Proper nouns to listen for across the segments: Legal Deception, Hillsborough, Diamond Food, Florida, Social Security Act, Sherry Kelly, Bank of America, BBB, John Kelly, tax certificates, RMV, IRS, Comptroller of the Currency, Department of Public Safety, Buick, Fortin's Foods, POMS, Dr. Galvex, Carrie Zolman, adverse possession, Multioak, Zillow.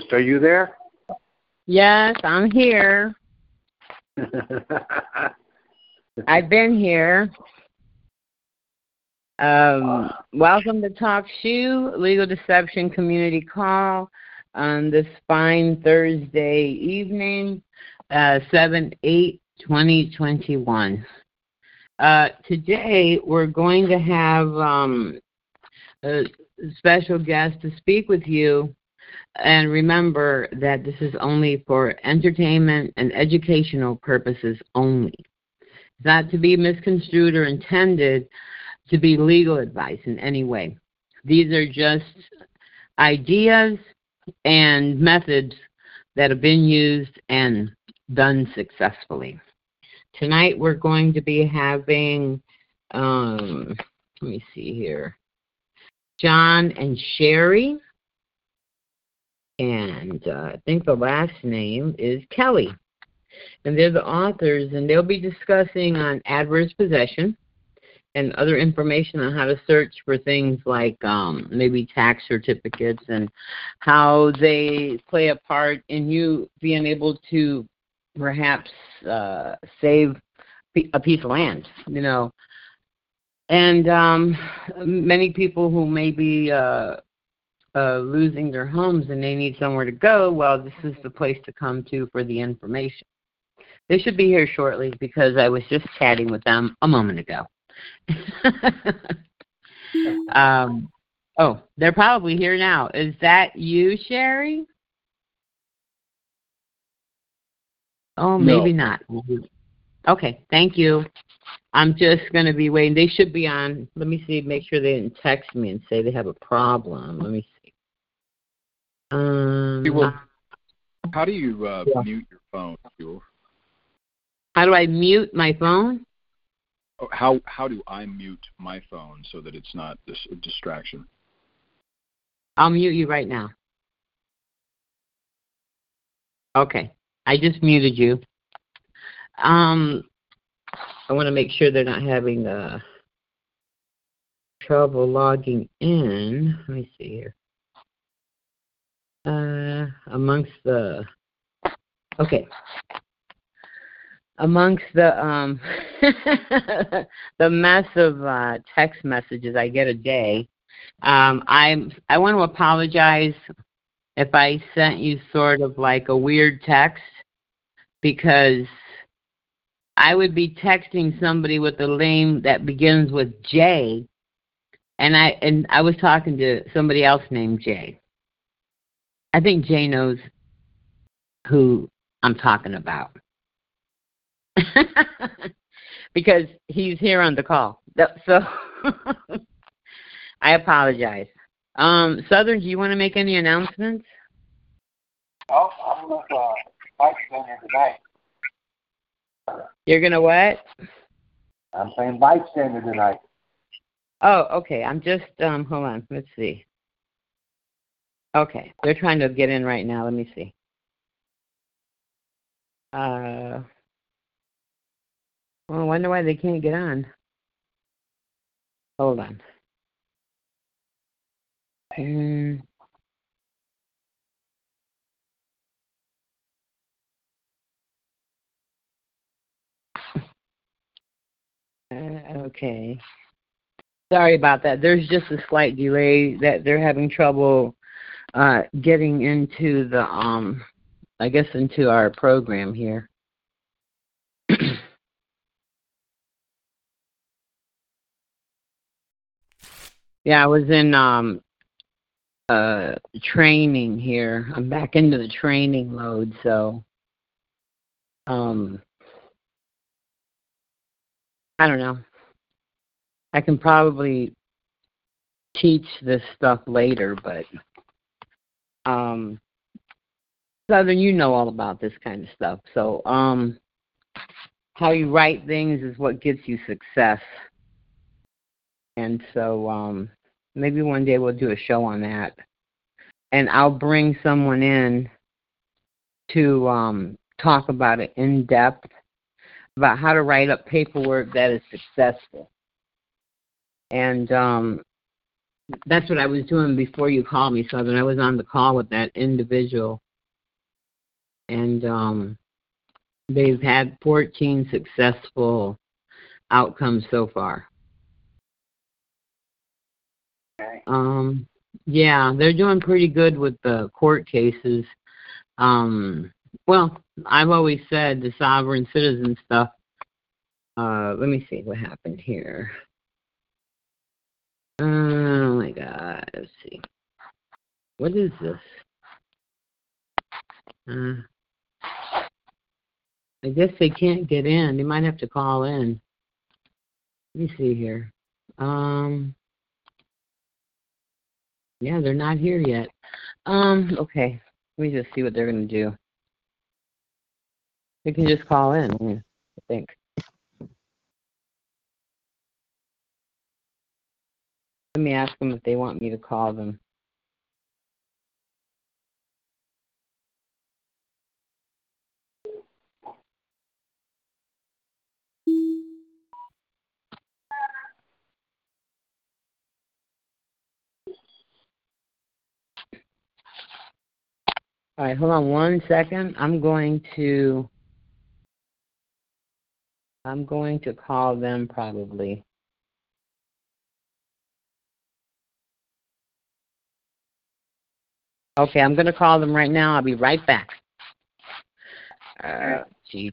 host. Are you there? Yes, I'm here. I've been here. Welcome to Talk Shoe, Legal Deception Community Call on this fine Thursday evening, 7/8/2021. Today we're going to have a special guest to speak with you. And remember that this is only for entertainment and educational purposes only. It's not to be misconstrued or intended to be legal advice in any way. These are just ideas and methods that have been used and done successfully. Tonight we're going to be having, let me see here, John and Sherry. And I think the last name is Kelly. And they're the authors, and they'll be discussing on adverse possession and other information on how to search for things like maybe tax certificates and how they play a part in you being able to perhaps save a piece of land, you know. And many people who may be losing their homes and they need somewhere to go, well, this is the place to come to for the information. They should be here shortly because I was just chatting with them a moment ago. Oh, they're probably here now. Is that you, Sherry? Oh, maybe no. Not. Okay, thank you. I'm just going to be waiting. They should be on. Let me see, make sure they didn't text me and say they have a problem. Let me see. How do you mute your phone, Jewel? How do I mute my phone? How do I mute my phone so that it's not a distraction? I'll mute you right now. Okay. I just muted you. I want to make sure they're not having trouble logging in. Let me see here. Amongst the the mess of text messages I get a day, I want to apologize if I sent you sort of like a weird text, because I would be texting somebody with a name that begins with J, and I was talking to somebody else named J. I think J knows who I'm talking about. Because he's here on the call. So I apologize. Southern, do you want to make any announcements? Oh, I'm going to fight center tonight. You're going to what? I'm playing bike center tonight. Oh, okay. I'm just, hold on. Let's see. Okay. They're trying to get in right now. Let me see. Well, I wonder why they can't get on. Hold on. Okay. Sorry about that. There's just a slight delay that they're having trouble getting into the, I guess, into our program here. Yeah, I was in training here. I'm back into the training mode, so I don't know. I can probably teach this stuff later, but Southern, you know all about this kind of stuff. So how you write things is what gets you success. And so maybe one day we'll do a show on that. And I'll bring someone in to talk about it in depth, about how to write up paperwork that is successful. And that's what I was doing before you called me, Southern. I was on the call with that individual, and they've had 14 successful outcomes so far. Okay. Yeah, they're doing pretty good with the court cases. Well, I've always said the sovereign citizen stuff. Let me see what happened here. Oh, my God. Let's see. What is this? I guess they can't get in. They might have to call in. Let me see here. Yeah, they're not here yet. Okay. Let me just see what they're going to do. They can just call in, I think. Let me ask them if they want me to call them. All right, hold on one second. I'm going to call them probably. Okay, I'm going to call them right now. I'll be right back. Gee.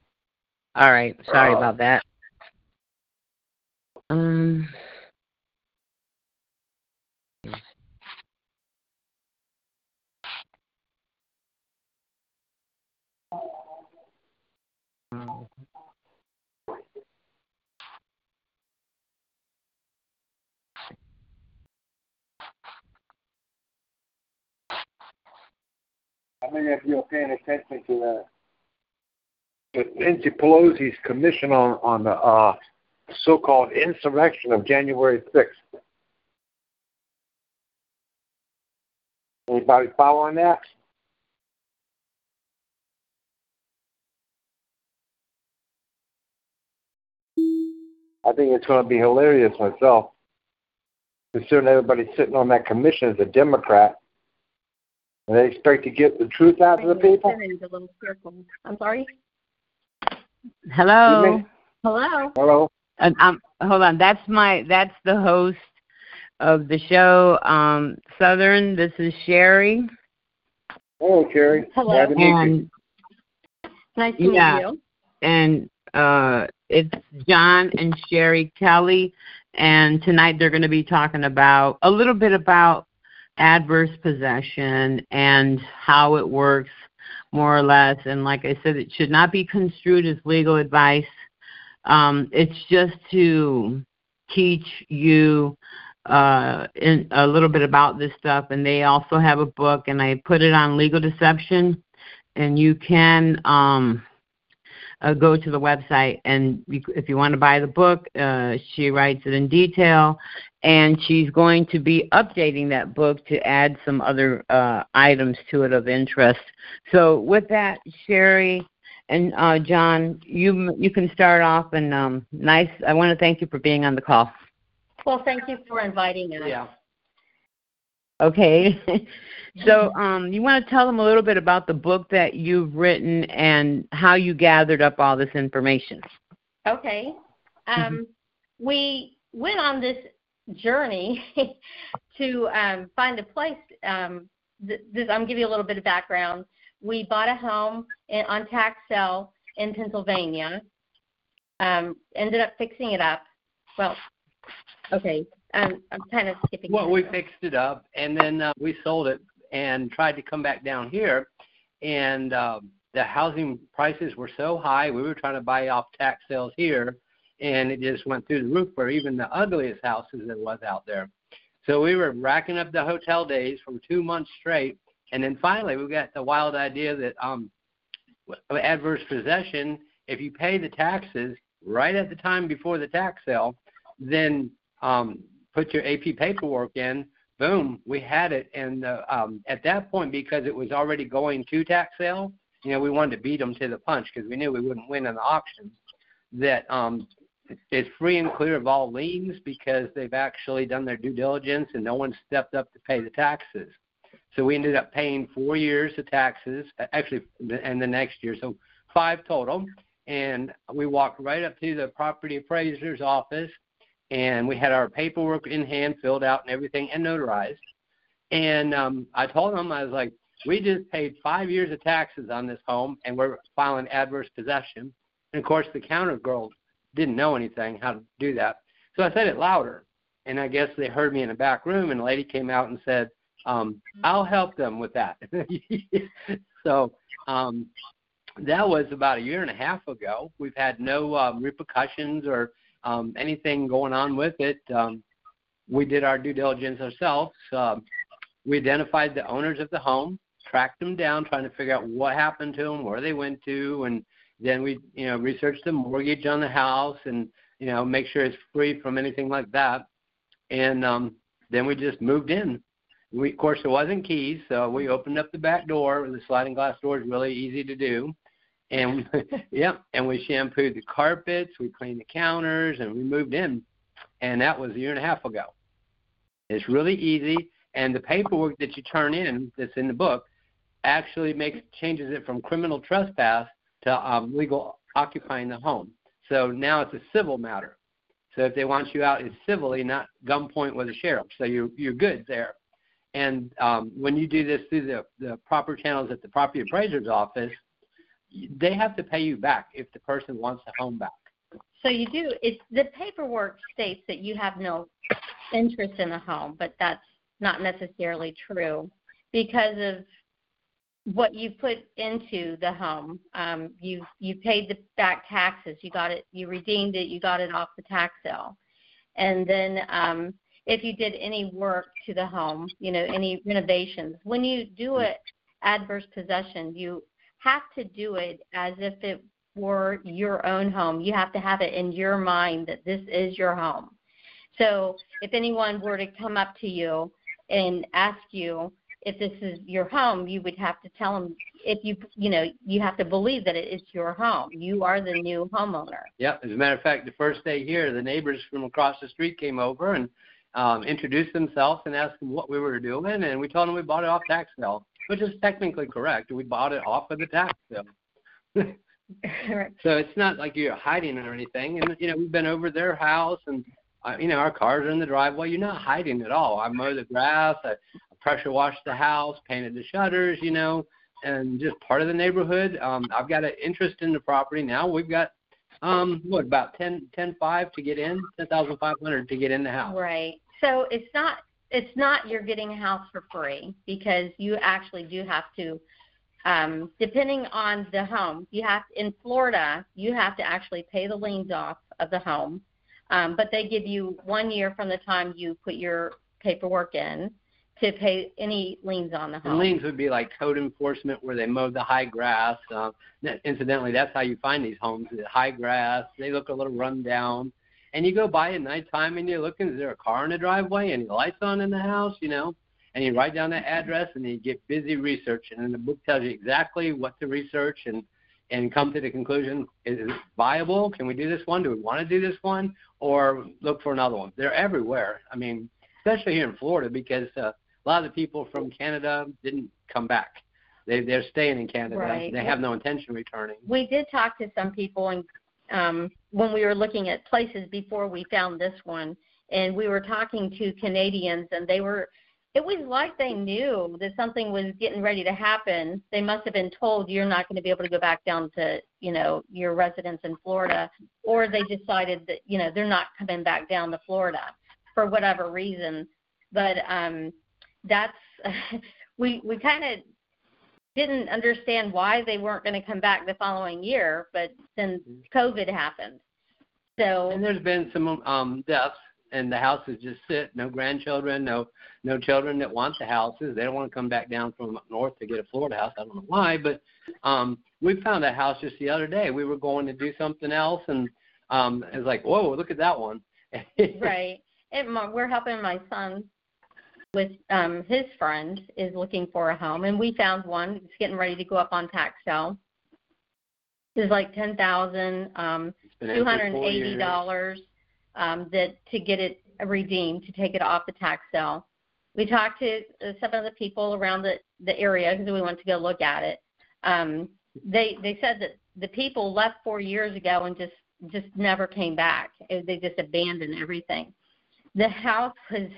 All right, sorry about that. I mean, if you're paying attention to that. But Nancy Pelosi's commission on the so-called insurrection of January 6th. Anybody following that? I think it's going to be hilarious myself, considering everybody sitting on that commission is a Democrat. And they expect to get the truth out of the people? I'm sorry? Hello? Hello? Hello? Hold on. That's the host of the show, Southern. This is Sherry. Hello, Sherry. Hello. Glad to meet you. Nice to meet you. And it's John and Sherry Kelly. And tonight they're going to be talking about a little bit about adverse possession and how it works, more or less. And like I said, it should not be construed as legal advice. It's just to teach you a little bit about this stuff. And they also have a book, and I put it on legal deception. And you can go to the website, and if you want to buy the book, she writes it in detail. And she's going to be updating that book to add some other items to it of interest. So with that, Sherry and John, you can start off. And nice. I want to thank you for being on the call. Well, thank you for inviting us. Yeah. Okay. So you want to tell them a little bit about the book that you've written and how you gathered up all this information. Okay. We went on this journey to find a place. I'm giving you a little bit of background. We bought a home on tax sale in Pennsylvania. Ended up fixing it up. Well, okay, I'm kind of skipping. Well, we fixed it up, and then we sold it and tried to come back down here, and the housing prices were so high. We were trying to buy off tax sales here, and it just went through the roof for even the ugliest houses that was out there. So we were racking up the hotel days for 2 months straight, and then finally we got the wild idea that adverse possession, if you pay the taxes right at the time before the tax sale, then put your AP paperwork in, boom, we had it. And at that point, because it was already going to tax sale, we wanted to beat them to the punch because we knew we wouldn't win in the auction, that it's free and clear of all liens because they've actually done their due diligence and no one stepped up to pay the taxes. So we ended up paying 4 years of taxes, actually, and the next year, so 5 total. And we walked right up to the property appraiser's office, and we had our paperwork in hand, filled out and everything, and notarized. And I told them, I was like, we just paid 5 years of taxes on this home, and we're filing adverse possession. And, of course, the counter girl didn't know anything how to do that. So I said it louder, and I guess they heard me in the back room, and a lady came out and said, I'll help them with that. So that was about 1.5 years ago. We've had no repercussions or anything going on with it. We did our due diligence ourselves. We identified the owners of the home, tracked them down, trying to figure out what happened to them, where they went to, and then we, researched the mortgage on the house and, make sure it's free from anything like that. And then we just moved in. We, of course, there wasn't keys, so we opened up the back door. The sliding glass door is really easy to do. And, and we shampooed the carpets, we cleaned the counters, and we moved in. And that was 1.5 years ago. It's really easy. And the paperwork that you turn in that's in the book actually changes it from criminal trespass to legal occupying the home. So now it's a civil matter. So if they want you out, it's civilly, not gunpoint with a sheriff. So you're good there. And when you do this through the proper channels at the property appraiser's office, they have to pay you back if the person wants the home back. So you do. The paperwork states that you have no interest in the home, but that's not necessarily true because of what you put into the home. You paid the back taxes. You got it. You redeemed it. You got it off the tax sale. And then if you did any work to the home, any renovations, when you do it adverse possession, you have to do it as if it were your own home. You have to have it in your mind that this is your home. So if anyone were to come up to you and ask you if this is your home, you would have to tell them if you have to believe that it is your home. You are the new homeowner. Yeah. As a matter of fact, the first day here, the neighbors from across the street came over and introduced themselves and asked them what we were doing, and we told them we bought it off tax sale, which is technically correct. We bought it off of the tax sale. Right. So it's not like you're hiding or anything. And, we've been over their house and, our cars are in the driveway. You're not hiding at all. I mow the grass. I pressure washed the house, painted the shutters, and just part of the neighborhood. I've got an interest in the property now. We've got, about 10,500 to get in, 10,500 to get in the house. Right. So it's not you're getting a house for free because you actually do have to, depending on the home, in Florida, you have to actually pay the liens off of the home. But they give you 1 year from the time you put your paperwork in to pay any liens on the home. And liens would be like code enforcement where they mow the high grass. Incidentally, that's how you find these homes, the high grass. They look a little run down. And you go by at nighttime and you're looking, is there a car in the driveway? Any lights on in the house, And you write down that address and you get busy researching. And the book tells you exactly what to research and come to the conclusion, is it viable? Can we do this one? Do we want to do this one? Or look for another one? They're everywhere. I mean, especially here in Florida because a lot of the people from Canada didn't come back. They're staying in Canada. Right. They have no intention of returning. We did talk to some people and when we were looking at places before we found this one, and we were talking to Canadians, and it was like they knew that something was getting ready to happen. They must have been told you're not going to be able to go back down to, your residence in Florida, or they decided that, they're not coming back down to Florida for whatever reason. But that's we kind of didn't understand why they weren't going to come back the following year, but then COVID happened. So and there's been some deaths, and the houses just sit. No grandchildren, no children that want the houses. They don't want to come back down from up north to get a Florida house. I don't know why, but we found a house just the other day. We were going to do something else, and it was like, whoa, look at that one. Right. We're helping my son with his friend is looking for a home, and we found one. It's getting ready to go up on tax sale. There's like $10,280 to get it redeemed, to take it off the tax sale. We talked to some of the people around the area because we went to go look at it. They said that the people left 4 years ago and just never came back. They just abandoned everything. The house was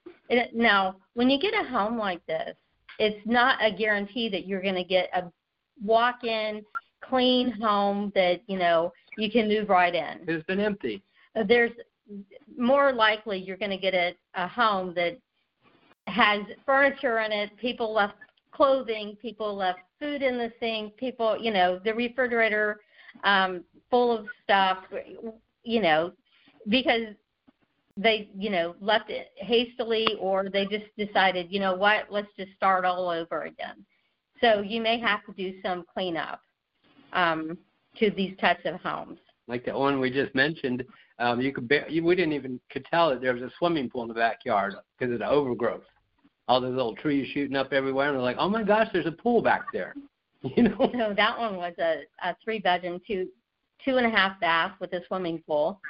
– now, when you get a home like this, it's not a guarantee that you're going to get a walk-in, clean home that, you know, you can move right in. It's been empty. There's more likely you're going to get a home that has furniture in it, people left clothing, people left food in the sink, people, you know, the refrigerator full of stuff, you know, because they, you know, left it hastily or they just decided, you know what, let's just start all over again. So you may have to do some cleanup to these types of homes. Like the one we just mentioned, we didn't even could tell that there was a swimming pool in the backyard because of the overgrowth. All those little trees shooting up everywhere, and they're like, oh, my gosh, there's a pool back there. You know? So that one was a three-bedroom, two and a half bath with a swimming pool.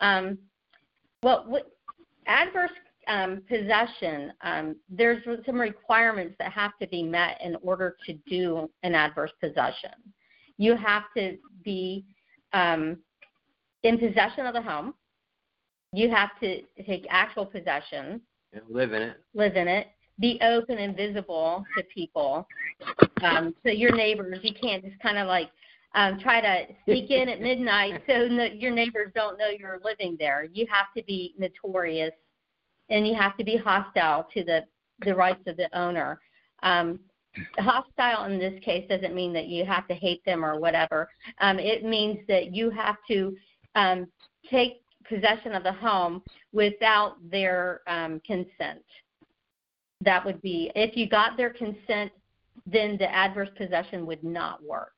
Adverse possession, there's some requirements that have to be met in order to do an adverse possession. You have to be in possession of the home. You have to take actual possession. Yeah, live in it. Be open and visible to people. So your neighbors, you can't just kind of like try to sneak in at midnight so your neighbors don't know you're living there. You have to be notorious, and you have to be hostile to the rights of the owner. Hostile in this case doesn't mean that you have to hate them or whatever. It means that you have to take possession of the home without their consent. That would be, if you got their consent, then the adverse possession would not work.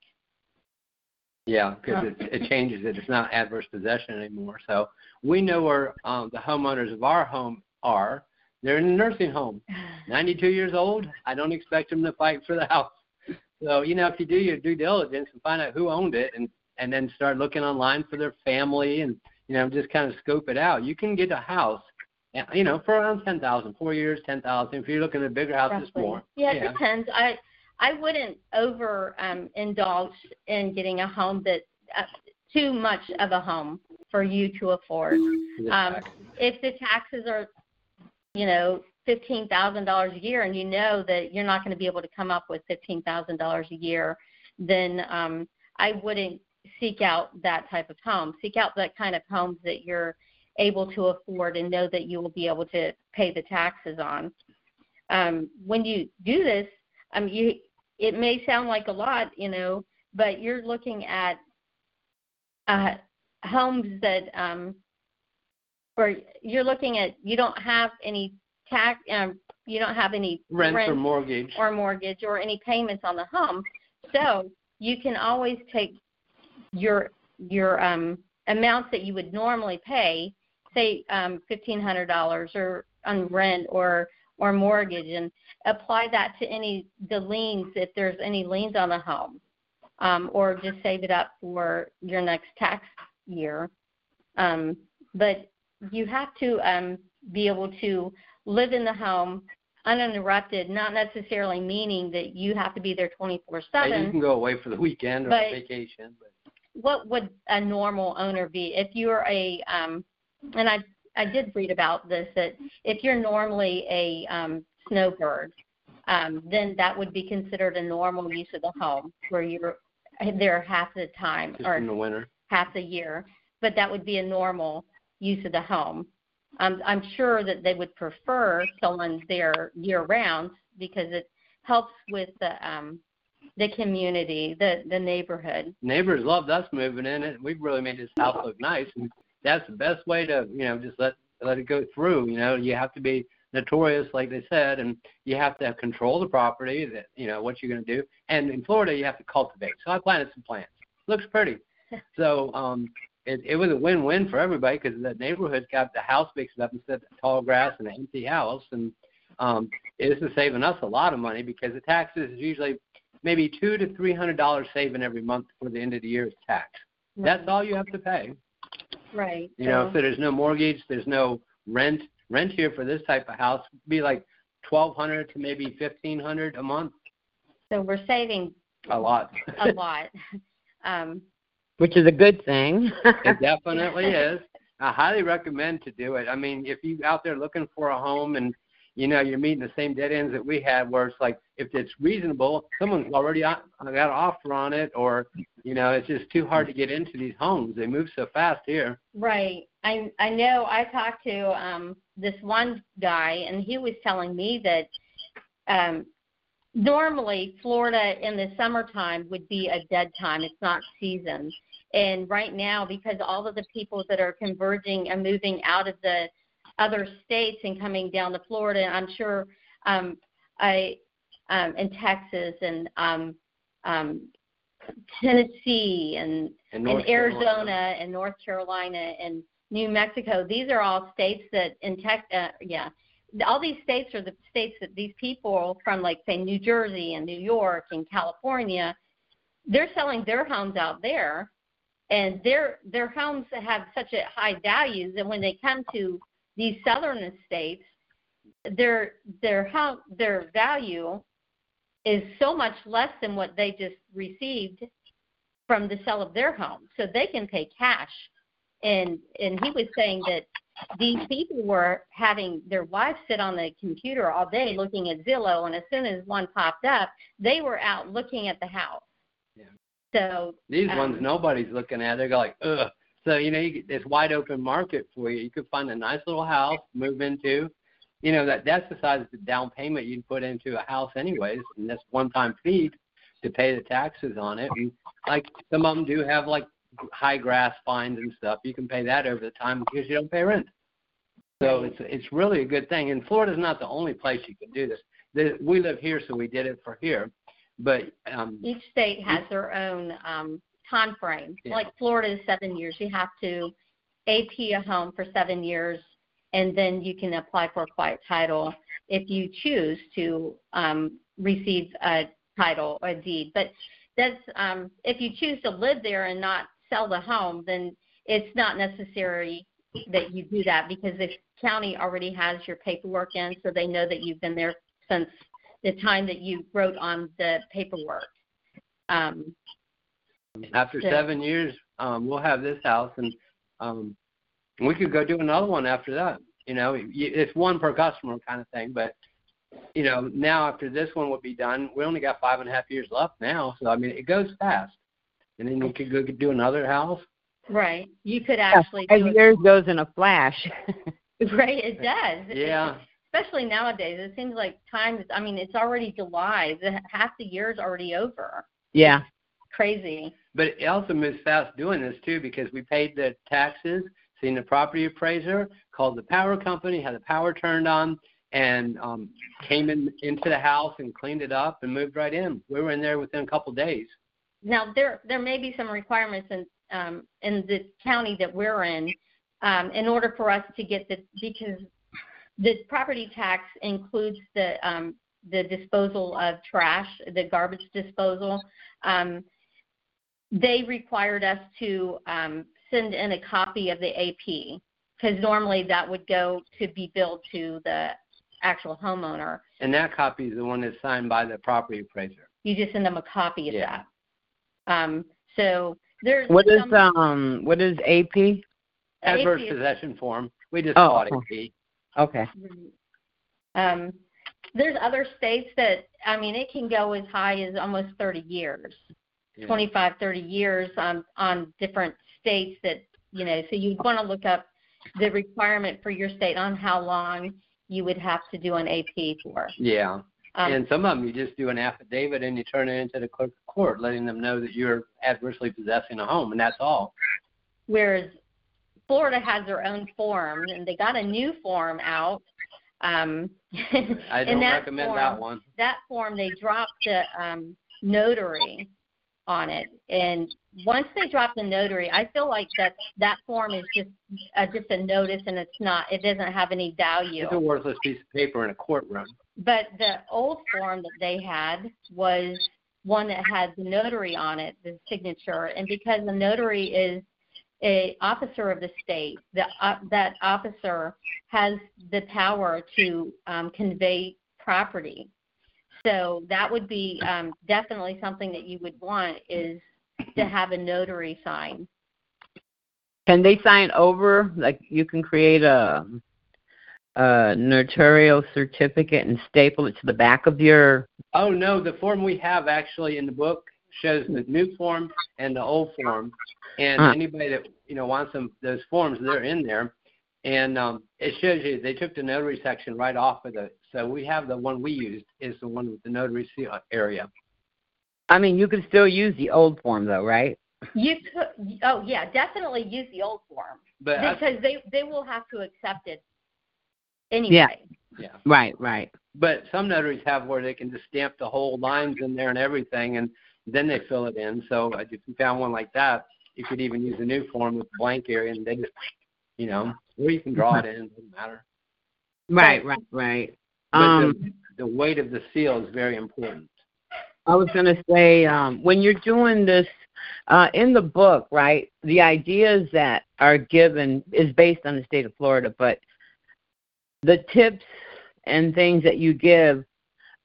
Yeah, because it changes it. It's not adverse possession anymore. So we know where the homeowners of our home are. They're in a nursing home, 92 years old. I don't expect them to fight for the house. So, you know, if you do your due diligence and find out who owned it and then start looking online for their family and, you know, just kind of scope it out, you can get a house, you know, for around $10,000, 4 years, $10,000. If you're looking at a bigger house, roughly. It's more. Yeah, it depends. I wouldn't indulge in getting a home that too much of a home for you to afford. If the taxes are, you know, $15,000 a year, and you know that you're not going to be able to come up with $15,000 a year, then I wouldn't seek out that type of home. Seek out that kind of homes that you're able to afford and know that you will be able to pay the taxes on. When you do this, it may sound like a lot, you know, but you're looking at homes that or you're looking at you don't have any tax, you don't have any rent or mortgage or any payments on the home, so you can always take your amounts that you would normally pay, say $1,500 or on rent or mortgage, and apply that to the liens if there's any liens on the home, or just save it up for your next tax year. But you have to be able to live in the home uninterrupted, not necessarily meaning that you have to be there 24/7. You can go away for the weekend or vacation. What would a normal owner be? If you're and I did read about this, that if you're normally a snowbird, then that would be considered a normal use of the home where you're there half the time. Just or in the winter. Half the year. But that would be a normal use of the home. I'm sure that they would prefer someone there year-round because it helps with the community, the neighborhood. Neighbors loved us moving in it. We've really made this house look nice, and that's the best way to, you know, just let it go through. You know, you have to be notorious, like they said, and you have to control the property, that, you know, what you're going to do. And in Florida, you have to cultivate. So I planted some plants. Looks pretty. So it was a win-win for everybody because the neighborhood got the house mixed up instead of tall grass and an empty house. And this is saving us a lot of money because the taxes is usually maybe $200 to $300 saving every month for the end of the year's tax. Right. That's all you have to pay. Right. You know, so there's no mortgage, there's no rent. Rent here for this type of house would be like $1,200 to maybe $1,500 a month. So we're saving a lot. A lot. Which is a good thing. It definitely is. I highly recommend to do it. I mean, if you're out there looking for a home and, you know, you're meeting the same dead ends that we had where it's like if it's reasonable, someone's already got an offer on it or, you know, it's just too hard to get into these homes. They move so fast here. Right. I know I talked to this one guy, and he was telling me that normally Florida in the summertime would be a dead time. It's not season. And right now, because all of the people that are converging and moving out of the other states and coming down to Florida, I'm sure in Texas and Tennessee and Arizona and North Carolina and New Mexico, these are all states that all these states are the states that these people from, like, say, New Jersey and New York and California, they're selling their homes out there. And their homes have such a high value that when they come to these southern estates, their value is so much less than what they just received from the sale of their home. So they can pay cash. And he was saying that these people were having their wives sit on the computer all day looking at Zillow, and as soon as one popped up, they were out looking at the house. So these ones nobody's looking at. They're like, ugh. So, you know, it's wide open market for you. You could find a nice little house, move into. You know, that's besides the down payment you'd put into a house anyways, and that's one-time fee to pay the taxes on it. And, like, some of them do have, like, high grass fines and stuff. You can pay that over the time because you don't pay rent. So it's really a good thing. And Florida's not the only place you can do this. We live here, so we did it for here. But each state has their own time frame. Yeah. Like Florida is 7 years. You have to AP a home for 7 years, and then you can apply for a quiet title if you choose to receive a title or a deed. But that's if you choose to live there and not sell the home, then it's not necessary that you do that because the county already has your paperwork in, so they know that you've been there since the time that you wrote on the paperwork. After 7 years, we'll have this house, and we could go do another one after that. You know, it's one per customer kind of thing, but, you know, now after this one will be done, we only got 5.5 years left now. So, I mean, it goes fast. And then you could go do another house. Right. You could actually do it. 5 years goes in a flash. Right, it does. Yeah. Especially nowadays, it seems like time is, I mean, it's already July. Half the year's already over. Yeah. It's crazy. But it also moves fast doing this, too, because we paid the taxes, seen the property appraiser, called the power company, had the power turned on, and came into the house and cleaned it up and moved right in. We were in there within a couple of days. Now, there may be some requirements in the county that we're in order for us to get the, because the property tax includes the disposal of trash, the garbage disposal. They required us to send in a copy of the AP because normally that would go to be billed to the actual homeowner. And that copy is the one that's signed by the property appraiser. You just send them a copy of that. So there's what is AP? Adverse possession form. We just call it AP. Okay. There's other states that, I mean, it can go as high as almost 30 years, 25, 30 years on different states that, you know, so you'd want to look up the requirement for your state on how long you would have to do an AP for. Yeah. And some of them you just do an affidavit and you turn it into the clerk of court, letting them know that you're adversely possessing a home, and that's all. Whereas Florida has their own form, and they got a new form out. I don't recommend that one. That form, they dropped the notary on it. And once they drop the notary, I feel like that form is just a notice, and it doesn't have any value. It's a worthless piece of paper in a courtroom. But the old form that they had was one that has the notary on it, the signature, and because the notary is an officer of the state, that officer has the power to convey property. So that would be definitely something that you would want, is to have a notary sign. Can they sign over? Like, you can create a notarial certificate and staple it to the back of your... Oh, no, the form we have actually in the book shows the new form and the old form. And anybody that, you know, wants them, those forms, they're in there. And it shows you they took the notary section right off of the... So we have the one we used is the one with the notary area. I mean, you can still use the old form, though, right? You could. Oh, yeah, definitely use the old form. But because they will have to accept it anyway. Yeah. Right. But some notaries have where they can just stamp the whole lines in there and everything, and then they fill it in. So if you found one like that, you could even use a new form with blank area, and they just, you know, or you can draw it in. It doesn't matter. Right. But the weight of the seal is very important. I was going to say, when you're doing this, in the book, right, the ideas that are given is based on the state of Florida, but the tips and things that you give,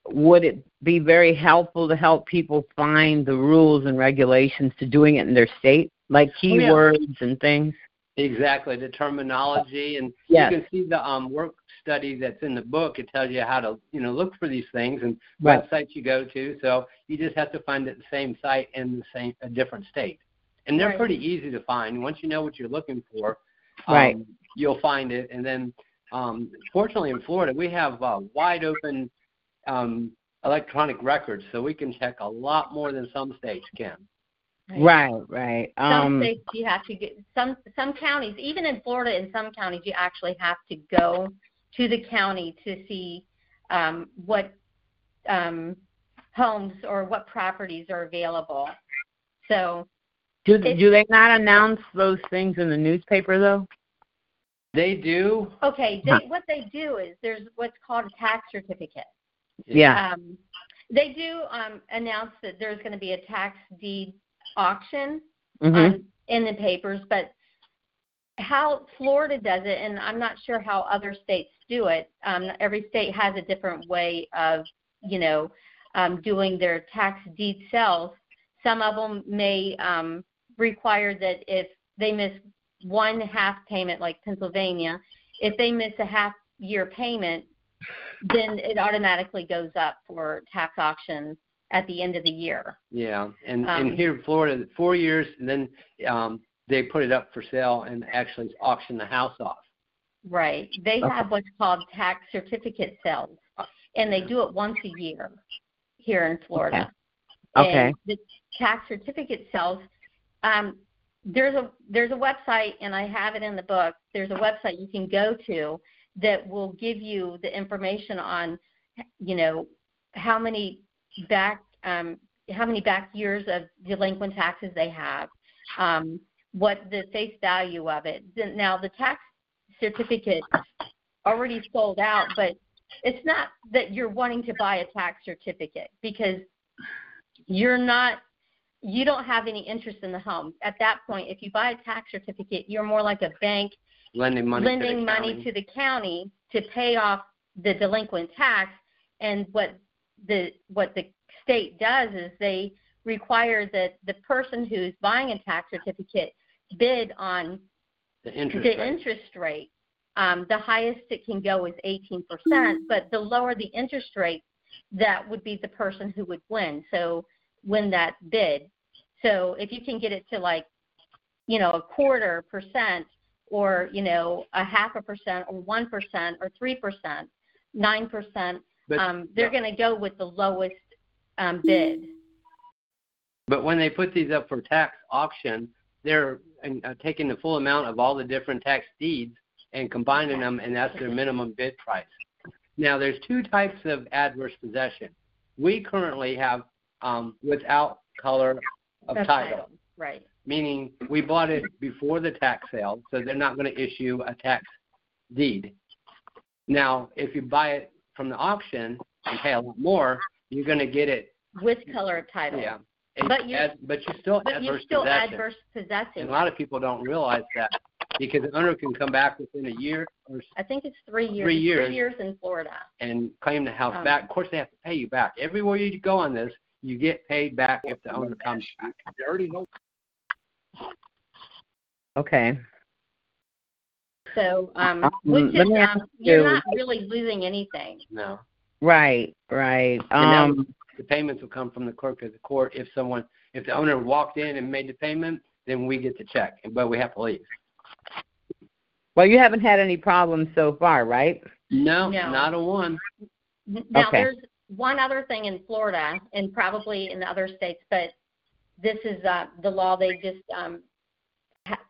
would it be very helpful to help people find the rules and regulations to doing it in their state, like keywords and things? Exactly, the terminology. And you can see the work study that's in the book. It tells you how to, you know, look for these things and what sites you go to. So you just have to find it the same site in the same a different state. And they're pretty easy to find. Once you know what you're looking for, you'll find it. And then, fortunately, in Florida, we have wide open electronic records, so we can check a lot more than some states can. Right. Some states you have to get, some counties, even in Florida, in some counties you actually have to go to the county to see what homes or what properties are available. So, do they not announce those things in the newspaper though? They do. Okay, what they do is there's what's called a tax certificate. Yeah. They do announce that there's going to be a tax deed auction in the papers, but how Florida does it, and I'm not sure how other states do it, every state has a different way of, you know, doing their tax deed sales. Some of them may require that if they miss one half payment, like Pennsylvania, if they miss a half year payment, then it automatically goes up for tax auction at the end of the year. Yeah, and here in Florida, 4 years, and then they put it up for sale and actually auction the house off. Right. They have what's called tax certificate sales, and they do it once a year here in Florida. Okay. And the tax certificate sales, there's a website, and I have it in the book. There's a website you can go to that will give you the information on, you know, how many back years of delinquent taxes they have, what the face value of it. Now, the tax certificate already sold out, but it's not that you're wanting to buy a tax certificate because you don't have any interest in the home. At that point, if you buy a tax certificate, you're more like a bank lending money to the county to pay off the delinquent tax. And what the state does is they require that the person who's buying a tax certificate bid on the interest rate. The highest it can go is 18%, but the lower the interest rate, that would be the person who would win that bid. So if you can get it to, like, you know, 0.25%, or, you know, 0.5%, or 1%, or 3%, 9%, they're going to go with the lowest bid. But when they put these up for tax auction, they're taking the full amount of all the different tax deeds and combining them, and that's their minimum bid price. Now, there's two types of adverse possession. We currently have without color of title. Right. Meaning we bought it before the tax sale, so they're not going to issue a tax deed. Now, if you buy it from the auction and pay a lot more, you're going to get it with color of title. Yeah. But you're still adverse possessing. And a lot of people don't realize that because the owner can come back within a year or I think it's 3 years. 3 years. 3 years in Florida. And claim the house back. Of course, they have to pay you back. Everywhere you go on this, you get paid back if the owner comes back. You already know. Okay. So you're not really losing anything. No. Right. The payments will come from the clerk of the court. If the owner walked in and made the payment, then we get the check, but we have to leave. Well, you haven't had any problems so far, right? No, not a one. Now, there's one other thing in Florida and probably in the other states, but this is the law they just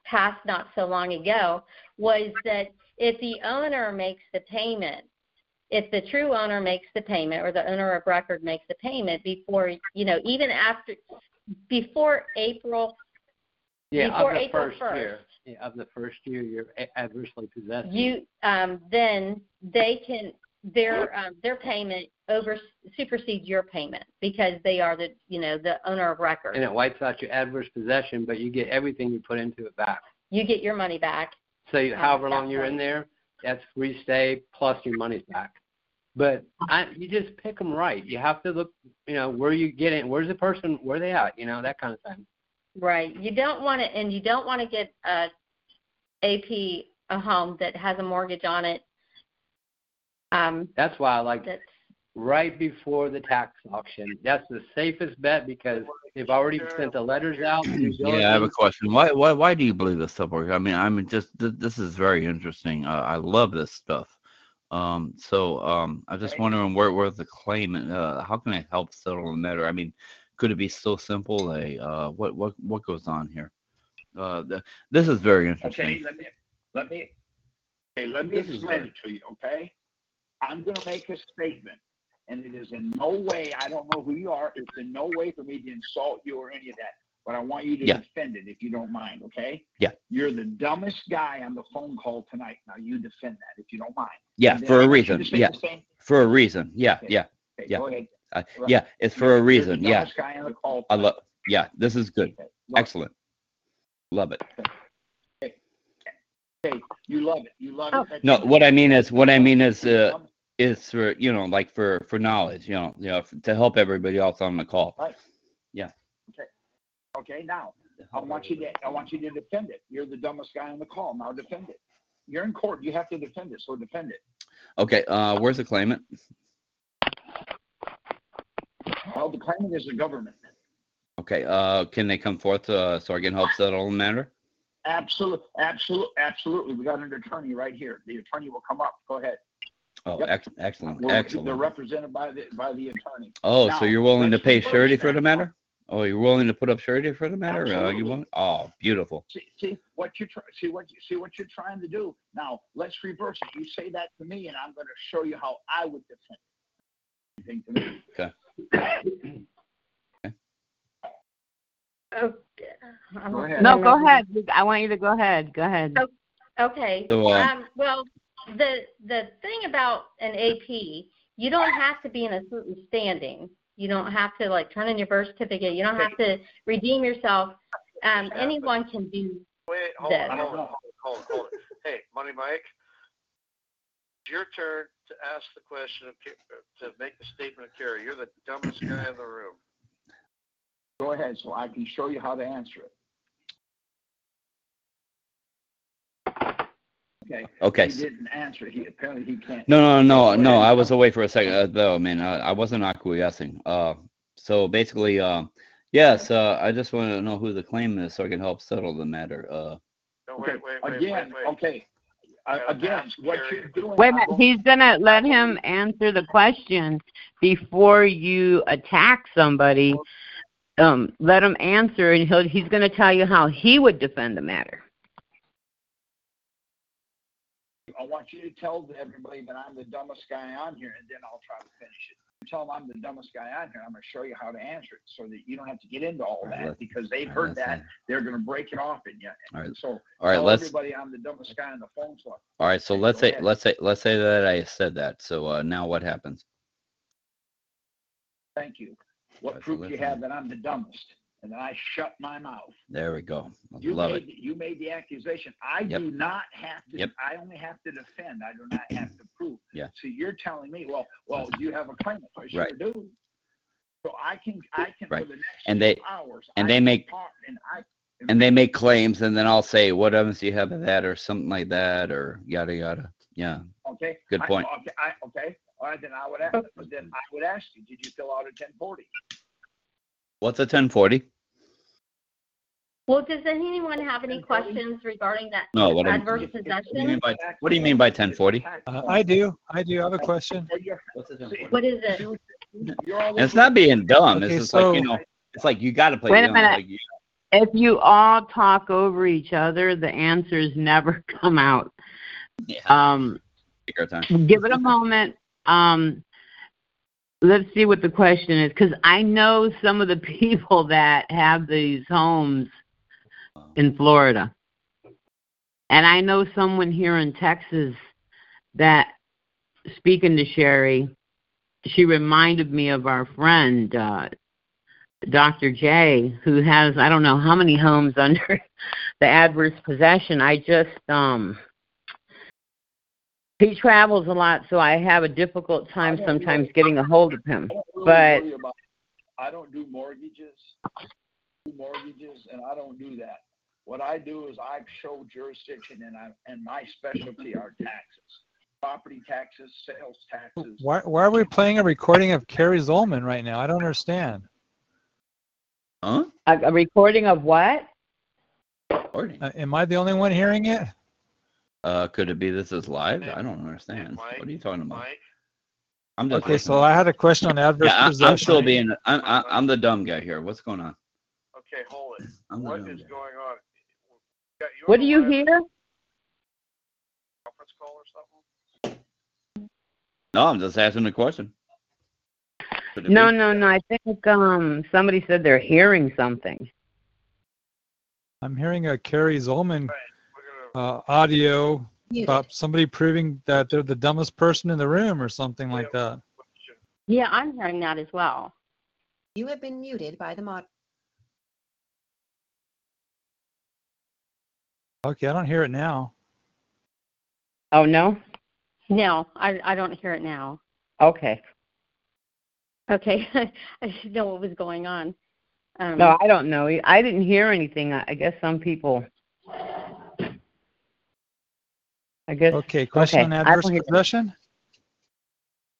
passed not so long ago, was that if the owner makes the payment, if the true owner makes the payment or the owner of record makes the payment before, even after, before April 1st. Yeah, of the first year you're adversely possessed. Then they can, their payment supersedes your payment because they are the owner of record. And it wipes out your adverse possession, but you get everything you put into it back. You get your money back. So however long you're in there, that's free stay plus your money's back. But you just pick them right. You have to look, where you get in, where's the person, where they at, that kind of thing. Right. You don't want to get a home that has a mortgage on it. That's why I like it. Right before the tax auction. That's the safest bet because they've already sent the letters out. Yeah, I have a question. Why do you believe this stuff works? This is very interesting. I love this stuff. I'm just wondering where's the claim and how can I help settle the matter? Could it be so simple? What goes on here? This is very interesting. Okay, let me explain it to you. Okay, I'm going to make a statement, and it is in no way. I don't know who you are. It's in no way for me to insult you or any of that. But I want you to defend it if you don't mind. Okay? Yeah. You're the dumbest guy on the phone call tonight. Now you defend that if you don't mind. Yeah, for a reason. Yeah. For a reason. Yeah. Okay. Yeah. Okay, yeah. Go ahead. It's for a reason. Yeah. I love. Yeah, this is good. Okay, excellent. Love it. Okay, you love it. No, what I mean is for for knowledge, to help everybody else on the call. Right. Yeah. Okay. Now I want you to defend it. You're the dumbest guy on the call. Now defend it. You're in court. You have to defend it. So defend it. Okay. Where's the claimant? Well, the claimant is the government. Okay. Can they come forth so I can help settle the matter? Absolutely. We got an attorney right here. The attorney will come up. Go ahead. Oh, yep. Excellent. They're represented by the attorney. Oh, now, so you're willing to pay surety for the matter? Oh, you're willing to put up surety for the matter? Oh, beautiful. See what you're trying to do. Now let's reverse it. You say that to me, and I'm going to show you how I would defend it. Okay. Go ahead. I want you to go ahead. Go ahead. Okay. So, the thing about an AP, you don't have to be in a certain standing. You don't have to turn in your birth certificate. You don't have to redeem yourself. Anyone can do this. Hold on. Hey, Money Mike. It's your turn to ask the question, to make the statement of Carrie. You're the dumbest guy in the room. Go ahead, so I can show you how to answer it. Okay. He didn't answer. Apparently he can't. No. I was away for a second. I wasn't acquiescing. So basically, yes. I just want to know who the claimant is so I can help settle the matter. Wait. Okay. What you're doing. Wait a minute. He's gonna let him answer the question before you attack somebody. Let him answer, and he's gonna tell you how he would defend the matter. I want you to tell everybody that I'm the dumbest guy on here, and then I'll try to finish it. Tell them I'm the dumbest guy on here. I'm gonna show you how to answer it, so that you don't have to get into all that because they've heard that they're gonna break it off in you. All right. So everybody, I'm the dumbest guy on the phone call. All right. So let's say that I said that. So now what happens? Thank you. What proof do you have that I'm the dumbest? And then I shut my mouth. There we go. You made the accusation. I do not have to. I only have to defend. I do not have to prove. Yeah. So you're telling me, well, do you have a claim? I sure do. So I can for the next 2 hours. And they make claims, and then I'll say, what evidence do you have of that, or something like that, or yada yada. Yeah. Okay. Good point. Okay. All right. Then I would ask you, did you fill out a 1040? What's a 1040? Well, does anyone have any questions regarding that adverse possession? What do you mean by 1040? I do. I have a question. What is it? It's not being dumb. Okay, it's just it's like you got to play dumb. Like, if you all talk over each other, the answers never come out. Yeah. Take our time. Give it a moment. Let's see what the question is, because I know some of the people that have these homes in Florida, and I know someone here in Texas that, speaking to Sherry, she reminded me of our friend Dr. J, who has I don't know how many homes under the adverse possession. He travels a lot, so I have a difficult time sometimes getting a hold of him. I don't do mortgages, and I don't do that. What I do is I show jurisdiction, and my specialty are taxes, property taxes, sales taxes. Why are we playing a recording of Carrie Zolman right now? I don't understand. Huh? A recording of what? Am I the only one hearing it? Could it be this is live? I don't understand. Mike, what are you talking about? Mike, I'm just okay. So I had a question on adverse possession. I'm still being. I'm the dumb guy here. What's going on? Okay, hold it. What is going on? What do you hear? Conference call or something? No, I'm just asking the question. No. I think somebody said they're hearing something. I'm hearing a Carrie Zolman. Right. Audio about somebody proving that they're the dumbest person in the room or something like that. Yeah, I'm hearing that as well. You have been muted by the mod. Okay, I don't hear it now. Oh, no? No, I don't hear it now. Okay. I should know what was going on. No, I don't know. I didn't hear anything. I guess some people... Okay, question on adverse possession?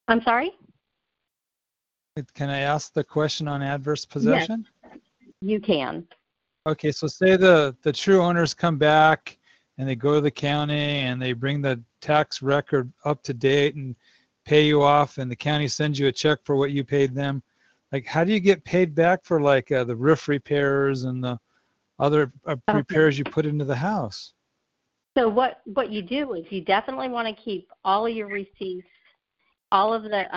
I'm sorry? Can I ask the question on adverse possession? Yes, you can. Okay, so say the true owners come back and they go to the county and they bring the tax record up to date and pay you off, and the county sends you a check for what you paid them. Like, how do you get paid back for, like, the roof repairs and the other repairs you put into the house? So what you do is you definitely want to keep all of your receipts, all of the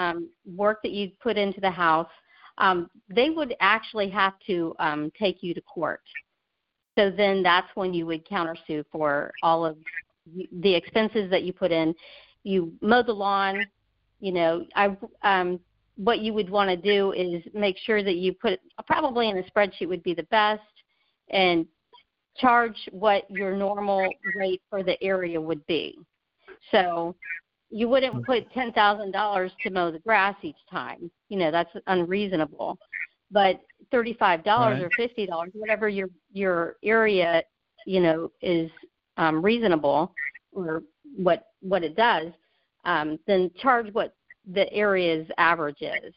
work that you put into the house. They would actually have to take you to court. So then that's when you would countersue for all of the expenses that you put in. You mow the lawn. You know, what you would want to do is make sure that you put probably in a spreadsheet would be the best, and charge what your normal rate for the area would be. So you wouldn't put $10,000 to mow the grass each time. You know, that's unreasonable. But $35 or $50, whatever your area, you know, is reasonable or what it does, then charge what the area's average is.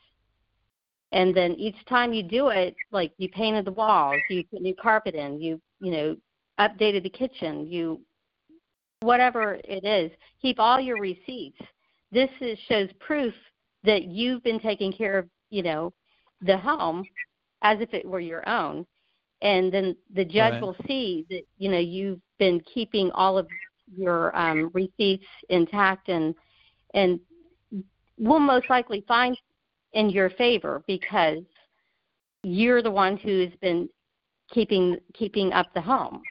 And then each time you do it, like you painted the walls, you put new carpet in, you know, updated the kitchen, whatever it is, keep all your receipts. This shows proof that you've been taking care of, you know, the home as if it were your own. And then the judge will see that, you know, you've been keeping all of your receipts intact and will most likely find in your favor because you're the one who's been keeping up the home.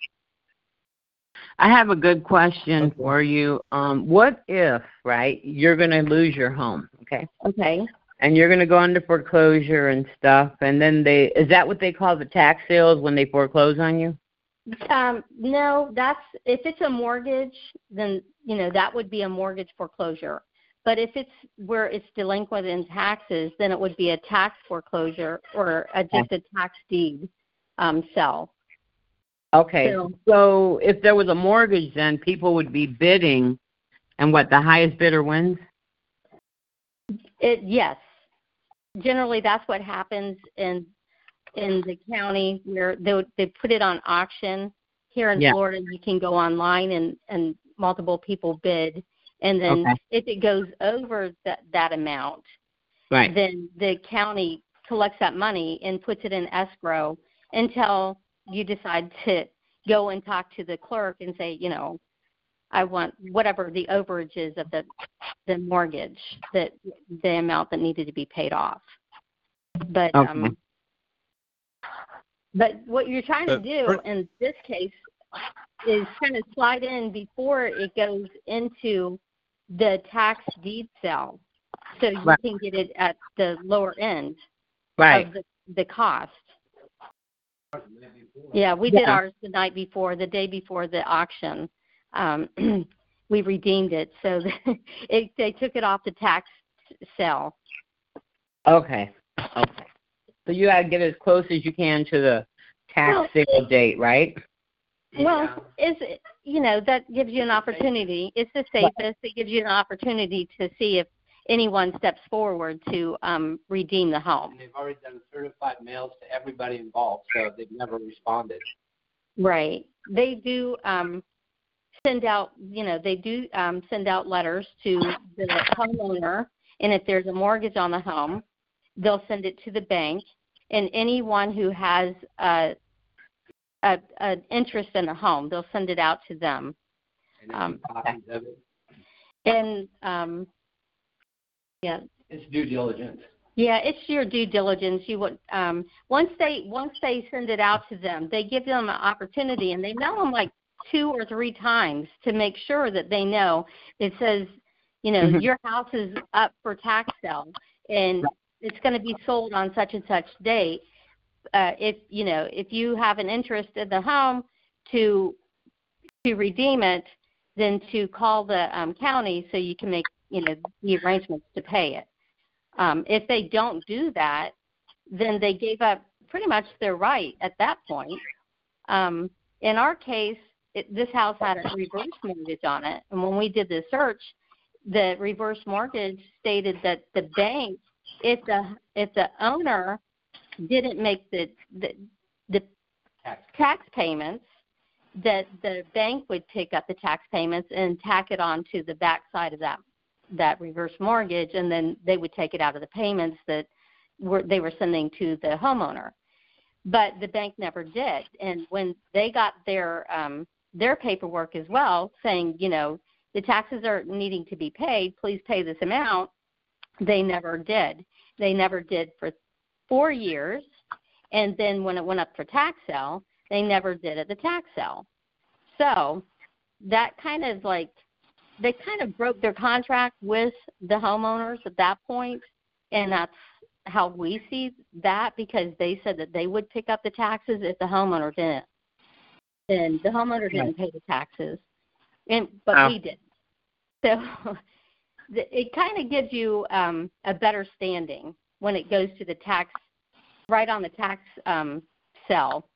I have a good question for you. What if, you're going to lose your home, okay? and you're going to go under foreclosure and stuff, and then is that what they call the tax sales when they foreclose on you? No, that's, if it's a mortgage, then, you know, that would be a mortgage foreclosure. But if it's where it's delinquent in taxes, then it would be a tax foreclosure or just a tax deed sell. Okay. So if there was a mortgage, then people would be bidding, and what, the highest bidder wins? Yes. Generally, that's what happens in the county where they put it on auction. Here in Florida, you can go online and multiple people bid. And then if it goes over that amount, then the county collects that money and puts it in escrow until you decide to go and talk to the clerk and say, you know, I want whatever the overage is of the mortgage, the amount that needed to be paid off. But but what you're trying to do in this case is kind of slide in before it goes into the tax deed sale, so you can get it at the lower end of the cost. Yeah, we did ours the day before the auction. We redeemed it, so they took it off the tax sale. Okay. So you got to get as close as you can to the tax sale date, right? Well, it's, you know, that gives you an opportunity. It's the safest. It gives you an opportunity to see if anyone steps forward to redeem the home. And they've already done certified mails to everybody involved, so they've never responded. Right. They do send out, you know, send out letters to the homeowner, and if there's a mortgage on the home, they'll send it to the bank, and anyone who has an interest in the home, they'll send it out to them. It's due diligence. Yeah, it's your due diligence. You would once they send it out to them, they give them an opportunity, and they know them like 2 or 3 times to make sure that they know. It says, you know, your house is up for tax sale, and it's going to be sold on such and such date. If you have an interest in the home to redeem it, then to call the county so you can make, you know, the arrangements to pay it. If they don't do that, then they gave up pretty much their right at that point. In our case, this house had a reverse mortgage on it, and when we did the search, the reverse mortgage stated that the bank, if the owner didn't make the tax payments, that the bank would pick up the tax payments and tack it on to the back side of that reverse mortgage, and then they would take it out of the payments that they were sending to the homeowner. But the bank never did, and when they got their paperwork as well saying, you know, the taxes are needing to be paid, please pay this amount, they never did. They never did for 4 years, and then when it went up for tax sale, they never did at the tax sale. So that kind of they kind of broke their contract with the homeowners at that point, and that's how we see that, because they said that they would pick up the taxes if the homeowner didn't. And the homeowner didn't pay the taxes, but we did. So it kind of gives you a better standing when it goes to the tax, right on the tax sell.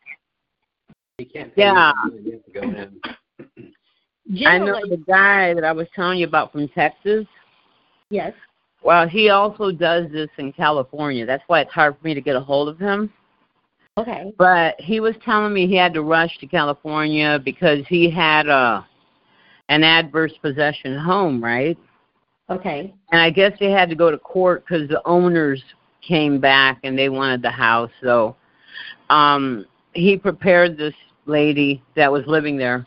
You can't pay you to go in. I know the guy that I was telling you about from Texas. Yes. Well, he also does this in California. That's why it's hard for me to get a hold of him. Okay. But he was telling me he had to rush to California because he had an adverse possession home, right? Okay. And I guess they had to go to court because the owners came back and they wanted the house. So he prepared this lady that was living there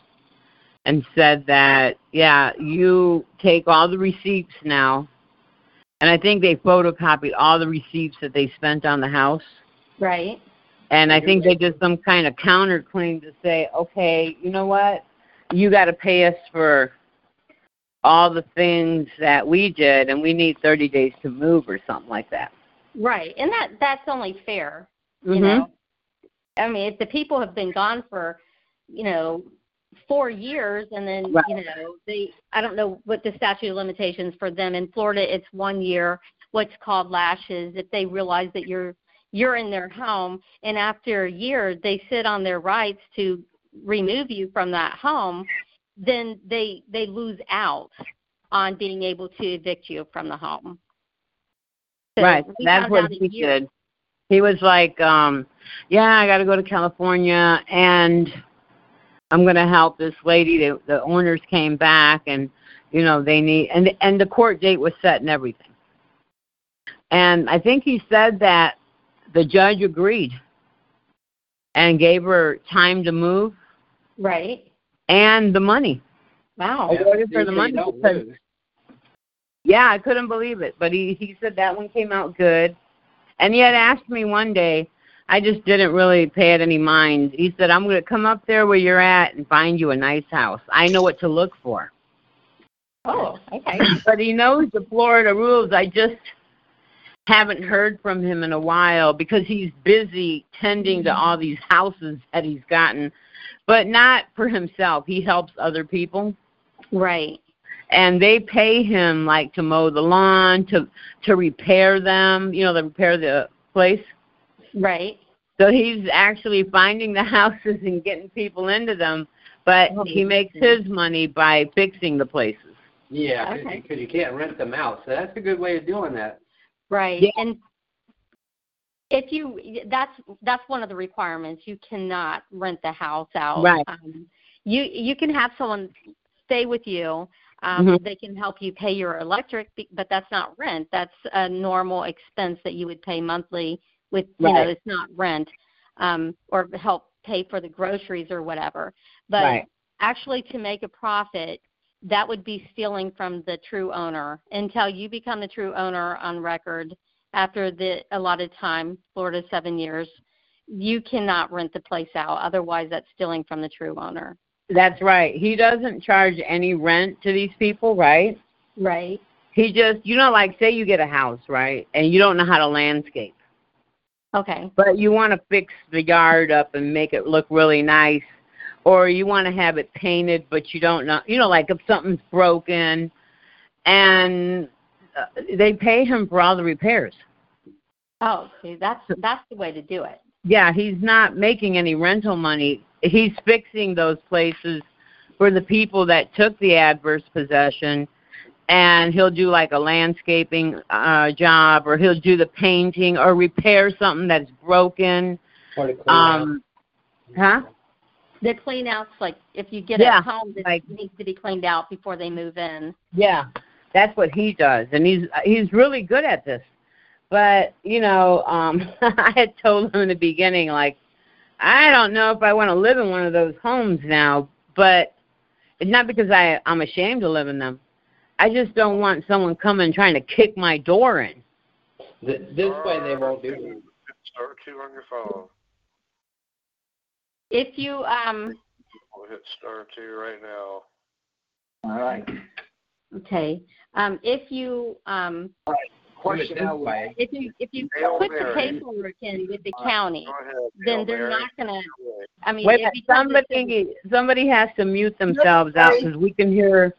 and said that, you take all the receipts now. And I think they photocopied all the receipts that they spent on the house. Right. And I think they did some kind of counterclaim to say, okay, you know what? You got to pay us for all the things that we did, and we need 30 days to move or something like that. Right, and that's only fair, you know. I mean, if the people have been gone for, 4 years, and then, right. I don't know what the statute of limitations for them. In Florida, it's 1 year, what's called lashes, if they realize that you're in their home, and after a year they sit on their rights to remove you from that home, then they lose out on being able to evict you from the home. So right, that's what he did. He was like, I got to go to California, and I'm going to help this lady. The owners came back, and, they need – and the court date was set and everything. And I think he said that the judge agreed and gave her time to move. Right. And the money. Wow. For the money. Yeah, I couldn't believe it. But he said that one came out good. And he had asked me one day, I just didn't really pay it any mind. He said, I'm going to come up there where you're at and find you a nice house. I know what to look for. Oh, okay. But he knows the Florida rules. I just haven't heard from him in a while because he's busy tending to all these houses that he's gotten, but not for himself. He helps other people. Right. And they pay him, like, to mow the lawn, to repair them, to repair the place. Right. So he's actually finding the houses and getting people into them, but he makes his money by fixing the places. Yeah, because you can't rent them out. So that's a good way of doing that. Right. Yeah. And if that's one of the requirements. You cannot rent the house out. Right. You can have someone stay with you. They can help you pay your electric, but that's not rent. That's a normal expense that you would pay monthly with, it's not rent, or help pay for the groceries or whatever. But actually to make a profit, that would be stealing from the true owner until you become the true owner on record after the allotted time, Florida 7 years. You cannot rent the place out. Otherwise, that's stealing from the true owner. That's right. He doesn't charge any rent to these people, right? Right. He just, like say you get a house, right, and you don't know how to landscape. Okay. But you want to fix the yard up and make it look really nice, or you want to have it painted, but you don't know, like if something's broken, and they pay him for all the repairs. Oh, see, that's the way to do it. Yeah, he's not making any rental money. He's fixing those places for the people that took the adverse possession, and he'll do like a landscaping job, or he'll do the painting or repair something that's broken. Or the clean out. Huh? The clean outs, like if you get a home that needs to be cleaned out before they move in. Yeah, that's what he does, and he's really good at this. But, I had told him in the beginning, like, I don't know if I want to live in one of those homes now, but it's not because I'm ashamed to live in them. I just don't want someone coming trying to kick my door in. This way they won't do it. Star 2 on your phone. If you I'll hit star 2 right now. All right. Okay. If you If you put the paperwork in with the county, then they're not going to. I mean, somebody has to mute themselves out because we can hear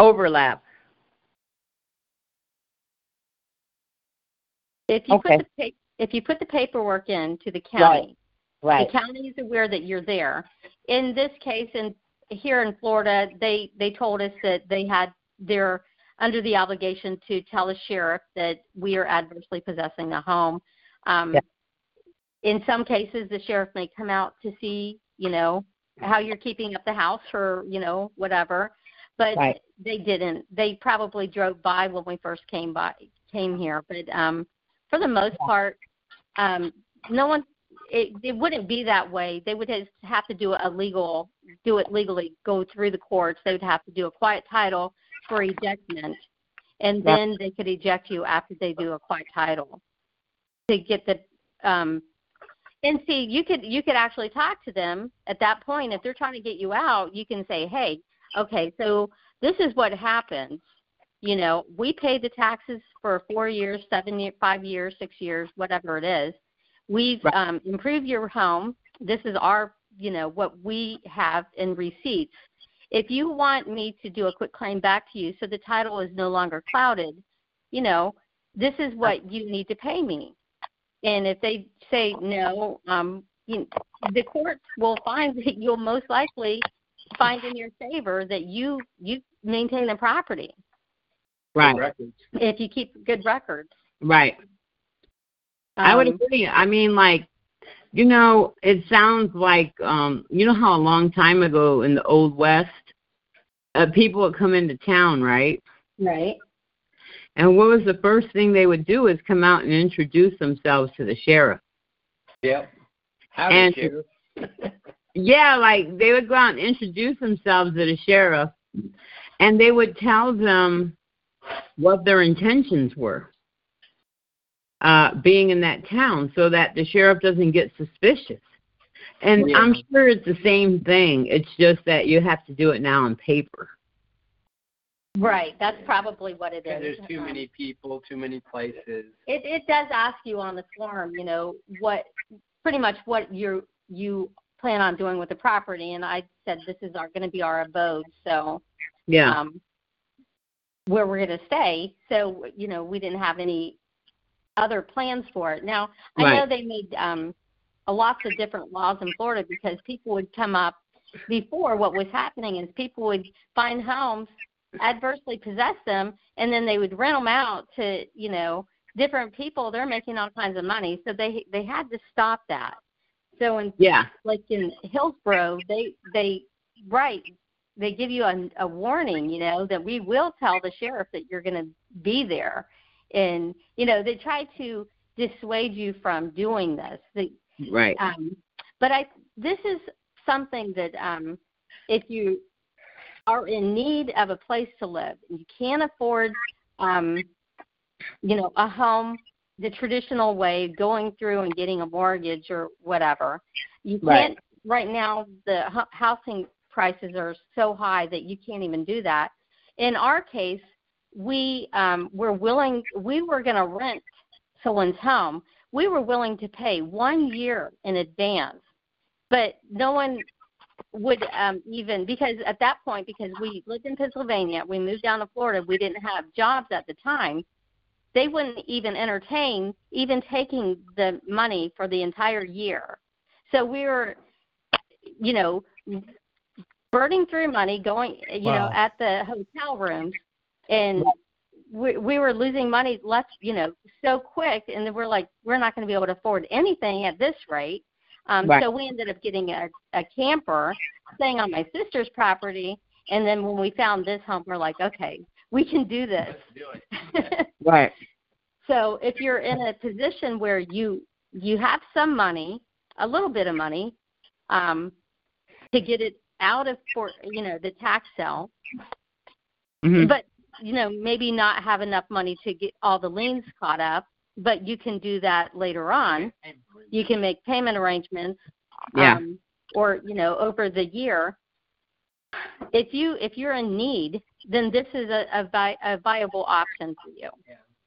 overlap. If you put the paperwork in to the county, the county is aware that you're there. In this case, here in Florida, they told us that they had their under the obligation to tell the sheriff that we are adversely possessing a home. In some cases, the sheriff may come out to see, how you're keeping up the house or, whatever. But they didn't. They probably drove by when we first came here. But for the most part, it wouldn't be that way. They would have to do it legally, go through the courts. They would have to do a quiet title for ejectment, and then they could eject you after they do a quiet title to get the and see, you could actually talk to them at that point. If they're trying to get you out, you can say, hey, okay, so this is what happens. You know, we pay the taxes for 4 years, 7 years, 5 years, 6 years, whatever it is. We've right. Improved your home. This is our, you know, what we have in receipts. If you want me to do a quick claim back to you so the title is no longer clouded, you know, this is what you need to pay me. And if they say no, the courts will find that you'll most likely find in your favor that you maintain the property. Right. If you keep good records. Right. I would agree. I mean, like, you know, it sounds like, you know how a long time ago in the Old West, people would come into town, right? Right. And what was the first thing they would do is come out and introduce themselves to the sheriff. Yep. Howdy, and sheriff. Yeah, like they would go out and introduce themselves to the sheriff, and they would tell them what their intentions were being in that town so that the sheriff doesn't get suspicious. And yeah. I'm sure it's the same thing. It's just that you have to do it now on paper. Right, that's probably what it is. There's too many people, too many places. It does ask you on the form, you know, what you plan on doing with the property, and I said this is going to be our abode, so yeah, where we're going to stay. So you know, we didn't have any other plans for it. Now I right. know they made lots of different laws in Florida because people would come up before. What was happening is people would find homes, adversely possess them, and then they would rent them out to, you know, different people. They're making all kinds of money, so they had to stop that. So in yeah. like in Hillsborough, they give you a warning, you know, that we will tell the sheriff that you're going to be there, and you know they try to dissuade you from doing this. Right. But this is something that if you are in need of a place to live, and you can't afford, you know, a home the traditional way, going through and getting a mortgage or whatever. You can't, right now, the housing prices are so high that you can't even do that. In our case, we were going to rent someone's home. We were willing to pay 1 year in advance, but no one would even, because at that point, because we lived in Pennsylvania, we moved down to Florida, we didn't have jobs at the time, they wouldn't even entertain even taking the money for the entire year. So we were, you know, burning through money going, you wow. know, at the hotel rooms, and we were losing money left, you know, so quick, and then we're like, we're not going to be able to afford anything at this rate. Right. So we ended up getting a camper, staying on my sister's property, and then when we found this home, we're like, okay, we can do this. Let's do it. Right. So if you're in a position where you have some money, a little bit of money, to get it out of, you know, the tax sale, mm-hmm. but, you know, maybe not have enough money to get all the liens caught up, but you can do that later on. You can make payment arrangements, yeah. Or, you know, over the year. If you're in need, then this is a viable option for you.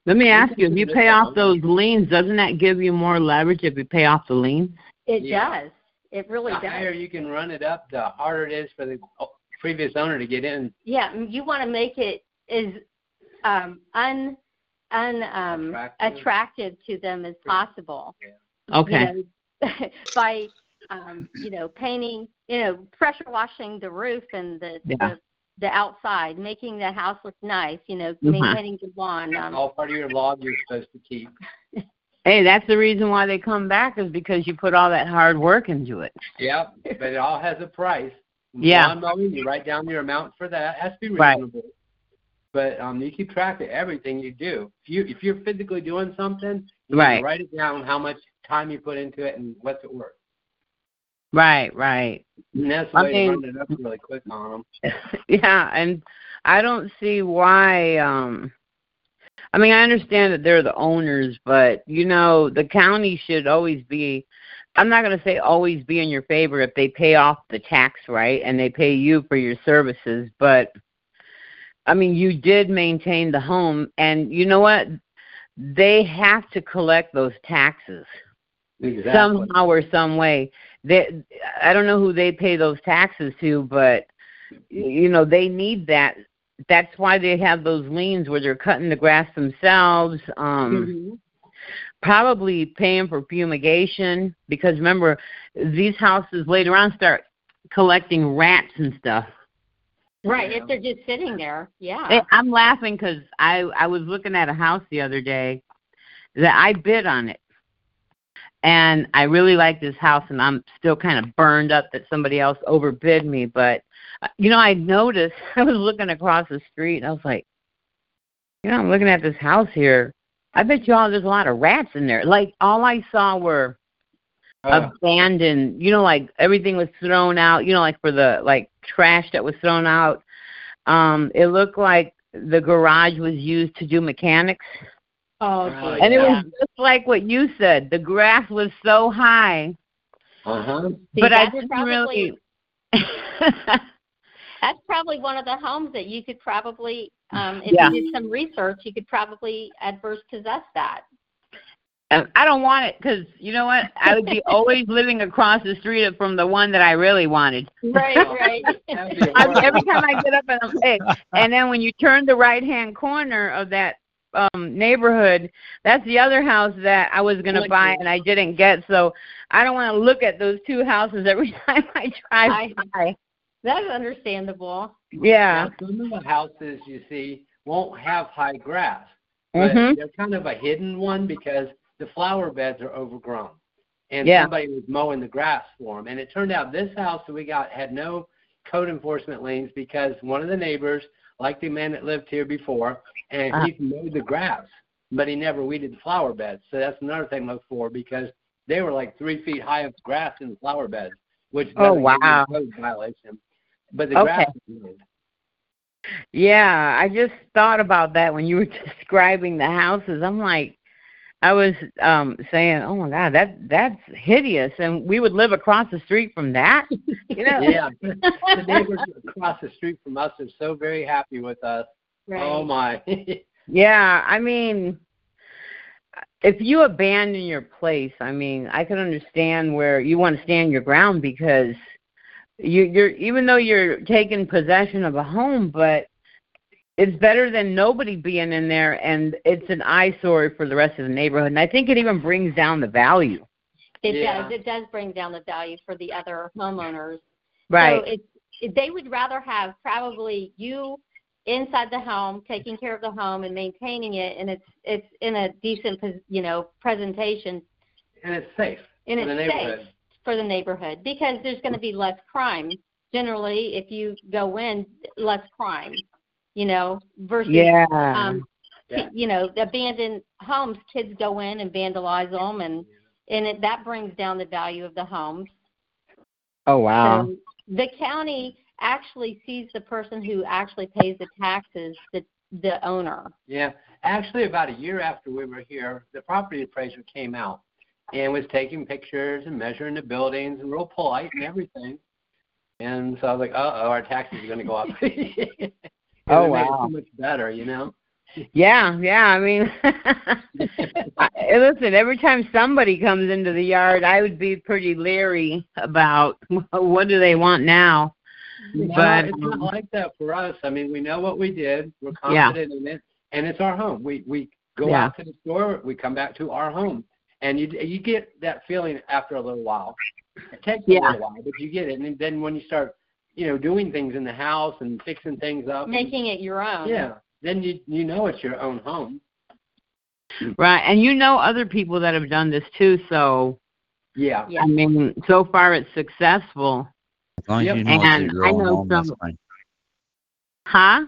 Let me ask you, if you pay off those liens, doesn't that give you more leverage if you pay off the liens? It yeah. does. It really does. The higher you can run it up, the harder it is for the previous owner to get in. Yeah, you want to make it as attractive to them as possible. Yeah. Okay. You know, by you know, painting, you know, pressure washing the roof and the outside, making the house look nice, you know, uh-huh. maintaining the lawn. All part of your lawn you're supposed to keep. Hey, that's the reason why they come back, is because you put all that hard work into it. Yeah, but it all has a price. Yeah. Lawn mowing, you write down your amount for that. It has to be reasonable. Right. But you keep track of everything you do. If you're physically doing something, you right. write it down, how much time you put into it and what's it worth. Right, right. And that's the way to run it up really quick on them. Yeah, and I don't see why. I mean, I understand that they're the owners, but, you know, the county should always be, I'm not going to say always be in your favor if they pay off the tax, right, and they pay you for your services, but I mean, you did maintain the home, and you know what? They have to collect those taxes. Exactly. Somehow or some way. I don't know who they pay those taxes to, but, you know, they need that. That's why they have those liens where they're cutting the grass themselves, probably paying for fumigation, because, remember, these houses later on start collecting rats and stuff. Right, if they're just sitting there, yeah. I'm laughing because I was looking at a house the other day that I bid on it. And I really like this house, and I'm still kind of burned up that somebody else overbid me. But, you know, I noticed, I was looking across the street, and I was like, you know, I'm looking at this house here. I bet you all there's a lot of rats in there. Like, all I saw were abandoned, you know, like everything was thrown out, you know, like for the, like, trash that was thrown out. It looked like the garage was used to do mechanics. Oh, okay. And it was just like what you said. The grass was so high. See, but I didn't really. That's probably one of the homes that you could probably, if you did some research, you could probably adverse possess that. I don't want it because, you know what, I would be always living across the street from the one that I really wanted. Right. I mean, every time I get up and I'm sick. And then when you turn the right-hand corner of that neighborhood, that's the other house that I was going to buy and I didn't get. So I don't want to look at those two houses every time I drive by. That's understandable. Yeah. Now, some of the houses, you see, won't have high grass. But they're kind of a hidden one because the flower beds are overgrown, and somebody was mowing the grass for them. And it turned out this house that we got had no code enforcement liens because one of the neighbors liked the man that lived here before, and he mowed the grass, but he never weeded the flower beds. So that's another thing to look for because they were like 3 feet high of grass in the flower beds, which doesn't give you a code violation. But the grass is weird. Yeah, I just thought about that when you were describing the houses. I'm like, I was saying, oh, my God, that's hideous. And we would live across the street from that? You know? Yeah. The neighbors across the street from us are so very happy with us. Right. Oh, my. Yeah, I mean, if you abandon your place, I mean, I can understand where you want to stand your ground because – You're even though you're taking possession of a home, but it's better than nobody being in there, and it's an eyesore for the rest of the neighborhood. And I think it even brings down the value. It does. It does bring down the value for the other homeowners. Right. So they would rather have probably you inside the home, taking care of the home and maintaining it, and it's in a decent presentation. And it's safe. And it's safe. For the neighborhood, because there's going to be less crime. Generally, if you go in, less crime, versus, abandoned homes, kids go in and vandalize them, and that brings down the value of the homes. Oh, wow. So the county actually sees the person who actually pays the taxes, the owner. Yeah. Actually, about a year after we were here, the property appraiser came out and was taking pictures and measuring the buildings and real polite and everything. And so I was like, uh-oh, our taxes are going to go up. Oh, wow. So much better, Yeah, I mean, listen, every time somebody comes into the yard, I would be pretty leery about what do they want now. No, but it's not like that for us. I mean, we know what we did. We're confident in it. And it's our home. We go out to the store. We come back to our home. And you get that feeling after a little while. It takes a little while, but you get it. And then when you start, doing things in the house and fixing things up. Making it your own. Yeah. Then you know it's your own home. Right. And you know other people that have done this too, so. Yeah. I mean, so far it's successful. As long as you know it's your own home, that's fine. Huh?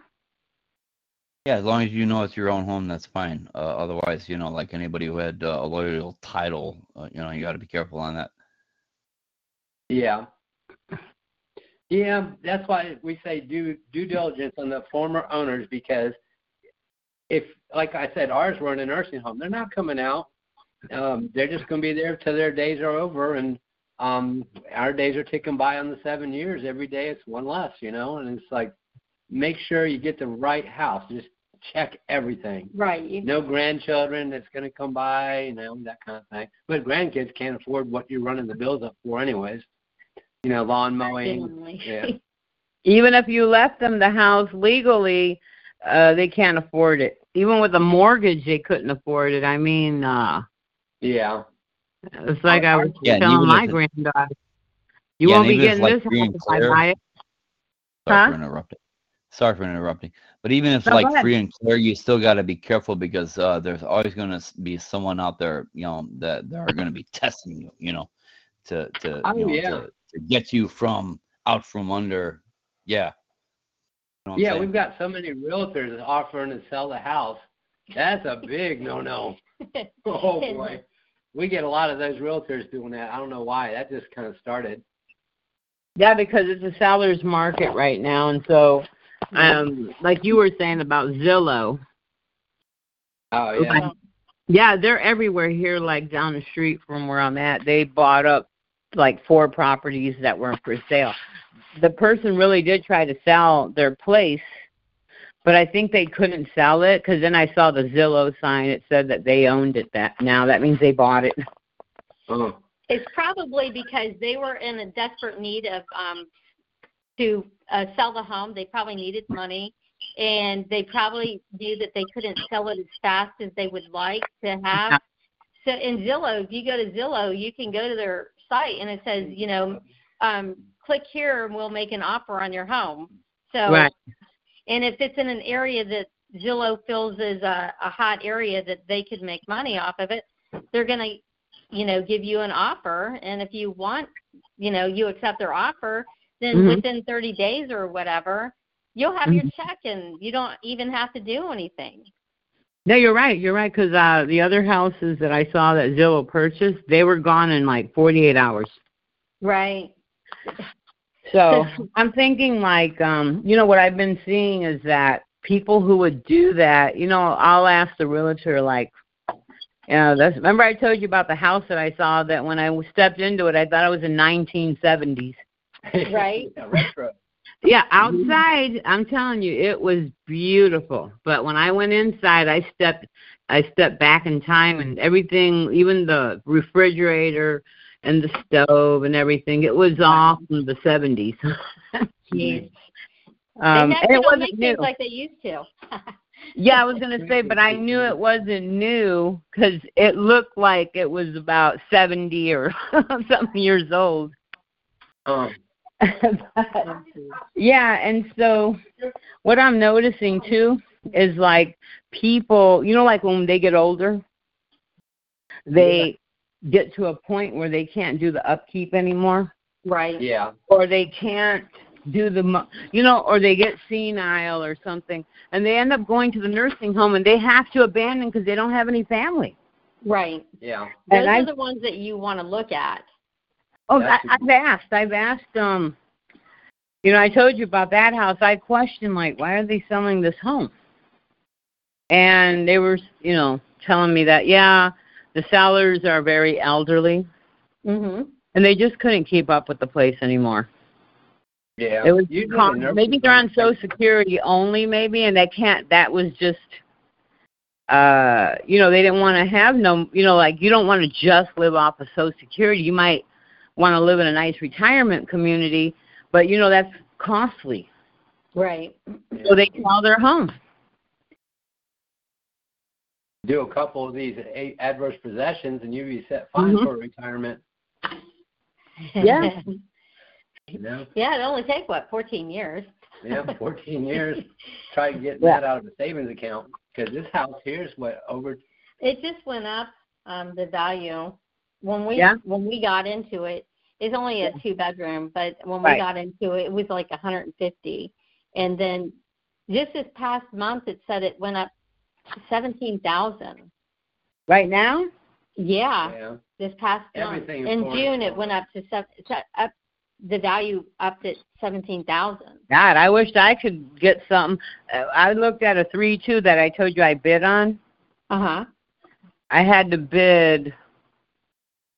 Yeah, as long as you know it's your own home, that's fine. Otherwise, like anybody who had a loyal title, you got to be careful on that. Yeah. Yeah, that's why we say do due diligence on the former owners, because if, like I said, ours were in a nursing home, they're not coming out. They're just going to be there till their days are over, and our days are ticking by on the 7 years. Every day it's one less, and it's like, make sure you get the right house. Just check everything. Right. No grandchildren that's going to come by, you know, that kind of thing. But grandkids can't afford what you're running the bills up for anyways. You know, lawn mowing. Yeah. Even if you left them the house legally, they can't afford it. Even with a mortgage, they couldn't afford it. I mean, yeah. It's like I was telling my granddaughter, you won't be getting this house if I buy it. Sorry for interrupting. But even if, like, free and clear, you still got to be careful because there's always going to be someone out there, you know, that are going to be testing you, you know, to get you from out from under. Yeah. You know what I'm saying? We've got so many realtors offering to sell the house. That's a big no-no. Oh, boy. We get a lot of those realtors doing that. I don't know why. That just kind of started. Yeah, because it's a seller's market right now. And so, like you were saying about Zillow. Oh, yeah. Like, yeah, they're everywhere here, like down the street from where I'm at. They bought up, like, 4 properties that weren't for sale. The person really did try to sell their place, but I think they couldn't sell it because then I saw the Zillow sign. It said that they owned it now. That means they bought it. Oh. It's probably because they were in a desperate need of to sell the home. They probably needed money, and they probably knew that they couldn't sell it as fast as they would like to have. So in Zillow, if you go to Zillow, you can go to their site, and it says, you know, click here, and we'll make an offer on your home. So, right. And if it's in an area that Zillow feels is a hot area that they could make money off of it, they're going to, you know, give you an offer, and if you want, you know, you accept their offer, then within 30 days or whatever, you'll have your check, and you don't even have to do anything. No, you're right. You're right, because the other houses that I saw that Zillow purchased, they were gone in like 48 hours. Right. So I'm thinking, like, you know, what I've been seeing is that people who would do that, you know, I'll ask the realtor, like, yeah, remember I told you about the house that I saw that when I stepped into it, I thought it was in 1970s. Right. Yeah, retro. Yeah, outside, I'm telling you, it was beautiful. But when I went inside, I stepped back in time, and everything, even the refrigerator and the stove and everything, it was all from the 70s. Jeez. And it wasn't new. Things like they used to. Yeah, I was going to say, but I knew it wasn't new because it looked like it was about 70 or something years old. But, yeah, and so what I'm noticing, too, is, like, people, you know, like when they get older, they get to a point where they can't do the upkeep anymore. Right. Yeah. Or they can't do the, you know, or they get senile or something, and they end up going to the nursing home, and they have to abandon because they don't have any family. Right. Yeah. And those are the ones that you want to look at. Oh, I've asked. You know, I told you about that house. I questioned, like, why are they selling this home? And they were, you know, telling me that, yeah, the sellers are very elderly, and they just couldn't keep up with the place anymore. Yeah, it was maybe they're on Social Security only, maybe, and they can't. That was just, you know, they didn't want to have no, you know, like you don't want to just live off of Social Security. You might want to live in a nice retirement community, but you know that's costly. Right. So they sell their home. Do a couple of these adverse possessions, and you'd be set fine for retirement. Yeah. You know? Yeah, it only takes, 14 years? Yeah, 14 years. Try to get that out of the savings account because this house here is It just went up, the value. When we got into it, it's only a 2-bedroom, but when we got into it, it was like $150,000. And then just this past month, it said it went up to $17,000. Right now? Yeah. This past month. In June, it went up to the value upped at $17,000. God, I wished I could get something. I looked at a 3.2 that I told you I bid on. I had to bid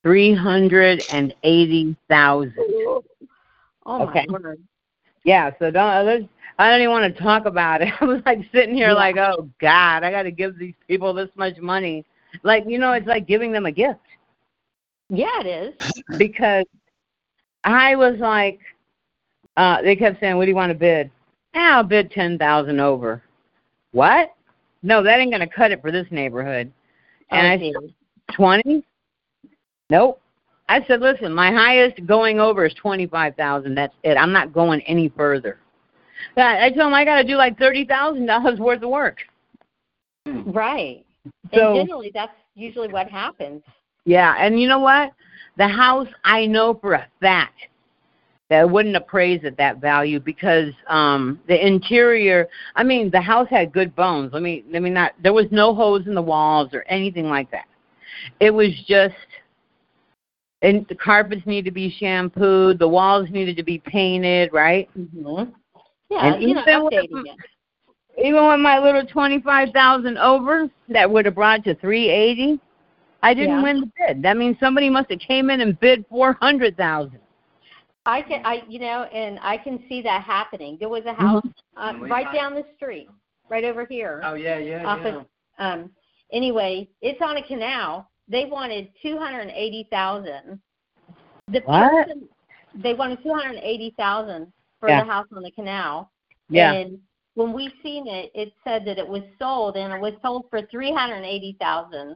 $380,000. Oh, my word. Yeah, so don't. I don't even want to talk about it. I'm like sitting here like, oh, God, I got to give these people this much money. Like, you know, it's like giving them a gift. Yeah, it is. Because I was like, they kept saying, what do you want to bid? I'll bid $10,000 over. What? No, that ain't going to cut it for this neighborhood. And I said, 20? Nope. I said, listen, my highest going over is $25,000. That's it. I'm not going any further. I told him I got to do like $30,000 worth of work. Right. So, and generally, that's usually what happens. Yeah, and you know what? The house, I know for a fact that it wouldn't appraise at that value because the interior, I mean, the house had good bones. Let me not, there was no holes in the walls or anything like that. It was just, and the carpets needed to be shampooed, the walls needed to be painted, right? Mm-hmm. Yeah, and you know, updating it. Even with my little $25,000 over, that would have brought to $380,000. I didn't win the bid. That means somebody must have came in and bid $400,000. I can see that happening. There was a house right down the street, right over here. Oh yeah. Anyway, it's on a canal. They wanted $280,000. They wanted $280,000 for the house on the canal. Yeah. And when we seen it, it said that it was sold, and it was sold for $380,000.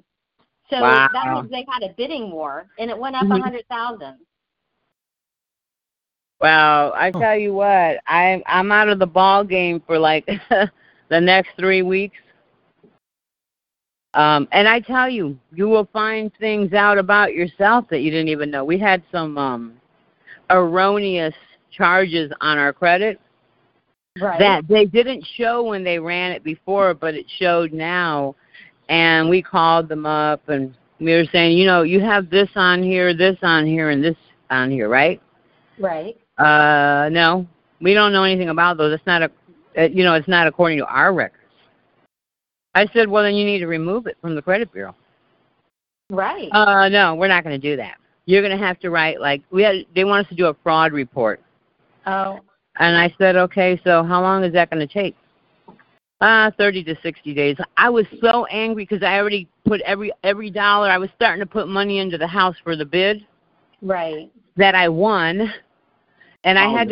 So that means they had a bidding war, and it went up $100,000. Well, I tell you what, I'm out of the ball game for like the next 3 weeks. And I tell you, you will find things out about yourself that you didn't even know. We had some erroneous charges on our credit that they didn't show when they ran it before, but it showed now. And we called them up, and we were saying, you know, you have this on here, and this on here, right? Right. No, we don't know anything about those. It's not it's not according to our records. I said, well, then you need to remove it from the credit bureau. Right. No, we're not going to do that. You're going to have to write, like, they want us to do a fraud report. Oh. And I said, okay, so how long is that going to take? 30 to 60 days. I was so angry because I already put every dollar. I was starting to put money into the house for the bid. Right. That I won. And I had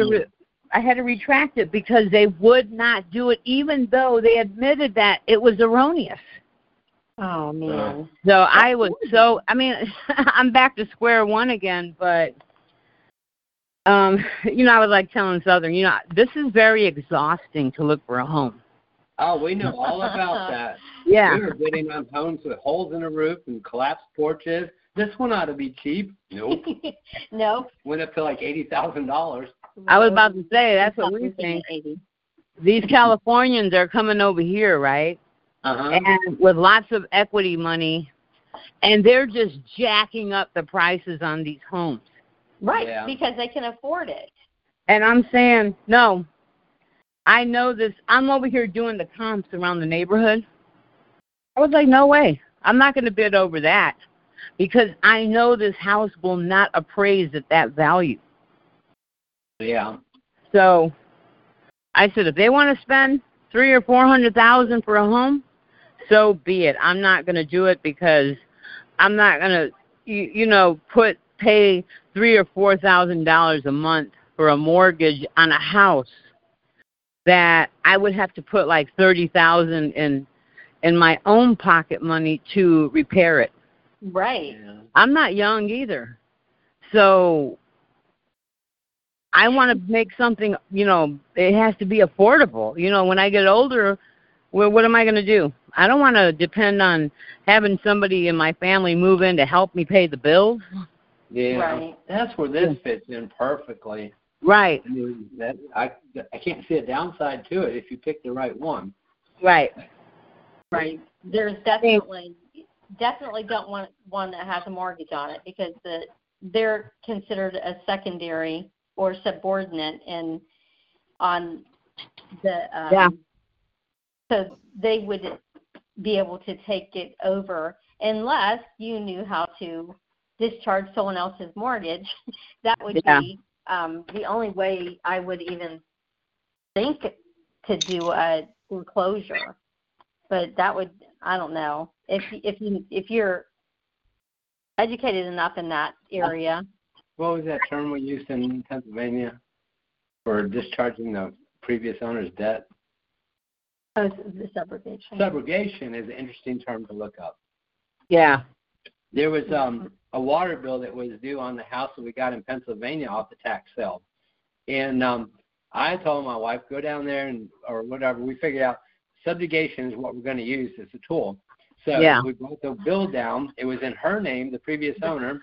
to retract it because they would not do it, even though they admitted that it was erroneous. Oh, man. So I was so, I mean, I'm back to square one again, but, you know, I was like telling Southern, you know, this is very exhausting to look for a home. Oh, we know all about that. Yeah. We were bidding on homes with holes in the roof and collapsed porches. This one ought to be cheap. Nope. Nope. Went up to like $80,000. I was about to say, that's what we think. These Californians are coming over here, right? Uh-huh. And with lots of equity money, and they're just jacking up the prices on these homes. Right, yeah. Because they can afford it. And I'm saying, no, I know this. I'm over here doing the comps around the neighborhood. I was like, no way. I'm not going to bid over that because I know this house will not appraise at that value. Yeah. So I said, if they want to spend $300,000 or $400,000 for a home, so be it. I'm not going to do it because I'm not going to, pay $3,000 or $4,000 a month for a mortgage on a house that I would have to put like $30,000 in my own pocket money to repair it. Right. Yeah. I'm not young either, so I want to make something, you know, it has to be affordable. You know, when I get older, well, what am I going to do? I don't want to depend on having somebody in my family move in to help me pay the bills. Yeah, right. That's where this fits in perfectly. Right. I mean, I can't see a downside to it if you pick the right one. Right. Right. There's definitely don't want one that has a mortgage on it because they're considered a secondary or subordinate, and on the so they would be able to take it over unless you knew how to discharge someone else's mortgage. That would be the only way I would even think to do a foreclosure, but that would, I don't know if you're educated enough in that area. What was that term we used in Pennsylvania for discharging the previous owner's debt? Oh, the subrogation. Subrogation is an interesting term to look up. Yeah. There was a water bill that was due on the house that we got in Pennsylvania off the tax sale. And I told my wife, go down there and or whatever. We figured out subrogation is what we're going to use as a tool. So we brought the bill down. It was in her name, the previous owner.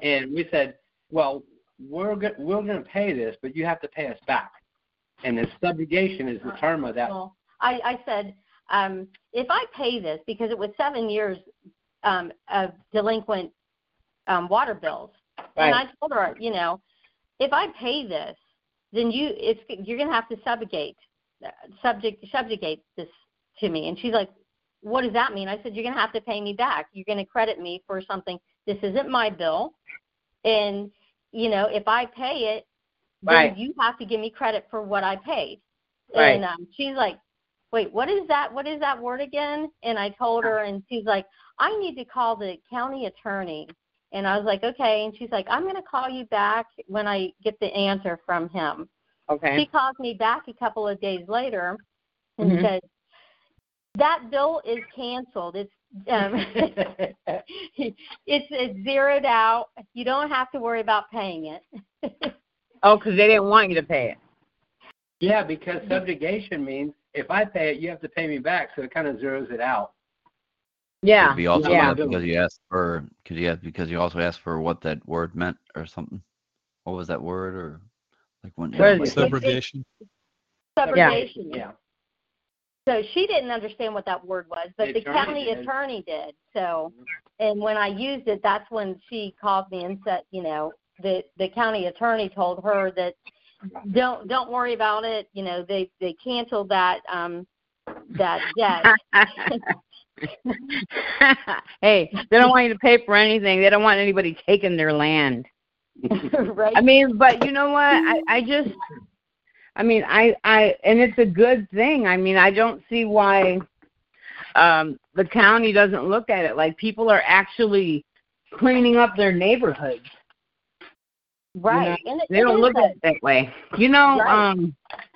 And we said, well, we're going to pay this, but you have to pay us back. And the subrogation is the term of that. Well, I said, if I pay this, because it was 7 years of delinquent water bills. Right. And I told her, you know, if I pay this, then you're going to have to subjugate this to me. And she's like, what does that mean? I said, you're going to have to pay me back. You're going to credit me for something. This isn't my bill. And, you know, if I pay it, then you have to give me credit for what I paid. Right. And she's like, wait, what is that? What is that word again? And I told her, and she's like, I need to call the county attorney. And I was like, okay. And she's like, I'm going to call you back when I get the answer from him. Okay. She calls me back a couple of days later and says, that bill is canceled. It's it's zeroed out. You don't have to worry about paying it. Oh, because they didn't want you to pay it. Yeah, because subjugation means if I pay it, you have to pay me back, so it kind of zeroes it out. Yeah. It'd be also because you also asked for what that word meant or something. What was that word or like when? Subrogation. Subrogation. Yeah. So she didn't understand what that word was, but the county attorney did. So, and when I used it, that's when she called me and said, you know, the county attorney told her that don't worry about it. You know, they canceled that that debt. Hey, they don't want you to pay for anything. They don't want anybody taking their land. Right. I mean, but you know what? I and it's a good thing. I mean, I don't see why the county doesn't look at it. Like, people are actually cleaning up their neighborhoods. Right. You know, they don't look at it that way. You know,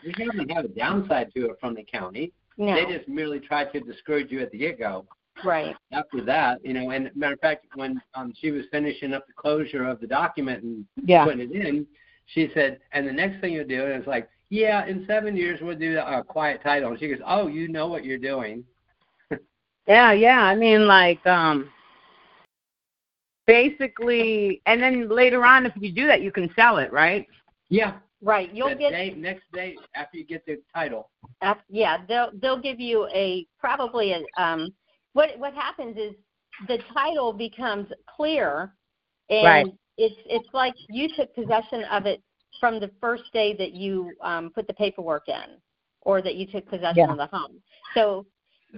you don't have a downside to it from the county. No. They just merely try to discourage you at the get-go. Right. After that, you know, and matter of fact, when she was finishing up the closure of the document and putting it in, she said, and the next thing you'll do, and it's like, yeah, in 7 years we'll do a quiet title. And she goes, oh, you know what you're doing. yeah. I mean, like, basically, and then later on, if you do that, you can sell it, right? Yeah. Right. You'll get day, next day after you get the title. They'll give you what happens is the title becomes clear, and it's like you took possession of it from the first day that you put the paperwork in, or that you took possession of the home. So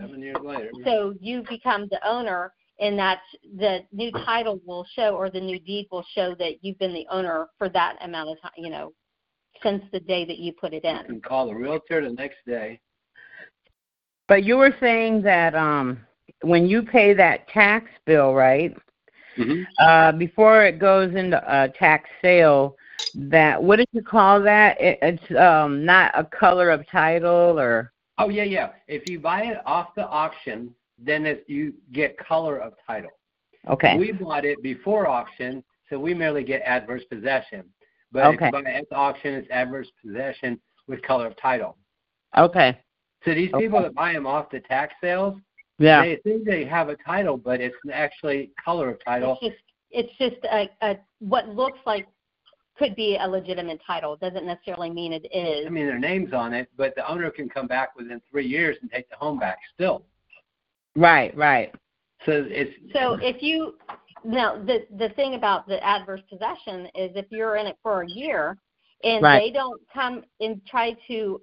7 years later. So you become the owner, and that's the new title will show, or the new deed will show that you've been the owner for that amount of time. You know. Since the day that you put it in. You can call the realtor the next day. But you were saying that when you pay that tax bill, right, before it goes into a tax sale, that, what did you call that? It's not a color of title or? Oh, yeah. If you buy it off the auction, then you get color of title. Okay. We bought it before auction, so we merely get adverse possession. But at the auction, it's adverse possession with color of title. Okay. So these people that buy them off the tax sales, they think they have a title, but it's actually color of title. It's just a what looks like could be a legitimate title. Doesn't necessarily mean it is. I mean, their name's on it, but the owner can come back within 3 years and take the home back still. Right. So if you... Now, the thing about the adverse possession is if you're in it for a year and they don't come and try to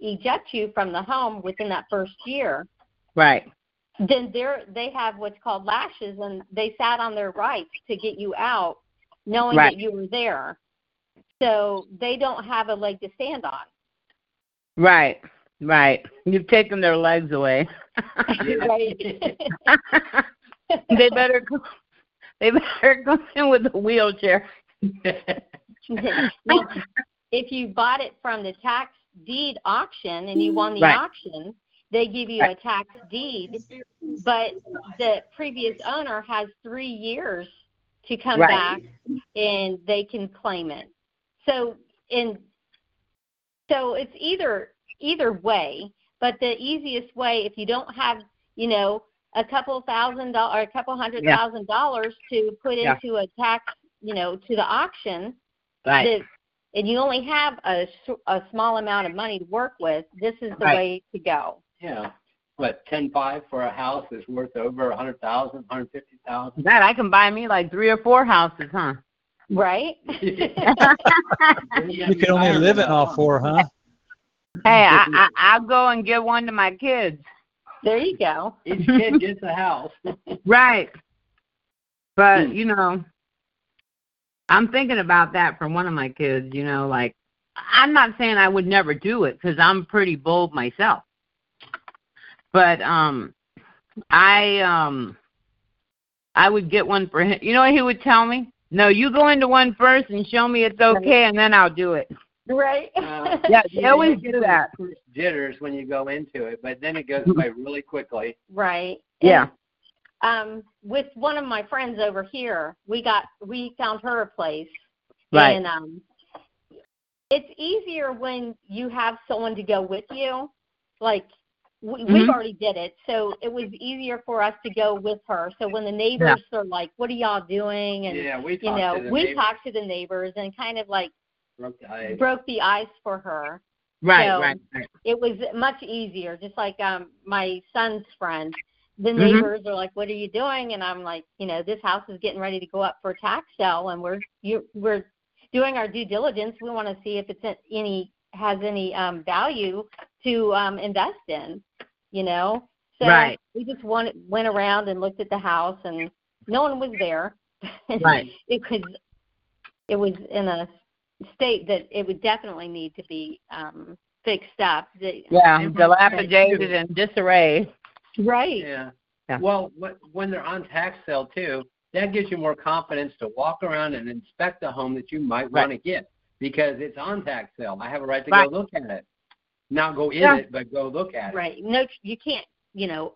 eject you from the home within that first year, then they have what's called lashes, and they sat on their rights to get you out knowing that you were there. So they don't have a leg to stand on. Right, right. You've taken their legs away. They better go in with a wheelchair. Well, if you bought it from the tax deed auction and you won the auction, they give you a tax deed, but the previous owner has 3 years to come back and they can claim it. So it's either way, but the easiest way, if you don't have, a couple $1,000 or a couple $100,000 to put into a tax, to the auction, and you only have a small amount of money to work with, this is the way to go. Yeah. What, 10.5 for a house that's worth over $100,000, $150,000? That I can buy me like 3 or 4 houses, huh? Right? You can only live in all 4, huh? Hey, I'll go and give one to my kids. There you go. Each kid gets a house. Right. But, I'm thinking about that for one of my kids, I'm not saying I would never do it because I'm pretty bold myself. But I would get one for him. You know what he would tell me? No, you go into one first and show me it's okay, and then I'll do it. Right? Yeah, they always do that. Jitters when you go into it, but then it goes away really quickly. Right. Yeah. With one of my friends over here, we found her a place. Right. And it's easier when you have someone to go with you. Like, we've already did it, so it was easier for us to go with her. So when the neighbors are like, what are y'all doing? And, we talked to the neighbors and kind of like broke the ice for her. Right, so right. It was much easier, just like my son's friend. The neighbors are like, what are you doing? And I'm like, this house is getting ready to go up for a tax sale, and we're doing our due diligence. We want to see if it's has any value to invest in, So we just went around and looked at the house, and no one was there. Right. It was in a state that it would definitely need to be fixed up. Dilapidated and disarray. Right. Yeah. Well, when they're on tax sale, too, that gives you more confidence to walk around and inspect the home that you might want to get because it's on tax sale. I have a right to go look at it. Not go in it, but go look at it. Right. No, you can't,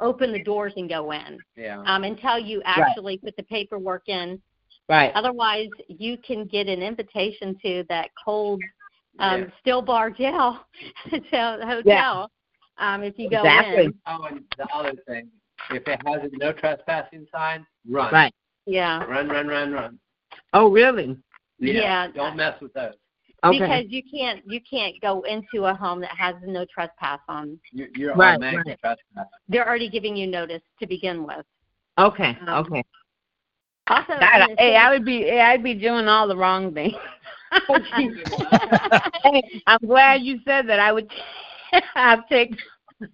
open the doors and go in. Yeah. Until you actually put the paperwork in. Right. Otherwise, you can get an invitation to that cold steel bar jail hotel if you go in. Oh, and the other thing, if it has a no trespassing sign, run. Right. Yeah. Run. Oh, really? Yeah. Don't mess with those. Okay. Because you can't go into a home that has no trespass on. You're automatically trespassing. They're already giving you notice to begin with. Okay. Okay. Also, I'd be doing all the wrong things. I'm glad you said that. I'd take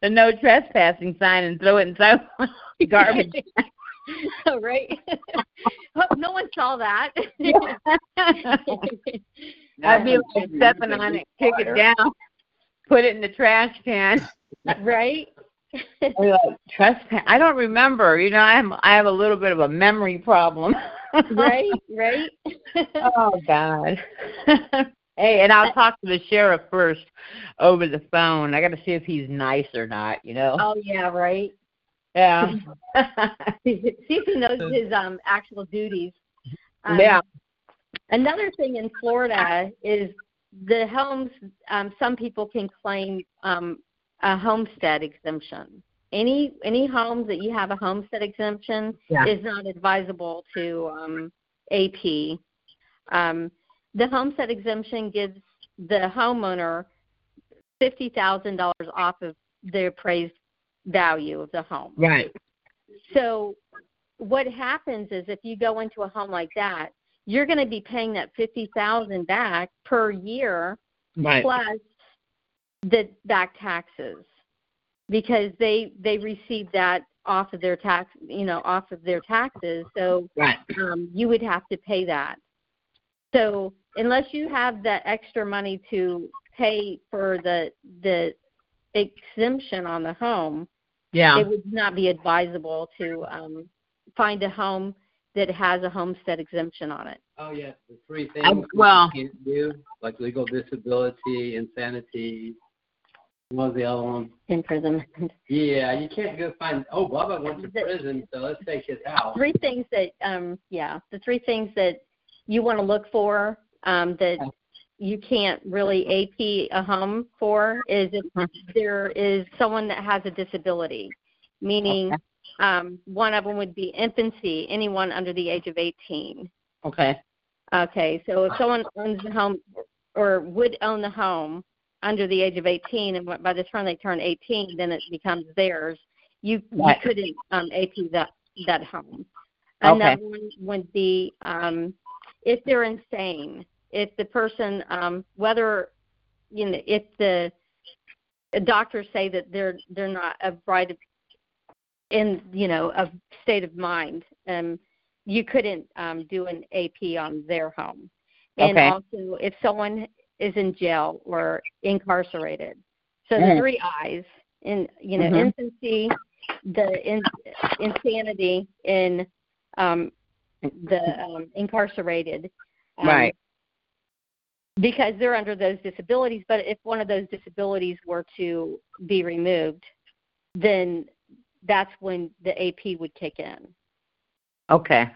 the no trespassing sign and throw it inside the garbage. Right. No one saw that. I'd be like stepping on it, kick it down, put it in the trash can. Right? Trespass. I don't remember. I have a little bit of a memory problem. Right? Oh, God. Hey, and I'll talk to the sheriff first over the phone. I got to see if he's nice or not, Oh, yeah, right? Yeah. See if he knows his actual duties. Yeah. Another thing in Florida is the homes, some people can claim a homestead exemption. Any homes that you have a homestead exemption is not advisable to AP. The homestead exemption gives the homeowner $50,000 off of the appraised value of the home. Right. So what happens is if you go into a home like that, you're going to be paying that $50,000 back per year plus the back taxes because they receive that off of their tax, off of their taxes. So you would have to pay that. So unless you have that extra money to pay for the exemption on the home, yeah, it would not be advisable to find a home that has a homestead exemption on it. Oh, yeah, the three things you can't do, like legal disability, insanity. What was the other one? Imprisonment. Yeah, you can't go find, Bubba went to prison, so let's take his out. Three things that, the three things that you want to look for that you can't really AP a home for is if there is someone that has a disability, meaning one of them would be infancy, anyone under the age of 18. Okay. Okay, so if someone owns the home or would own the home under the age of 18, and by the time they turn 18, then it becomes theirs, you couldn't AP that home. Another one would be if they're insane. If the person, if the doctors say that they're not of state of mind, you couldn't do an AP on their home. And also if someone is in jail or incarcerated. So the three I's, infancy, insanity, and the incarcerated. Right. Because they're under those disabilities, but if one of those disabilities were to be removed, then that's when the AP would kick in. Okay.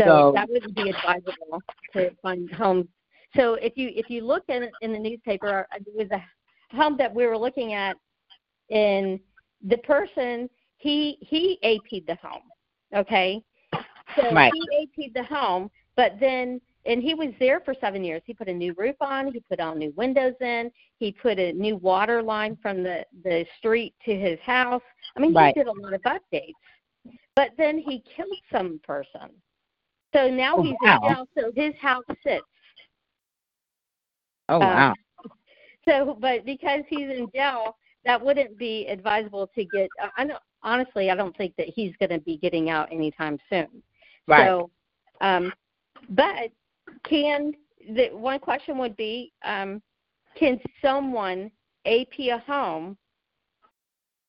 So that wouldn't be advisable to find homes. So if you look at it in the newspaper, it was a home that we were looking at, and the person, he AP'd the home, okay? So he AP'd the home, but then, and he was there for 7 years. He put a new roof on. He put all new windows in. He put a new water line from the street to his house. I mean, he did a lot of updates. But then he killed some person. So now he's in jail, so his house sits. Oh, wow. But because he's in jail, that wouldn't be advisable to get I don't think that he's going to be getting out anytime soon. Right. So, but one question would be, can someone AP a home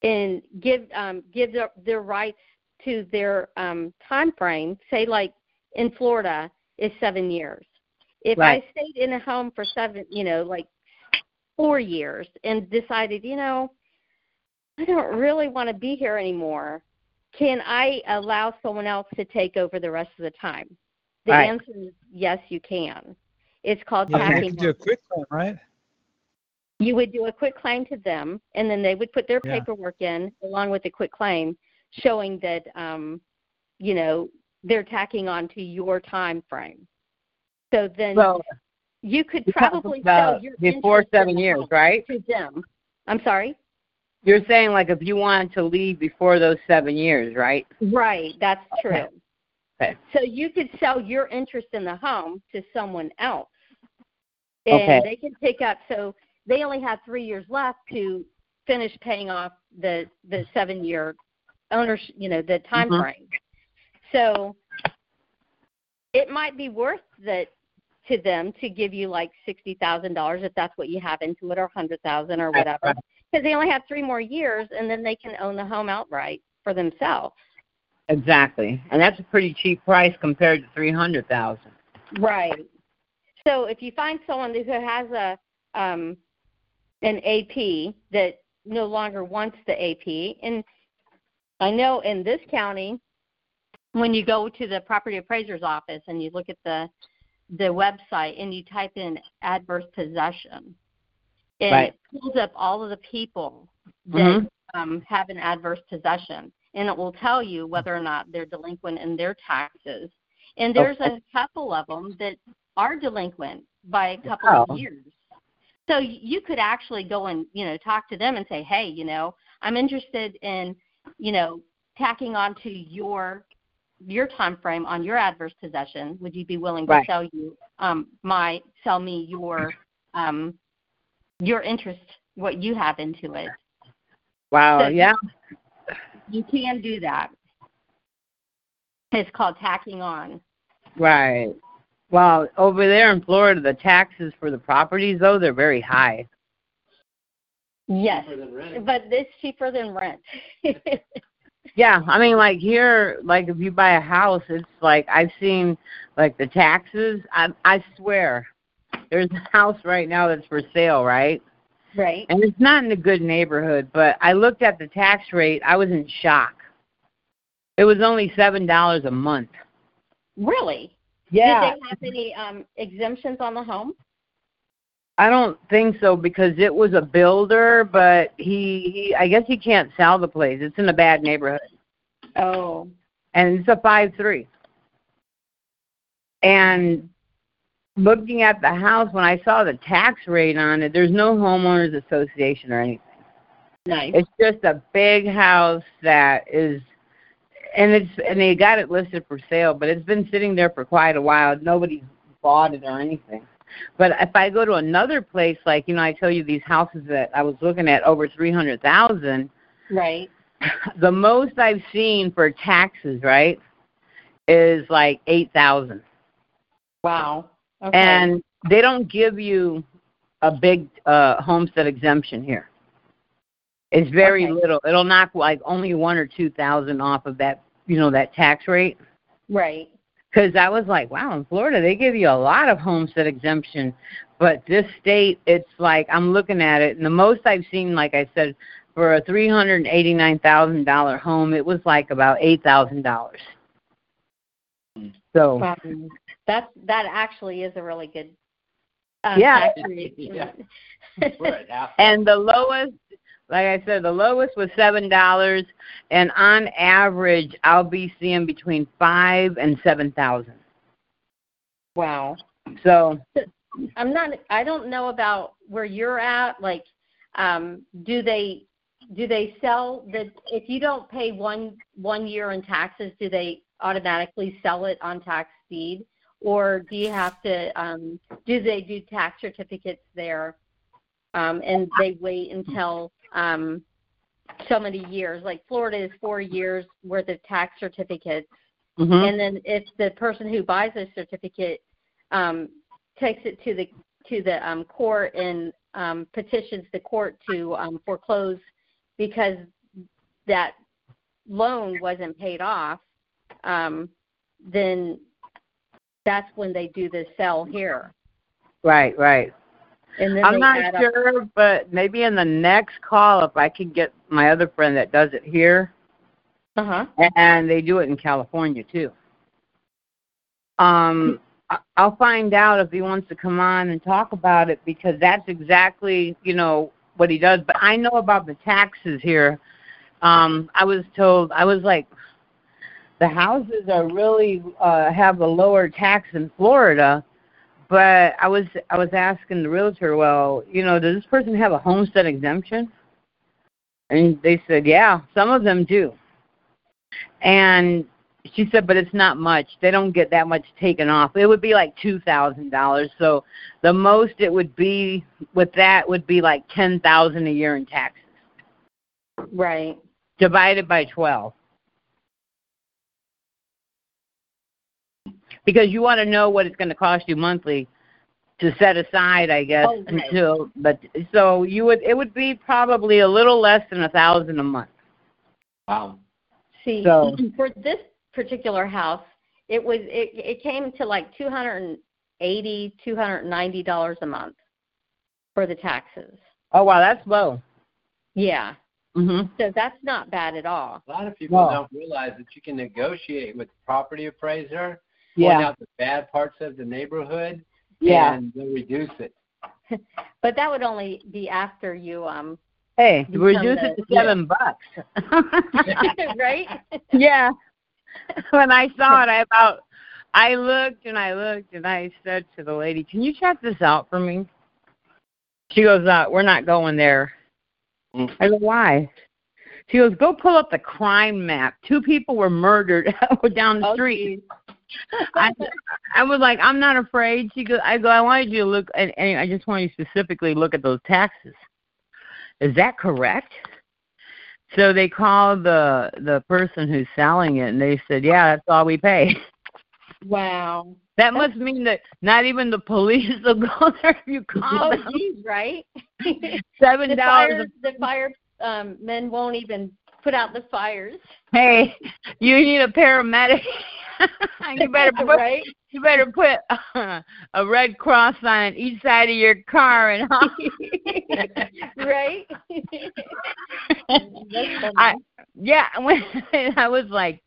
and give their rights to their time frame, say like in Florida is 7 years. If I stayed in a home for 4 years and decided, I don't really want to be here anymore, can I allow someone else to take over the rest of the time? The answer is yes, you can. It's called taxing. You could do a quit claim, right? You would do a quit claim to them, and then they would put their paperwork in along with the quit claim showing that, they're tacking on to your time frame. So then you could probably sell your before 7 years, right? To them. I'm sorry? You're saying like if you wanted to leave before those 7 years, right? Right, that's true. Okay. So you could sell your interest in the home to someone else. And they can pick up, so they only have 3 years left to finish paying off the 7 year ownership, the time frame. So it might be worth that to them to give you like $60,000 if that's what you have into it, or $100,000 or whatever, because they only have 3 more years, and then they can own the home outright for themselves. Exactly, and that's a pretty cheap price compared to $300,000. Right. So if you find someone who has a an AP that no longer wants the AP, and I know in this county, when you go to the property appraiser's office and you look at the website and you type in adverse possession, it pulls up all of the people that have an adverse possession, and it will tell you whether or not they're delinquent in their taxes. And there's a couple of them that are delinquent by a couple of years. So you could actually go and, talk to them and say, hey, I'm interested in, tacking onto your time frame on your adverse possession. Would you be willing to sell you sell me your interest, what you have into it? Wow, so you can do that. It's called tacking on. Right. Wow. Over there in Florida, the taxes for the properties, though, they're very high. Yes, but it's cheaper than rent. Yeah, I mean, like here, like if you buy a house, it's like I've seen like the taxes. I swear, there's a house right now that's for sale, right? Right. And it's not in a good neighborhood, but I looked at the tax rate. I was in shock. It was only $7 a month. Really? Yeah. Did they have any exemptions on the home? I don't think so because it was a builder, but he I guess he can't sell the place. It's in a bad neighborhood. Oh. And it's a 5-3. And looking at the house, when I saw the tax rate on it, there's no homeowners association or anything. Nice. It's just a big house that is, and they got it listed for sale, but it's been sitting there for quite a while. Nobody bought it or anything. But if I go to another place, like, you know, I tell you these houses that I was looking at over $300,000. Right. The most I've seen for taxes, right, is like $8,000. Wow. Okay. And they don't give you a big homestead exemption here. It's very little. It'll knock like only $1,000 or $2,000 off of that, you know, that tax rate. Right. Because I was like, wow, in Florida, they give you a lot of homestead exemption. But this state, it's like I'm looking at it, and the most I've seen, like I said, for a $389,000 home, it was like about $8,000. So that actually is a really good tax rate. Yeah. And the lowest, like I said, the lowest was $7, and on average, I'll be seeing between $5,000 and $7,000. Wow. So I don't know about where you're at. Like, do they sell the? If you don't pay one year in taxes, do they automatically sell it on tax deed, or do you have to? Do they do tax certificates there, and they wait until? So many years, like Florida is 4 years worth of tax certificates. Mm-hmm. And then if the person who buys a certificate takes it to the court and petitions the court to foreclose because that loan wasn't paid off, then that's when they do the sale here. Right. I'm not sure, but maybe in the next call, if I can get my other friend that does it here, and they do it in California too. I'll find out if he wants to come on and talk about it because that's exactly, you know, what he does. But I know about the taxes here. I was told, I was like, the houses are really have a lower tax in Florida. But I was asking the realtor, well, you know, does this person have a homestead exemption? And they said, yeah, some of them do. And she said, but it's not much. They don't get that much taken off. It would be like $2,000. So the most it would be with that would be like $10,000 a year in taxes. Right. Divided by 12. Because you want to know what it's going to cost you monthly to set aside, I guess. Okay. It would be probably a little less than $1,000 a month. Wow. See, so for this particular house, it came to like $280, $290 a month for the taxes. Oh wow, that's low. Yeah. Mm-hmm. So that's not bad at all. A lot of people don't realize that you can negotiate with the property appraiser. Yeah. Point out the bad parts of the neighborhood, and they'll reduce it. But that would only be after you. Hey, reduce it to $7, right? Yeah. When I saw it, I looked and I said to the lady, "Can you check this out for me?" She goes, "We're not going there." Mm. I said, "Why?" She goes, "Go pull up the crime map. 2 people were murdered down the street." Geez. I was like, I'm not afraid. She goes, I wanted you to look, and I just wanted you to specifically look at those taxes. Is that correct? So they called the person who's selling it, and they said, yeah, that's all we pay. Wow. That must mean that not even the police will go there if you call them. Oh, geez, right? $7. The fire men won't even put out the fires. Hey, you need a paramedic. You better put a red cross on each side of your car and right? I was like,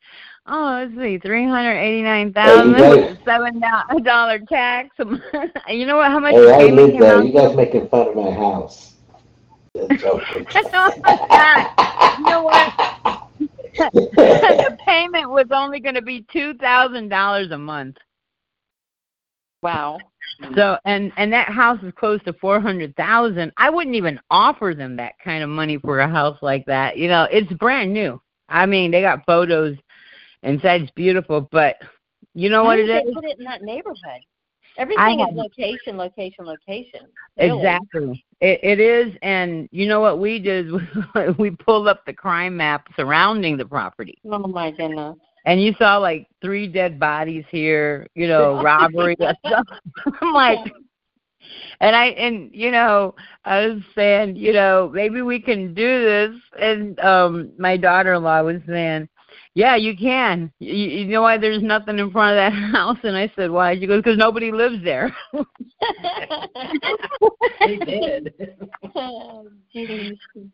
oh, let's see, $389,000, $7 tax. You know what? How much? Hey, I live there. You guys making fun of my house? Oh my God! You know what? The payment was only going to be $2,000 a month. Wow. So and that house is close to $400,000. I wouldn't even offer them that kind of money for a house like that. You know, it's brand new. I mean, they got photos inside. It's beautiful, but you know what it is? They put it in that neighborhood. Everything is location, location, location. Really. Exactly. It is, and you know what we did is we pulled up the crime map surrounding the property. Oh, my goodness. And you saw, like, 3 dead bodies here, you know, robbery. I'm like, I was saying, you know, maybe we can do this. And my daughter-in-law was saying, yeah, you can. You know why there's nothing in front of that house? And I said, why? She goes, because nobody lives there. They did.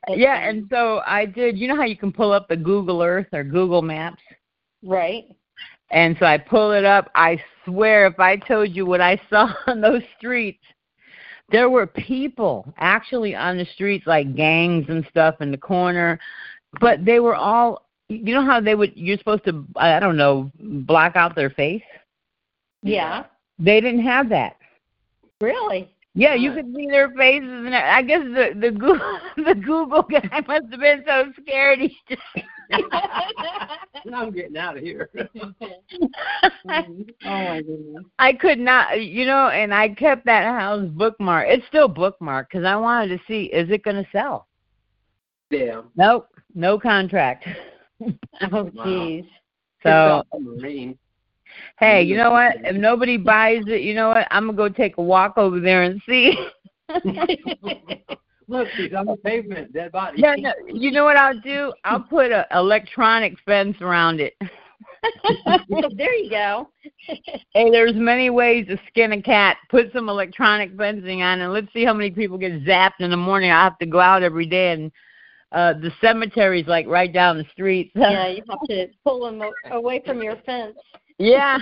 Yeah, and so I did. You know how you can pull up the Google Earth or Google Maps? Right. And so I pull it up. I swear if I told you what I saw on those streets, there were people actually on the streets, like gangs and stuff in the corner, but they were all... You know how you're supposed to, I don't know, block out their face? Yeah. They didn't have that. Really? Yeah, you could see their faces. And I guess the Google guy must have been so scared. I'm getting out of here. Oh, my goodness. I could not, you know, and I kept that house bookmarked. It's still bookmarked because I wanted to see, is it going to sell? Yeah. Nope. No contract. Oh, geez. Wow. So, hey, you know what? If nobody buys it, you know what? I'm going to go take a walk over there and see. Look, she's on the pavement, dead body. Yeah, no, you know what I'll do? I'll put an electronic fence around it. There you go. Hey, there's many ways to skin a cat. Put some electronic fencing on, and let's see how many people get zapped in the morning. I have to go out every day and... the cemetery's like right down the street. Yeah, you have to pull them away from your fence. Yeah.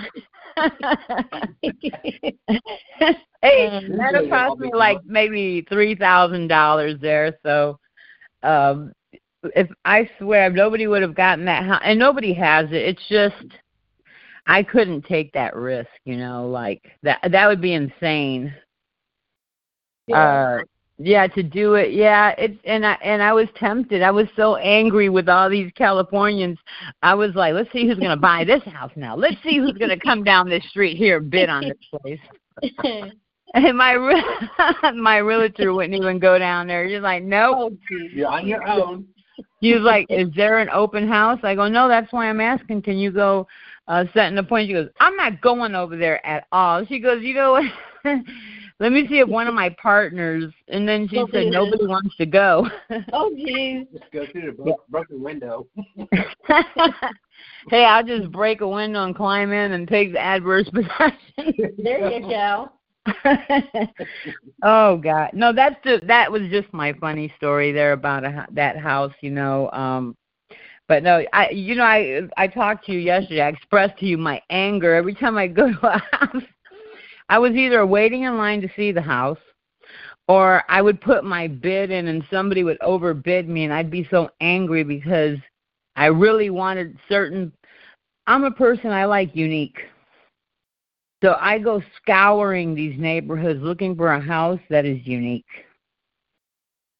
Hey, that'll cost me like maybe $3,000 there. So, if I swear nobody would have gotten that house, and nobody has it. It's just I couldn't take that risk. You know, like that would be insane. Yeah. Yeah, to do it. Yeah, I was tempted. I was so angry with all these Californians. I was like, let's see who's going to buy this house now. Let's see who's going to come down this street here and bid on this place. And my realtor wouldn't even go down there. She's like, nope. You're on your own. He was like, is there an open house? I go, no, that's why I'm asking. Can you go set an appointment? She goes, I'm not going over there at all. She goes, you know what? Let me see if one of my partners, and then she said nobody wants to go. Oh, geez. Just go through the broken window. Hey, I'll just break a window and climb in and take the adverse possession. There you go. Oh, God. No, that was just my funny story there about that house, you know. But no, I talked to you yesterday. I expressed to you my anger every time I go to a house. I was either waiting in line to see the house or I would put my bid in and somebody would overbid me, and I'd be so angry because I really wanted I'm a person, I like unique. So I go scouring these neighborhoods looking for a house that is unique.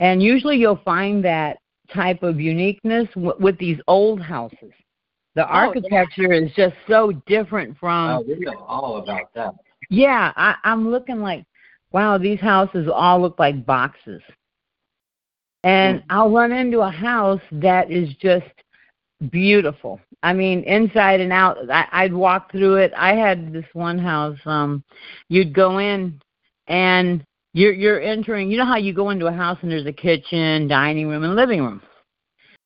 And usually you'll find that type of uniqueness with these old houses. The architecture is just so different from... Oh, we know all about that. Yeah, I'm looking like, wow, these houses all look like boxes. And I'll run into a house that is just beautiful. I mean, inside and out. I'd walk through it. I had this one house. You'd go in and you're entering. You know how you go into a house and there's a kitchen, dining room, and living room.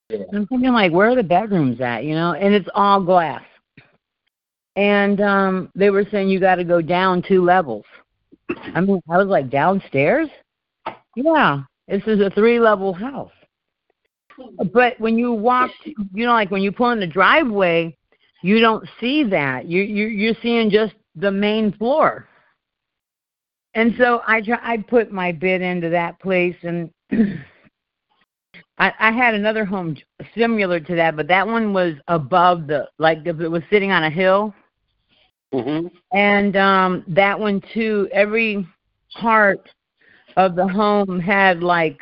Yeah. And I'm thinking, like, where are the bedrooms at? You know, and it's all glass. And they were saying you got to go down 2 levels. I mean, I was like, downstairs? Yeah, this is a 3-level house. But when you walk, you know, like when you pull in the driveway, you don't see that. You're seeing just the main floor. And so I put my bid into that place, and I had another home similar to that, but that one was above it was sitting on a hill. Mm-hmm. And that one too. Every part of the home had like.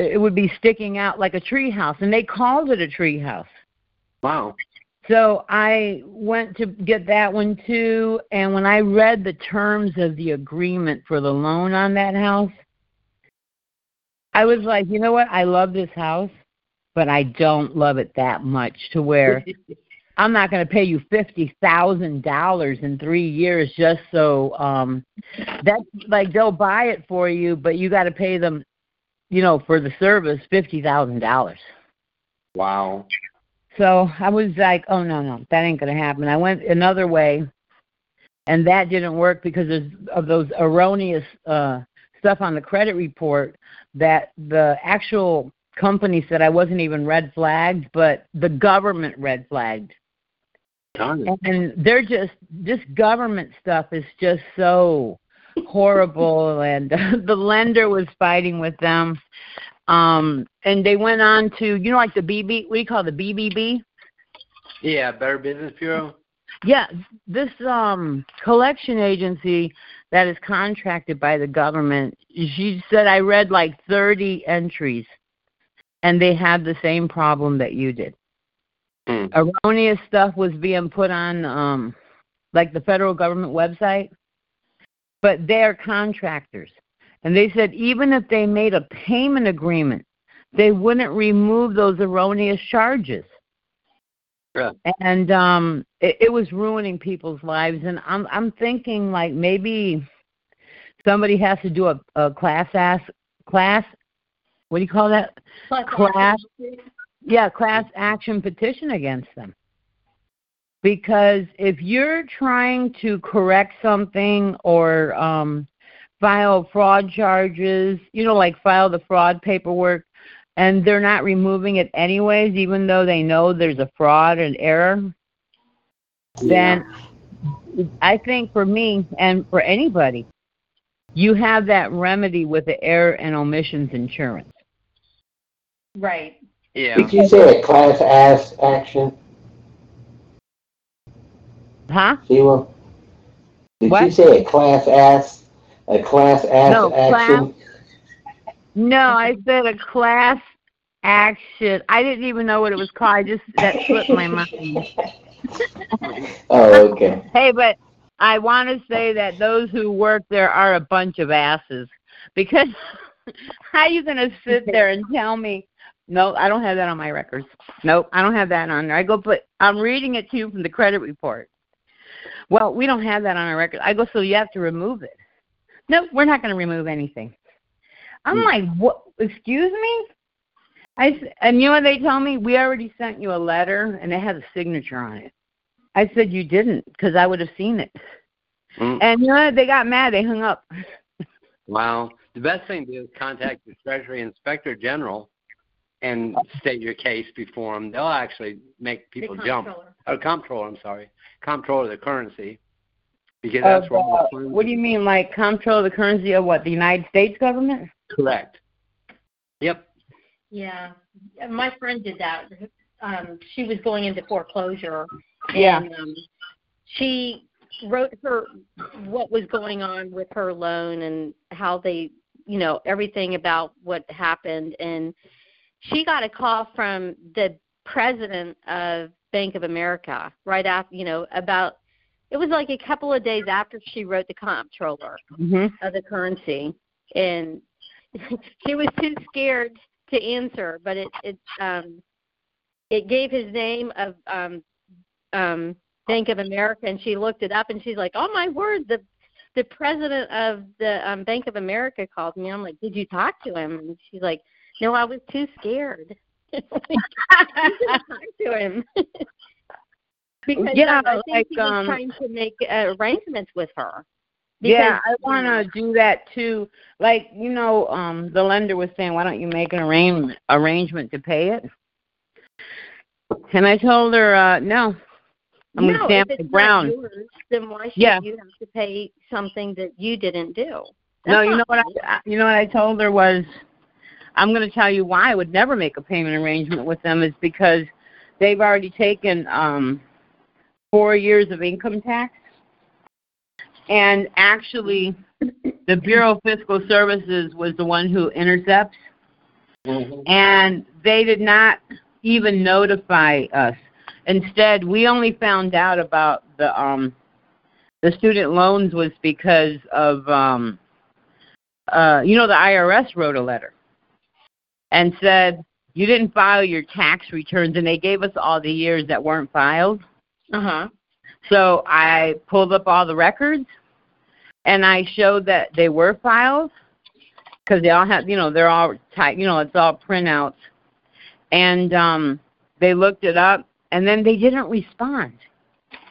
It would be sticking out like a tree house, and they called it a tree house. Wow. So I went to get that one too, and when I read the terms of the agreement for the loan on that house, I was like, you know what, I love this house, but I don't love it that much to where I'm not going to pay you $50,000 in 3 years just so that's like they'll buy it for you, but you got to pay them, you know, for the service, $50,000. Wow. So I was like, oh, no, that ain't going to happen. I went another way, and that didn't work because of those erroneous stuff on the credit report that the actual company said I wasn't even red flagged, but the government red flagged. And they're just, this government stuff is just so horrible, and the lender was fighting with them, and they went on to, you know, like the BB, what do you call the BBB? Yeah, Better Business Bureau. Yeah, this collection agency that is contracted by the government. She said I read like 30 entries, and they had the same problem that you did. Mm. Erroneous stuff was being put on, like the federal government website. But they're contractors. And they said even if they made a payment agreement, they wouldn't remove those erroneous charges. Yeah. And it was ruining people's lives. And I'm thinking, like, maybe somebody has to do a class, what do you call that? Class action petition against them. Because if you're trying to correct something or file fraud charges, you know, like file the fraud paperwork, and they're not removing it anyways, even though they know there's a fraud and error, yeah. Then I think for me and for anybody, you have that remedy with the error and omissions insurance. Right. Yeah. Did you say a class action? Huh? Sheila? Did what? You say a class action? No, I said a class action. I didn't even know what it was called. That slipped my mind. Oh, okay. Hey, but I want to say that those who work there are a bunch of asses, because how are you going to sit there and tell me, no, I don't have that on my records. Nope, I don't have that on there. I'm reading it to you from the credit report. Well, we don't have that on our record. I go, so you have to remove it. No, we're not going to remove anything. I'm like, what? Excuse me? And you know what they told me? We already sent you a letter, and it has a signature on it. I said, you didn't, because I would have seen it. Mm. And you know what? They got mad. They hung up. Wow. The best thing to do is contact the Treasury Inspector General and state your case before them. They'll actually make people jump. Oh, Comptroller, I'm sorry. Comptroller of the Currency. Because that's what do you mean, like Comptroller of the Currency of what, the United States government? Correct. Yep. Yeah. My friend did that. She was going into foreclosure. And, yeah. She wrote her what was going on with her loan and how they, you know, everything about what happened, and she got a call from the president of Bank of America right after, you know, about, it was like a couple of days after she wrote the Comptroller of the Currency. And she was too scared to answer, but it it gave his name of Bank of America, and she looked it up, and she's like, oh, my word, the president of the Bank of America called me. I'm like, did you talk to him? And she's like, no, I was too scared. I didn't talk to him. Because I think he was trying to make arrangements with her. Because, yeah, I want to do that too. Like, you know, the lender was saying, why don't you make an arrangement to pay it? And I told her, no. I'm going to stamp the ground. Yours, then why should you have to pay something that you didn't do? That's no, you know what I told her was, I'm going to tell you why I would never make a payment arrangement with them is because they've already taken 4 years of income tax. And actually, the Bureau of Fiscal Services was the one who intercepts, and they did not even notify us. Instead, we only found out about the student loans was because of, the IRS wrote a letter and said, you didn't file your tax returns, and they gave us all the years that weren't filed. Uh-huh. So I pulled up all the records, and I showed that they were filed because they all have, they're all typed, it's all printouts. And they looked it up, and then they didn't respond.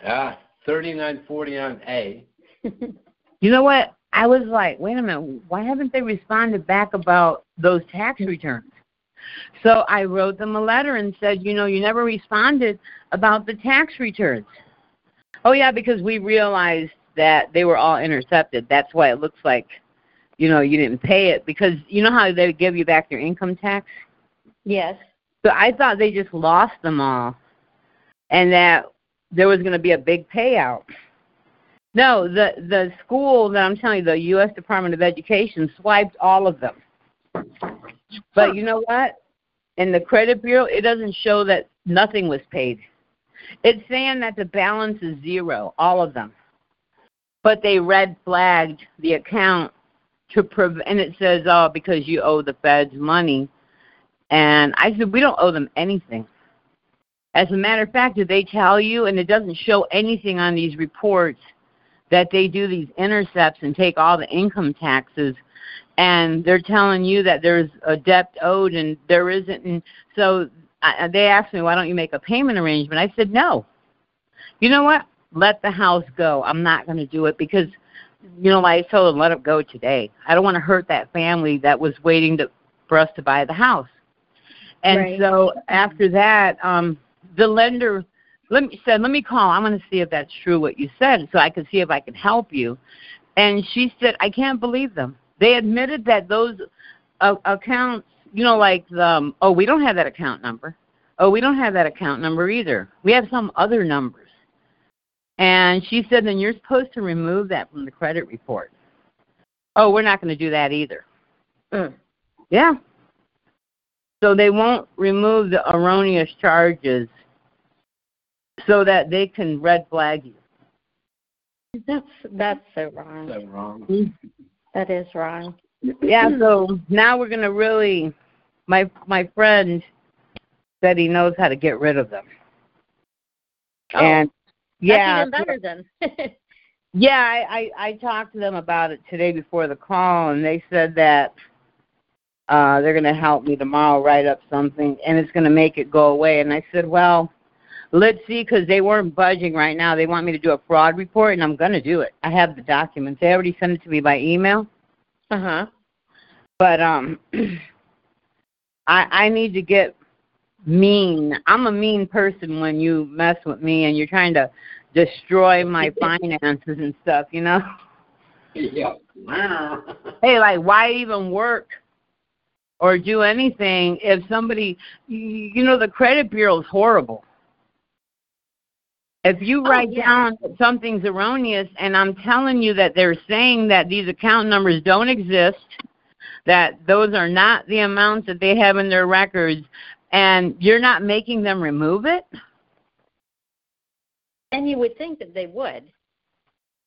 Ah, 3949A. You know what? I was like, wait a minute, why haven't they responded back about those tax returns? So I wrote them a letter and said, you never responded about the tax returns. Oh, yeah, because we realized that they were all intercepted. That's why it looks like, you didn't pay it. Because you know how they give you back your income tax? Yes. So I thought they just lost them all and that there was going to be a big payout. No, the school that I'm telling you, the U.S. Department of Education, swiped all of them. But you know what? In the credit bureau, it doesn't show that nothing was paid. It's saying that the balance is zero, all of them. But they red flagged the account to prevent, and it says, oh, because you owe the feds money. And I said, we don't owe them anything. As a matter of fact, did they tell you, and it doesn't show anything on these reports, that they do these intercepts and take all the income taxes, and they're telling you that there's a debt owed and there isn't. And so they asked me, why don't you make a payment arrangement? I said, no. You know what? Let the house go. I'm not going to do it because, I told them, let it go today. I don't want to hurt that family that was waiting for us to buy the house. And so after that, the lender said, let me call. I want to see if that's true what you said so I can see if I can help you. And she said, I can't believe them. They admitted that those accounts, we don't have that account number. Oh, we don't have that account number either. We have some other numbers. And she said, then you're supposed to remove that from the credit report. Oh, we're not going to do that either. Mm. Yeah. So they won't remove the erroneous charges so that they can red flag you. That's so wrong. That's wrong. That is wrong. Yeah, so now we're going to really, my friend said he knows how to get rid of them. Oh, and that's even better then. Yeah, I talked to them about it today before the call, and they said that they're going to help me tomorrow write up something, and it's going to make it go away. And I said, well, let's see, because they weren't budging right now. They want me to do a fraud report, and I'm going to do it. I have the documents. They already sent it to me by email. Uh-huh. But I need to get mean. I'm a mean person when you mess with me and you're trying to destroy my finances and stuff, Yeah. Hey, like, why even work or do anything if somebody, the credit bureau is horrible. If you write down that something's erroneous, and I'm telling you that they're saying that these account numbers don't exist, that those are not the amounts that they have in their records, and you're not making them remove it? And you would think that they would,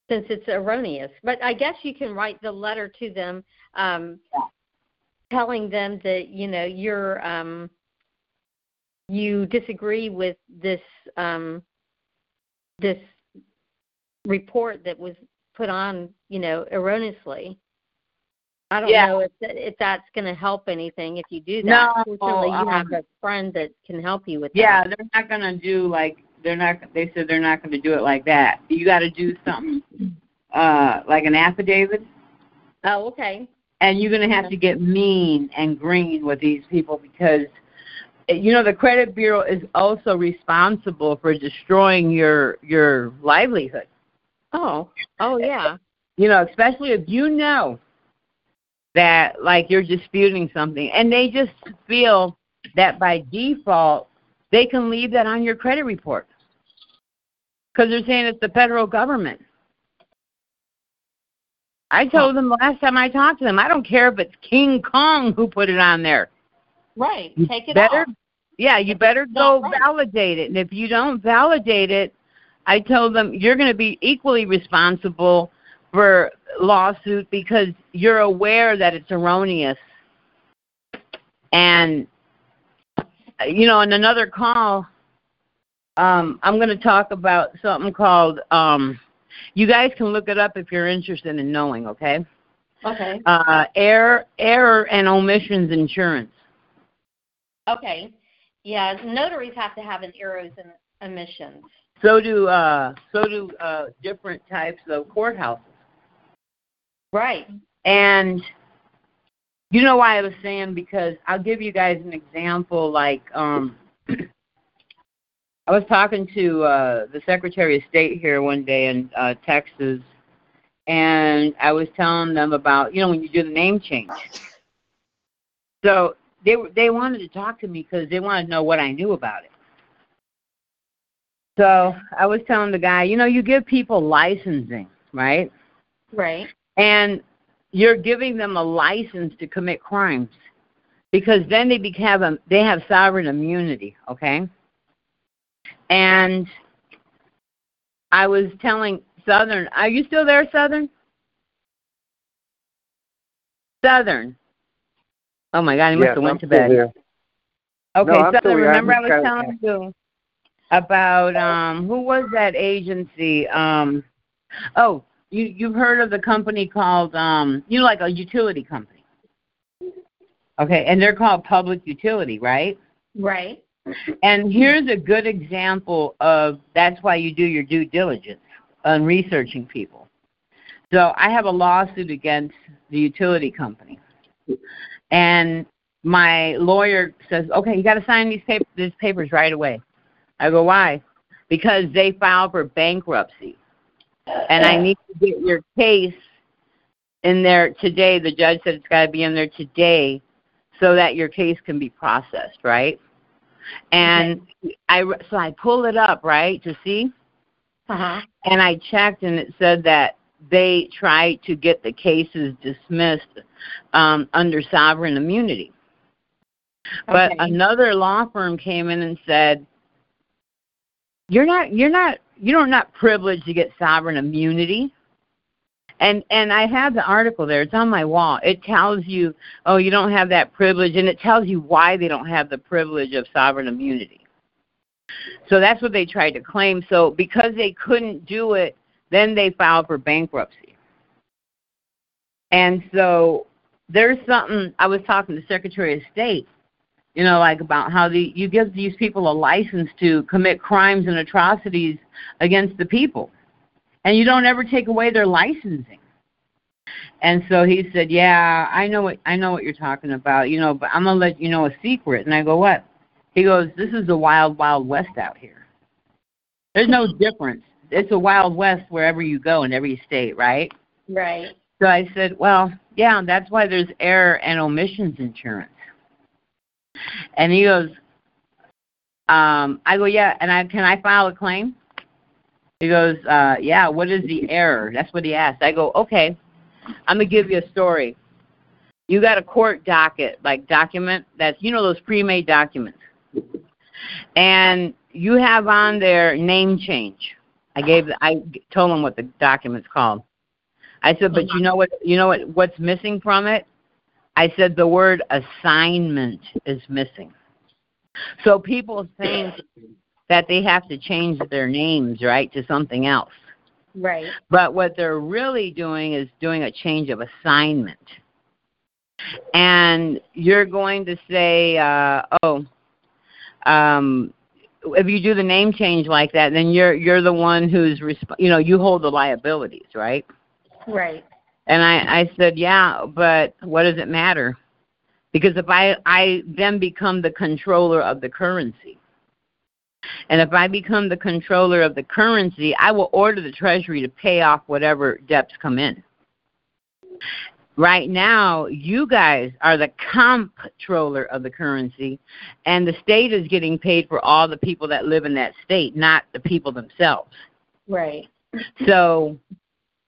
since it's erroneous. But I guess you can write the letter to them telling them that, you're you disagree with this this report that was put on, erroneously. I don't know if that's going to help anything if you do that. No, fortunately, you have a friend that can help you with that. Yeah, they're not going to do they said they're not going to do it like that. You got to do something like an affidavit. Oh, okay. And you're going to have to get mean and green with these people because, the credit bureau is also responsible for destroying your livelihood. Oh, yeah. Especially if that, you're disputing something. And they just feel that by default, they can leave that on your credit report because they're saying it's the federal government. I told them last time I talked to them, I don't care if it's King Kong who put it on there. Right. Take it off. Yeah, you better go validate it. And if you don't validate it, I told them you're going to be equally responsible for lawsuit because you're aware that it's erroneous. And, in another call, I'm going to talk about something called you guys can look it up if you're interested in knowing, okay? Okay. Error and omissions insurance. Okay. Yeah, notaries have to have an errors and omissions. So do different types of courthouses. Right. And you know why I was saying, because I'll give you guys an example. I was talking to the Secretary of State here one day in Texas, and I was telling them about, when you do the name change. So they wanted to talk to me because they wanted to know what I knew about it. So I was telling the guy, you give people licensing, right? Right. And you're giving them a license to commit crimes because then they have sovereign immunity, okay? And I was telling Southern, are you still there, Southern? Southern. Oh, my God, he must have went to bed. Here. Okay, no, Southern, remember I was telling you about, who was that agency? You've heard of the company called, like a utility company. Okay, and they're called public utility, right? Right. And here's a good example of that's why you do your due diligence on researching people. So I have a lawsuit against the utility company. And my lawyer says, okay, you got to sign these papers right away. I go, why? Because they filed for bankruptcy. And I need to get your case in there today. The judge said it's got to be in there today so that your case can be processed, right? And so I pull it up, right, to see. Uh-huh. And I checked, and it said that they tried to get the cases dismissed under sovereign immunity. But another law firm came in and said, "You're not privileged to get sovereign immunity." And I have the article there. It's on my wall. It tells you, you don't have that privilege, and it tells you why they don't have the privilege of sovereign immunity. So that's what they tried to claim. So because they couldn't do it, then they filed for bankruptcy. And so there's something, I was talking to the Secretary of State, about how you give these people a license to commit crimes and atrocities against the people. And you don't ever take away their licensing. And so he said, yeah, I know what you're talking about, but I'm going to let you know a secret. And I go, what? He goes, this is the wild, wild west out here. There's no difference. It's a wild west wherever you go in every state, right? Right. So I said, well, yeah, that's why there's error and omissions insurance. And he goes, I go, yeah, and can I file a claim? He goes, yeah, what is the error? That's what he asked. I go, okay, I'm going to give you a story. You got a court docket, document that's, those pre-made documents. And you have on there name change. I told him what the document's called. I said, but what's missing from it? I said the word assignment is missing. So people think that they have to change their names, right, to something else. Right. But what they're really doing is doing a change of assignment. And you're going to say, if you do the name change like that, then you're the one who's, you hold the liabilities, right? Right. And I said, yeah, but what does it matter? Because if I then become the controller of the currency, and if I become the controller of the currency, I will order the Treasury to pay off whatever debts come in. Right now, you guys are the comptroller of the currency, and the state is getting paid for all the people that live in that state, not the people themselves. Right. So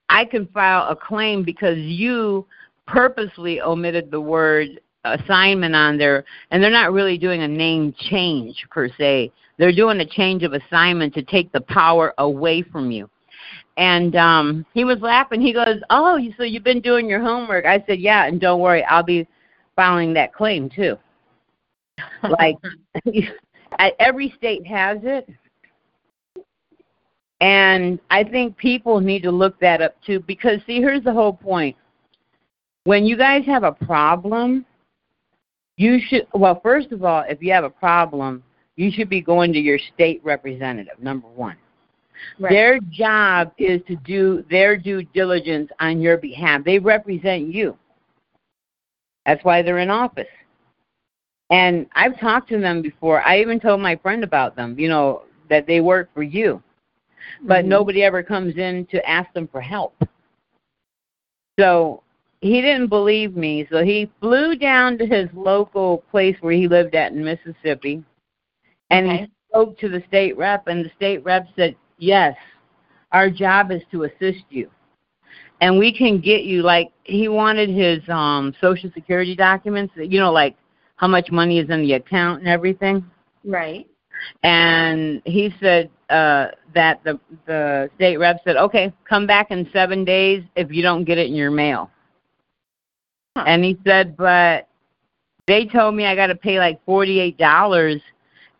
I can file a claim because you purposely omitted the word assignment on there, and they're not really doing a name change per se. They're doing a change of assignment to take the power away from you. And he was laughing. He goes, oh, so you've been doing your homework. I said, yeah, and don't worry, I'll be filing that claim too. Like, every state has it. And I think people need to look that up too, because, see, here's the whole point. When you guys have a problem, you should, well, first of all, if you have a problem, you should be going to your state representative, number one. Right. Their job is to do their due diligence on your behalf. They represent you. That's why they're in office. And I've talked to them before. I even told my friend about them, that they work for you. But nobody ever comes in to ask them for help. So he didn't believe me, so he flew down to his local place where he lived at in Mississippi, and he spoke to the state rep, and the state rep said, yes, our job is to assist you, and we can get you, like, he wanted his Social Security documents, like how much money is in the account and everything. Right. And he said that the state rep said, okay, come back in 7 days if you don't get it in your mail. Huh. And he said, but they told me I got to pay like $48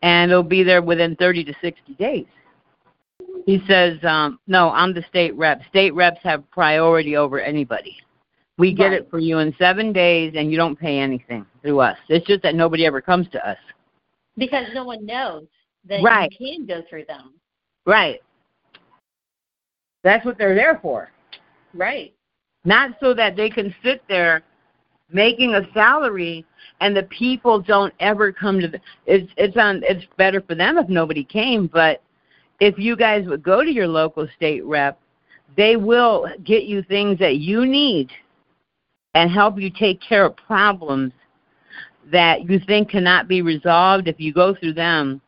and it'll be there within 30 to 60 days. He says, no, I'm the state rep. State reps have priority over anybody. We get it for you in 7 days and you don't pay anything through us. It's just that nobody ever comes to us. Because no one knows that you can go through them. Right. That's what they're there for. Right. Not so that they can sit there making a salary and the people don't ever come to it's better for them if nobody came, but if you guys would go to your local state rep, they will get you things that you need and help you take care of problems that you think cannot be resolved if you go through them,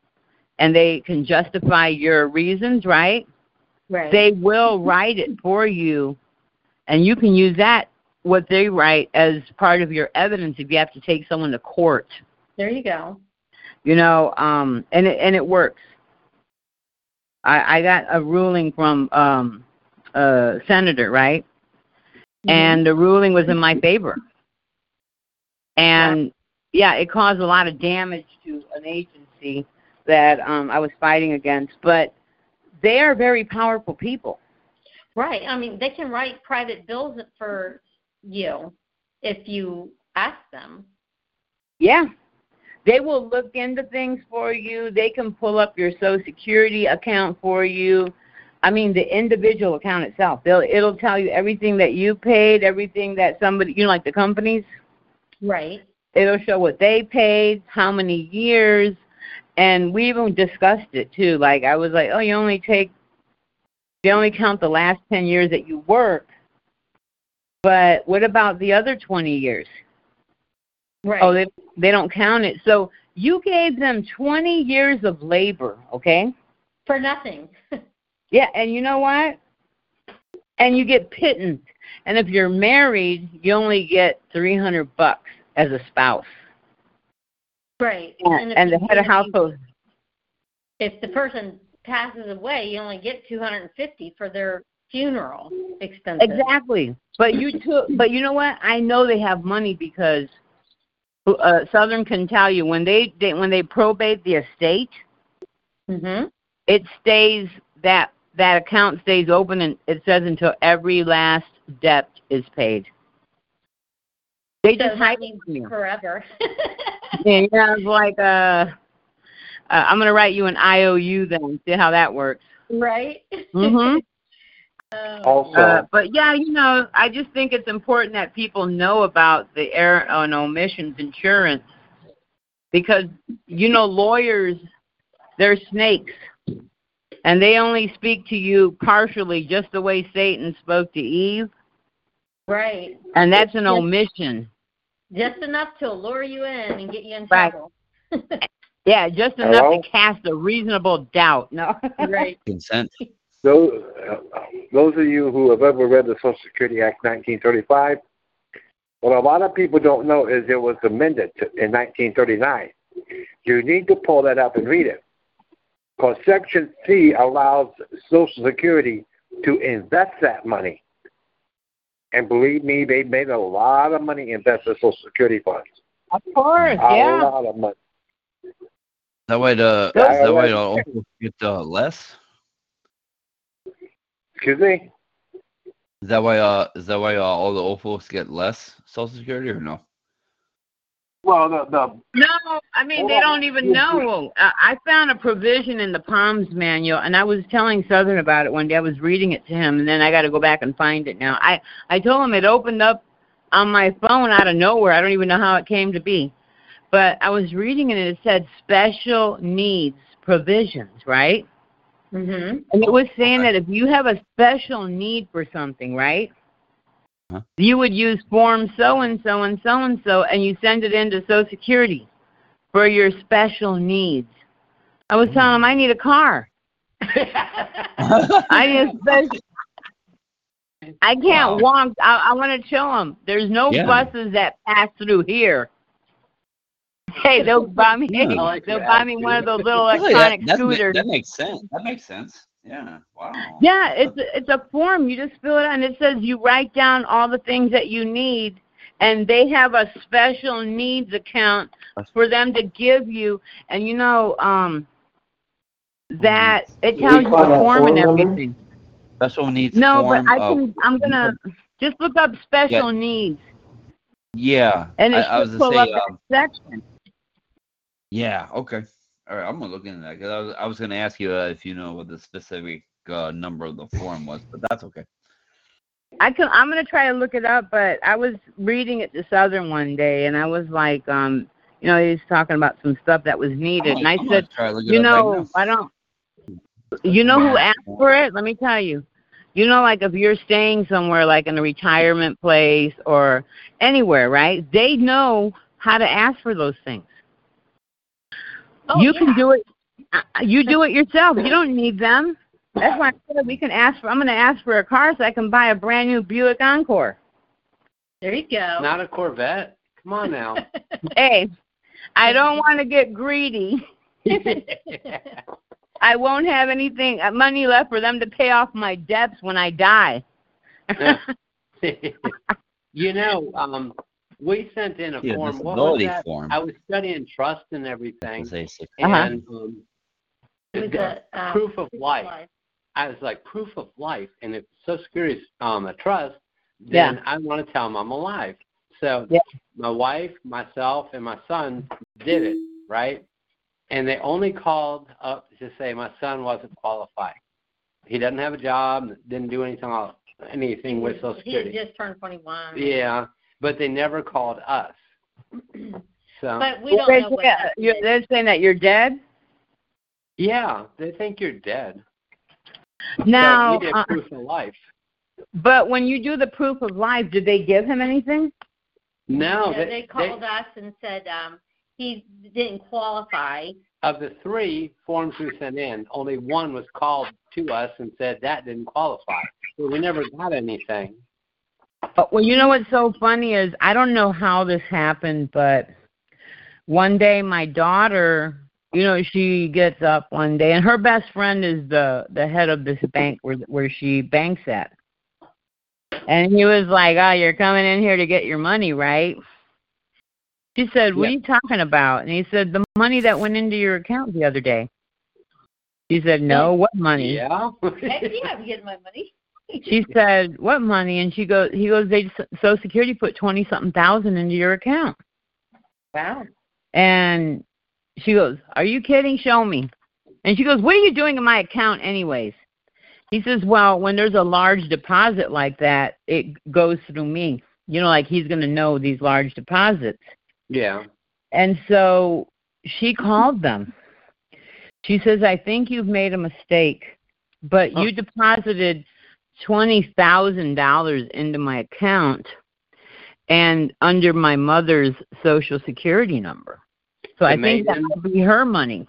and they can justify your reasons, right? Right. They will write it for you, and you can use that, what they write, as part of your evidence if you have to take someone to court. There you go. And it works. I got a ruling from a senator, right? Mm-hmm. And the ruling was in my favor. And yeah, it caused a lot of damage to an agency that I was fighting against. But they are very powerful people. Right. I mean, they can write private bills for you if you ask them. Yeah. They will look into things for you. They can pull up your Social Security account for you. I mean, the individual account itself. It'll tell you everything that you paid, everything that somebody, like the companies. Right. It'll show what they paid, how many years, and we even discussed it, too. Like, I was like, oh, they only count the last 10 years that you work, but what about the other 20 years? Right. Oh, they don't count it. So you gave them 20 years of labor, okay? For nothing. Yeah, and you know what? And you get pittance. And if you're married, you only get $300 as a spouse. Right. And the head of household. If the person passes away, you only get $250 for their funeral expenses. Exactly. But you know what? I know they have money because Southern can tell you when they probate the estate, mm-hmm. it stays that account stays open, and it says until every last debt is paid. They just hide it from you forever. Yeah, I was like, I'm gonna write you an IOU then. See how that works, right? Mm-hmm. Also, but yeah, I just think it's important that people know about the error on omissions insurance, because lawyers, they're snakes, and they only speak to you partially, just the way Satan spoke to Eve. Right. And that's an omission. Just enough to lure you in and get you in trouble. Right. Yeah, just enough to cast a reasonable doubt. No. Right. Consent. Those of you who have ever read the Social Security Act 1935, what a lot of people don't know is it was amended in 1939. You need to pull that up and read it, because Section C allows Social Security to invest that money. And believe me, they made a lot of money invested in Social Security funds. Of course, yeah. A lot of money. That way it'll also get less? Excuse me? Is that why all the old folks get less Social Security, or no? Well, no, I mean, they don't even know. I found a provision in the Palms manual, and I was telling Southern about it one day. I was reading it to him, and then I got to go back and find it now. I told him it opened up on my phone out of nowhere. I don't even know how it came to be. But I was reading it, and it said special needs provisions, right? Mm-hmm. And it was saying that if you have a special need for something, right, you would use form so-and-so and so-and-so, and you send it in to Social Security for your special needs. I was telling him, I need a car. I need a special. I can't walk. I want to show him. There's no buses that pass through here. Hey, they'll buy me. Yeah, they'll buy me one of those little electronic scooters. That makes sense. Yeah. Wow. Yeah, it's a form. You just fill it out, and it says you write down all the things that you need, and they have a special needs account for them to give you. And that it tells you the form and everything. Special needs. No, form, but I'm gonna just look up special needs. Yeah. And it should pull up that section. Yeah. Okay. All right, I'm gonna look into that, because I was gonna ask you if you know what the specific number of the form was, but that's okay. I'm gonna try to look it up, but I was reading it to Southern one day, and I was like, he was talking about some stuff that was needed, and I said, who asked for it? Let me tell you. Like if you're staying somewhere, like in a retirement place or anywhere, right? They know how to ask for those things. Oh, you can do it. You do it yourself. You don't need them. That's why I said I'm going to ask for a car so I can buy a brand new Buick Encore. There you go. Not a Corvette. Come on now. Hey, I don't want to get greedy. I won't have anything money left for them to pay off my debts when I die. We sent in a form. What was that? Form. I was studying trust and everything, and proof of life. I was like, proof of life, and if Social Security is a trust, then I want to tell them I'm alive. So my wife, myself, and my son did it, right? And they only called up to say my son wasn't qualified. He doesn't have a job, didn't do anything with Social Security. He just turned 21. Yeah. But they never called us. So. But we don't know what that is. They're saying that you're dead? Yeah, they think you're dead. Now, we did proof of life. But when you do the proof of life, did they give him anything? No. They called us and said he didn't qualify. Of the 3 forms we sent in, only one was called to us and said that didn't qualify. So we never got anything. Well, what's so funny is I don't know how this happened, but one day my daughter, she gets up one day, and her best friend is the head of this bank where she banks at. And he was like, oh, you're coming in here to get your money, right? She said, what are you talking about? And he said, the money that went into your account the other day. She said, no, what money? Yeah. I'm getting my money. She said, what money? And she goes, he goes, they Social Security put 20-something thousand into your account. Wow. And she goes, are you kidding? Show me. And she goes, what are you doing in my account anyways? He says, well, when there's a large deposit like that, it goes through me. You know, like he's going to know these large deposits. Yeah. And so she called them. She says, I think you've made a mistake, but you deposited $20,000 into my account and under my mother's Social Security number. So amazing. I think that would be her money.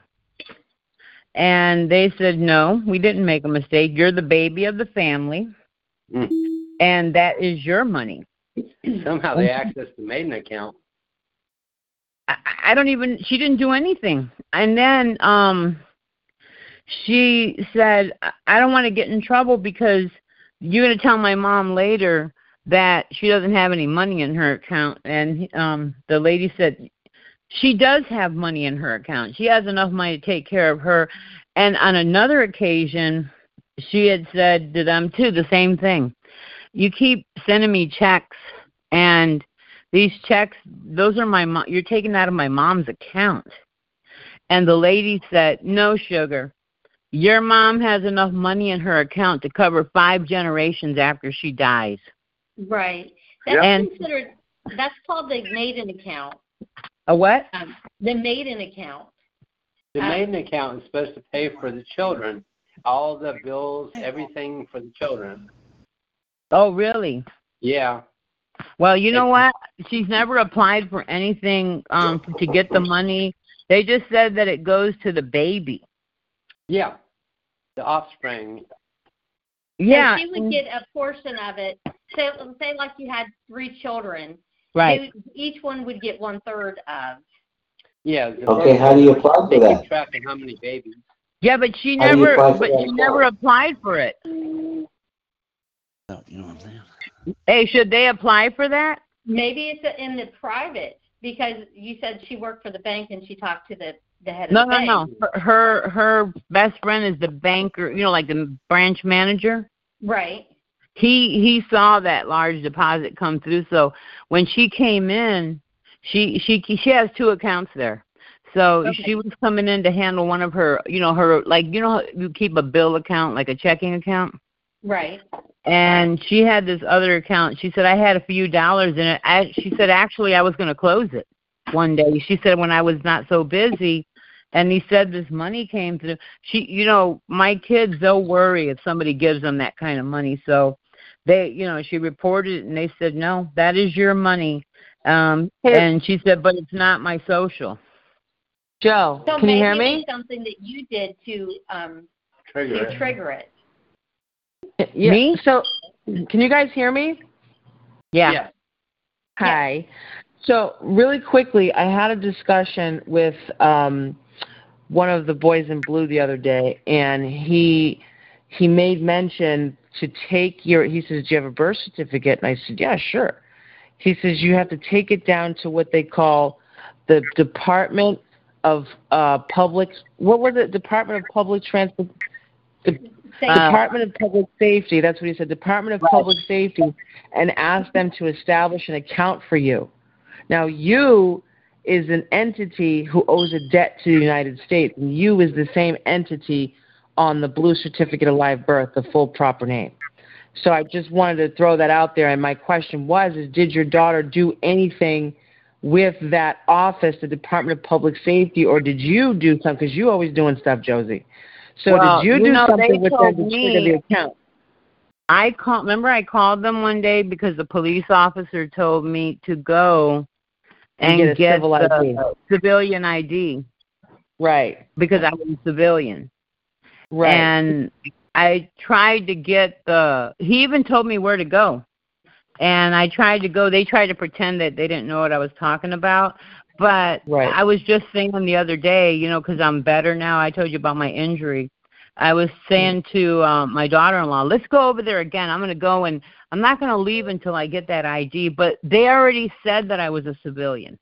And they said, no, we didn't make a mistake. You're the baby of the family, and that is your money. Somehow they accessed the maiden account. I don't even, she didn't do anything. And then she said, I don't want to get in trouble because you're going to tell my mom later that she doesn't have any money in her account. And the lady said, she does have money in her account. She has enough money to take care of her. And on another occasion, she had said to them, too, the same thing. You keep sending me checks, and these checks, those are my mom. You're taking that out of my mom's account. And the lady said, no, sugar, your mom has enough money in her account to cover 5 generations after she dies. Right. That's considered, that's called the maiden account. A what? The maiden account. The maiden account is supposed to pay for the children, all the bills, everything for the children. Oh, really? Yeah. Well, you know what? She's never applied for anything to get the money. They just said that it goes to the baby. Yeah, the offspring. Yeah. So she would get a portion of it. So, say like you had 3 children. Right. Each one would get 1/3 of. Yeah. Okay, how do you apply for that? Keep track of how many babies. Yeah, but she never applied for it. You know what I'm saying? Hey, should they apply for that? Maybe it's in the private, because you said she worked for the bank and she talked to the head of the bank. No. Her best friend is the banker, you know, like the branch manager. Right. He saw that large deposit come through, so when she came in, she has 2 accounts there. So she was coming in to handle one of her, you know, her, like, you know, you keep a bill account, like a checking account. Right. And she had this other account. She said, I had a few dollars in it. She said, actually, I was going to close it one day. She said, when I was not so busy, and he said this money came through. You know, my kids, they'll worry if somebody gives them that kind of money. So they, you know, she reported it, and they said, no, that is your money. And she said, but it's not my social. Joe, so can you hear me? So maybe something that you did to trigger it. Yeah. Me? So, can you guys hear me? Yeah. Hi. So, really quickly, I had a discussion with one of the boys in blue the other day, and he made mention to take he says, do you have a birth certificate? And I said, yeah, sure. He says, you have to take it down to what they call the Department of Department of Public Safety, that's what he said, Department of Public Safety, and ask them to establish an account for you. Now, you is an entity who owes a debt to the United States, and you is the same entity on the blue certificate of live birth, the full proper name. So I just wanted to throw that out there, and my question was, did your daughter do anything with that office, the Department of Public Safety, or did you do something? Because you always doing stuff, Josie. So did you do something with the account? I called them one day because the police officer told me to go and get the civilian ID. Right. Because I was a civilian. Right. And I tried to get he even told me where to go. And I tried to go. They tried to pretend that they didn't know what I was talking about. But right. I was just saying the other day, you know, because I'm better now. I told you about my injury. I was saying to my daughter-in-law, let's go over there again. I'm going to go, and I'm not going to leave until I get that ID. But they already said that I was a civilian.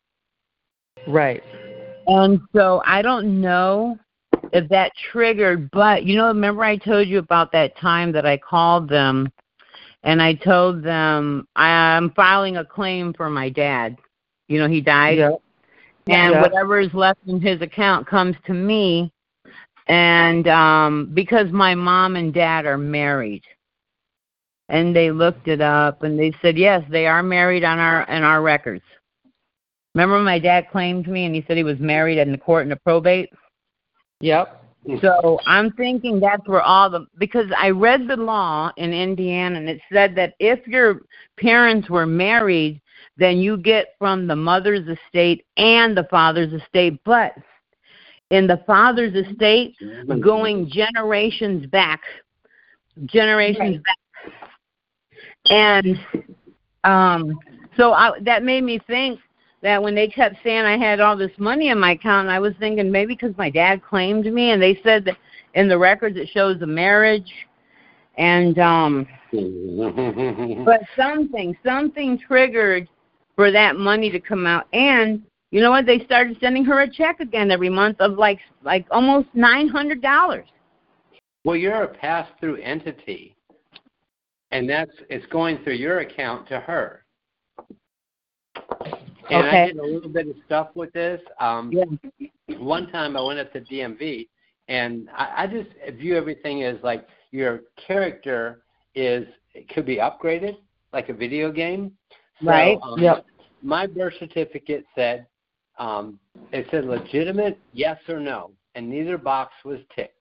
Right. And so I don't know if that triggered, but, you know, remember I told you about that time that I called them and I told them I'm filing a claim for my dad. You know, he died. Yep. And yep. Whatever is left in his account comes to me. And because my mom and dad are married, and they looked it up, and they said, yes, they are married on our records. Remember my dad claimed me, and he said he was married in the court in the probate? Yep. So I'm thinking that's where all the – because I read the law in Indiana, and it said that if your parents were married, then you get from the mother's estate and the father's estate, but in the father's estate, going generations back. And so that made me think that when they kept saying I had all this money in my account, I was thinking maybe because my dad claimed me, and they said that in the records it shows the marriage. And but something triggered for that money to come out. And you know what? They started sending her a check again every month of like almost $900. Well, you're a pass-through entity. And it's going through your account to her. And okay. I did a little bit of stuff with this. Yeah. One time I went up to DMV, and I just view everything as like your character could be upgraded, like a video game. So, right. Yep. My birth certificate said, legitimate, yes or no, and neither box was ticked.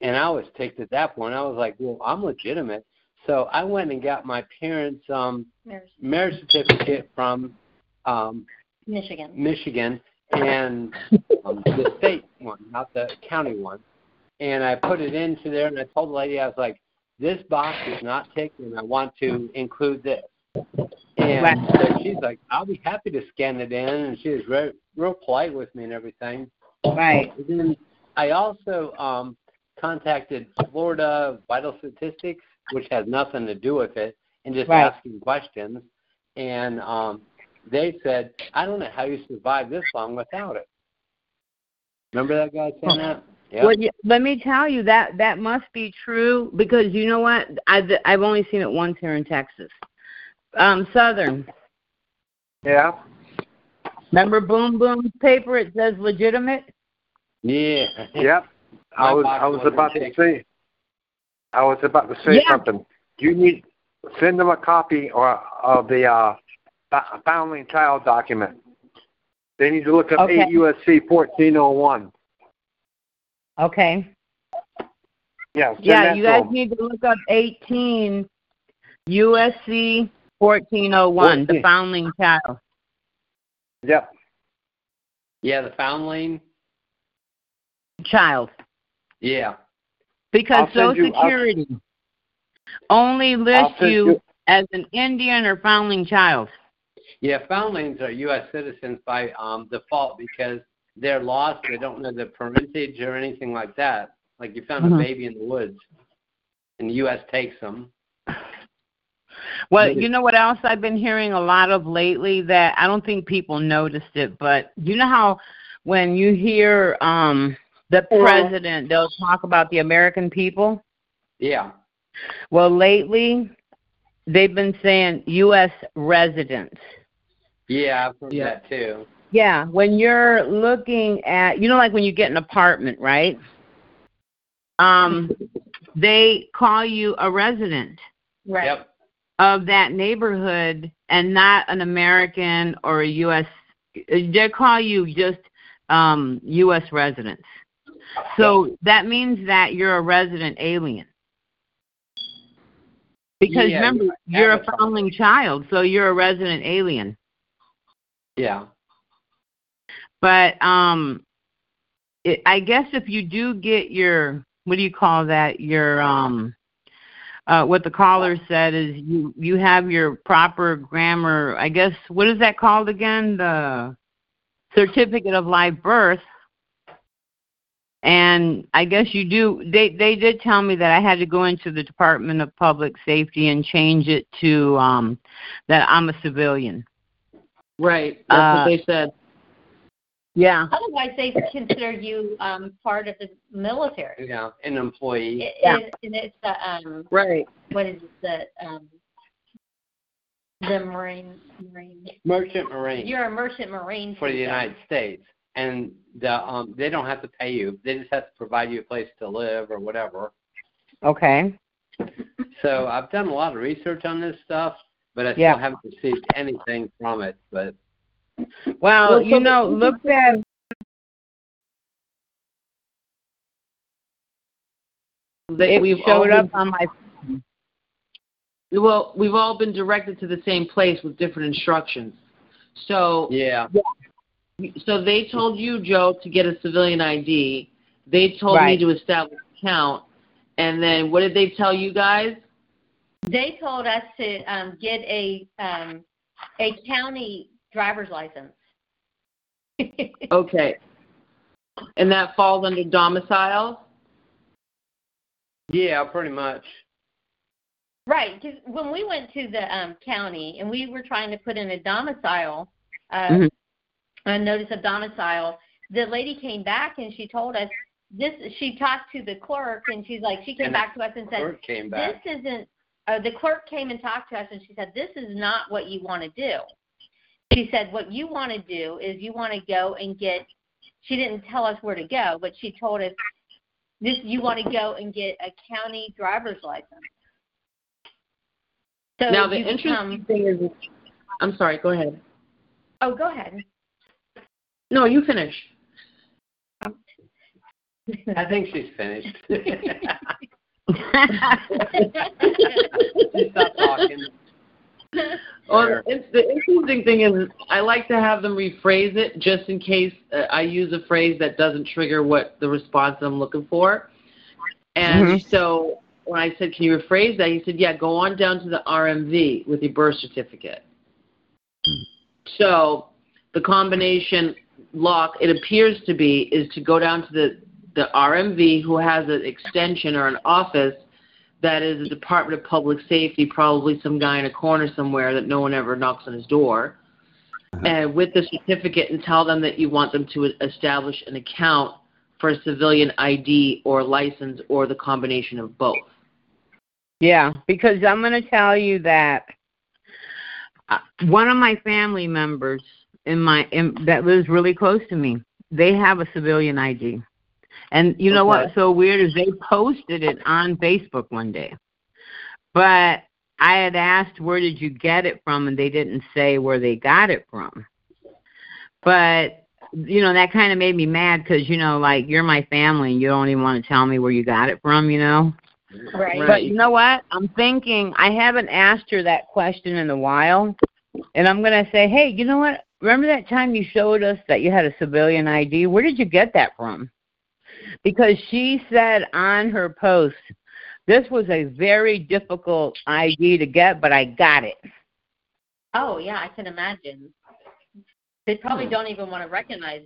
And I was ticked at that point. I was like, well, I'm legitimate. So I went and got my parents' marriage certificate from Michigan, and the state one, not the county one. And I put it into there, and I told the lady, I was like, this box is not ticked, and I want to include this. And so she's like, I'll be happy to scan it in, and she was real polite with me and everything. Right. And then I also contacted Florida Vital Statistics, which has nothing to do with it, and just asking questions. And they said, I don't know how you survived this long without it. Remember that guy saying that? Yep. Well, let me tell you, that must be true, because you know what? I've only seen it once here in Texas. Southern. Yeah. Remember Boom Boom's paper? It says legitimate. Yeah. Yep. I was about to say yeah. something. You need send them a copy of the founding child document. They need to look up 8 USC 1401. Okay. Yeah. You guys need to look up 18 USC 1401, the founding child. Yep. Yeah, the founding child. Yeah. Because Social Security only lists you as an Indian or foundling child. Yeah, foundlings are U.S. citizens by default because they're lost. They don't know their parentage or anything like that. Like you found a baby in the woods, and the U.S. takes them. Well, you know what else I've been hearing a lot of lately that I don't think people noticed it, but you know how when you hear the president, they'll talk about the American people? Yeah. Well, lately they've been saying U.S. residents. Yeah, I've heard that too. Yeah, when you're looking at, you know, like when you get an apartment, right? They call you a resident. Right. Yep. Of that neighborhood, and not an American or a U.S. They call you just U.S. residents. So that means that you're a resident alien. Because remember, you're a foundling child, so you're a resident alien. Yeah. But I guess if you do get your, what do you call that, your what the caller said is you have your proper grammar, I guess, what is that called again? The certificate of live birth. And I guess you do. They did tell me that I had to go into the Department of Public Safety and change it to that I'm a civilian. Right. That's what they said. Yeah. Otherwise, they consider you part of the military. Yeah, an employee. It's what is it? The Marine. Merchant Marine. You're a merchant Marine for the United States, and they don't have to pay you. They just have to provide you a place to live or whatever. Okay. So I've done a lot of research on this stuff, but I still haven't received anything from it. But well, you know, look at. It showed up on my. Well, we've all been directed to the same place with different instructions. So So they told you, Joe, to get a civilian ID. They told me to establish an account. And then what did they tell you guys? They told us to get a county driver's license. Okay. And that falls under domicile? Yeah, pretty much. Right, because when we went to the county and we were trying to put in a domicile, a notice of domicile, the lady came back and she told us this. She talked to the clerk and she came back to us and said, the clerk came and talked to us and she said, this is not what you want to do. She said, what you want to do is you want to go and get, she didn't tell us where to go, but she told us, you want to go and get a county driver's license. So now, the interesting thing is, I'm sorry, go ahead. Oh, go ahead. No, you finish. I think she's finished. Stop talking. Well, the interesting thing is I like to have them rephrase it just in case I use a phrase that doesn't trigger what the response I'm looking for. And so when I said, can you rephrase that? He said, yeah, go on down to the RMV with your birth certificate. So the combination lock, it appears to be, is to go down to the RMV, who has an extension or an office that is the Department of Public Safety, probably some guy in a corner somewhere that no one ever knocks on his door, and with the certificate, and tell them that you want them to establish an account for a civilian ID or license or the combination of both. Yeah, because I'm going to tell you that one of my family members that lives really close to me, they have a civilian ID. And you know what's so weird is they posted it on Facebook one day. But I had asked, where did you get it from? And they didn't say where they got it from. But you know, that kind of made me mad because, you know, like, you're my family and you don't even want to tell me where you got it from, you know? Right. But you know what? I'm thinking, I haven't asked her that question in a while, and I'm going to say, hey, you know what? Remember that time you showed us that you had a civilian ID? Where did you get that from? Because she said on her post, this was a very difficult ID to get, but I got it. Oh, yeah, I can imagine. They probably don't even want to recognize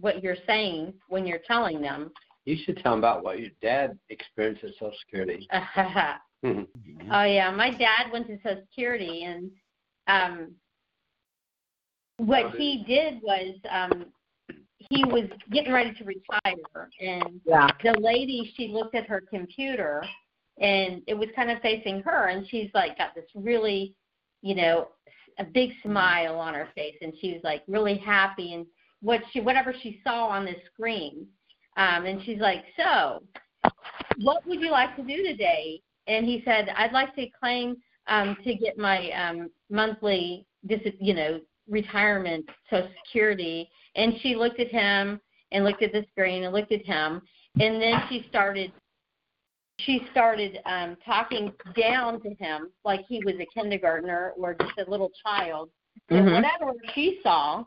what you're saying when you're telling them. You should tell them about what your dad experienced at Social Security. Oh, yeah. My dad went to Social Security, and what he did was he was getting ready to retire. And the lady, she looked at her computer, and it was kind of facing her, and she's, like, got this really, you know, a big smile on her face, and she was, like, really happy, and whatever she saw on the screen. And she's like, so what would you like to do today? And he said, I'd like to claim to get my monthly, retirement Social Security. And she looked at him and looked at the screen and looked at him, and then she started talking down to him like he was a kindergartner or just a little child. And whatever she saw,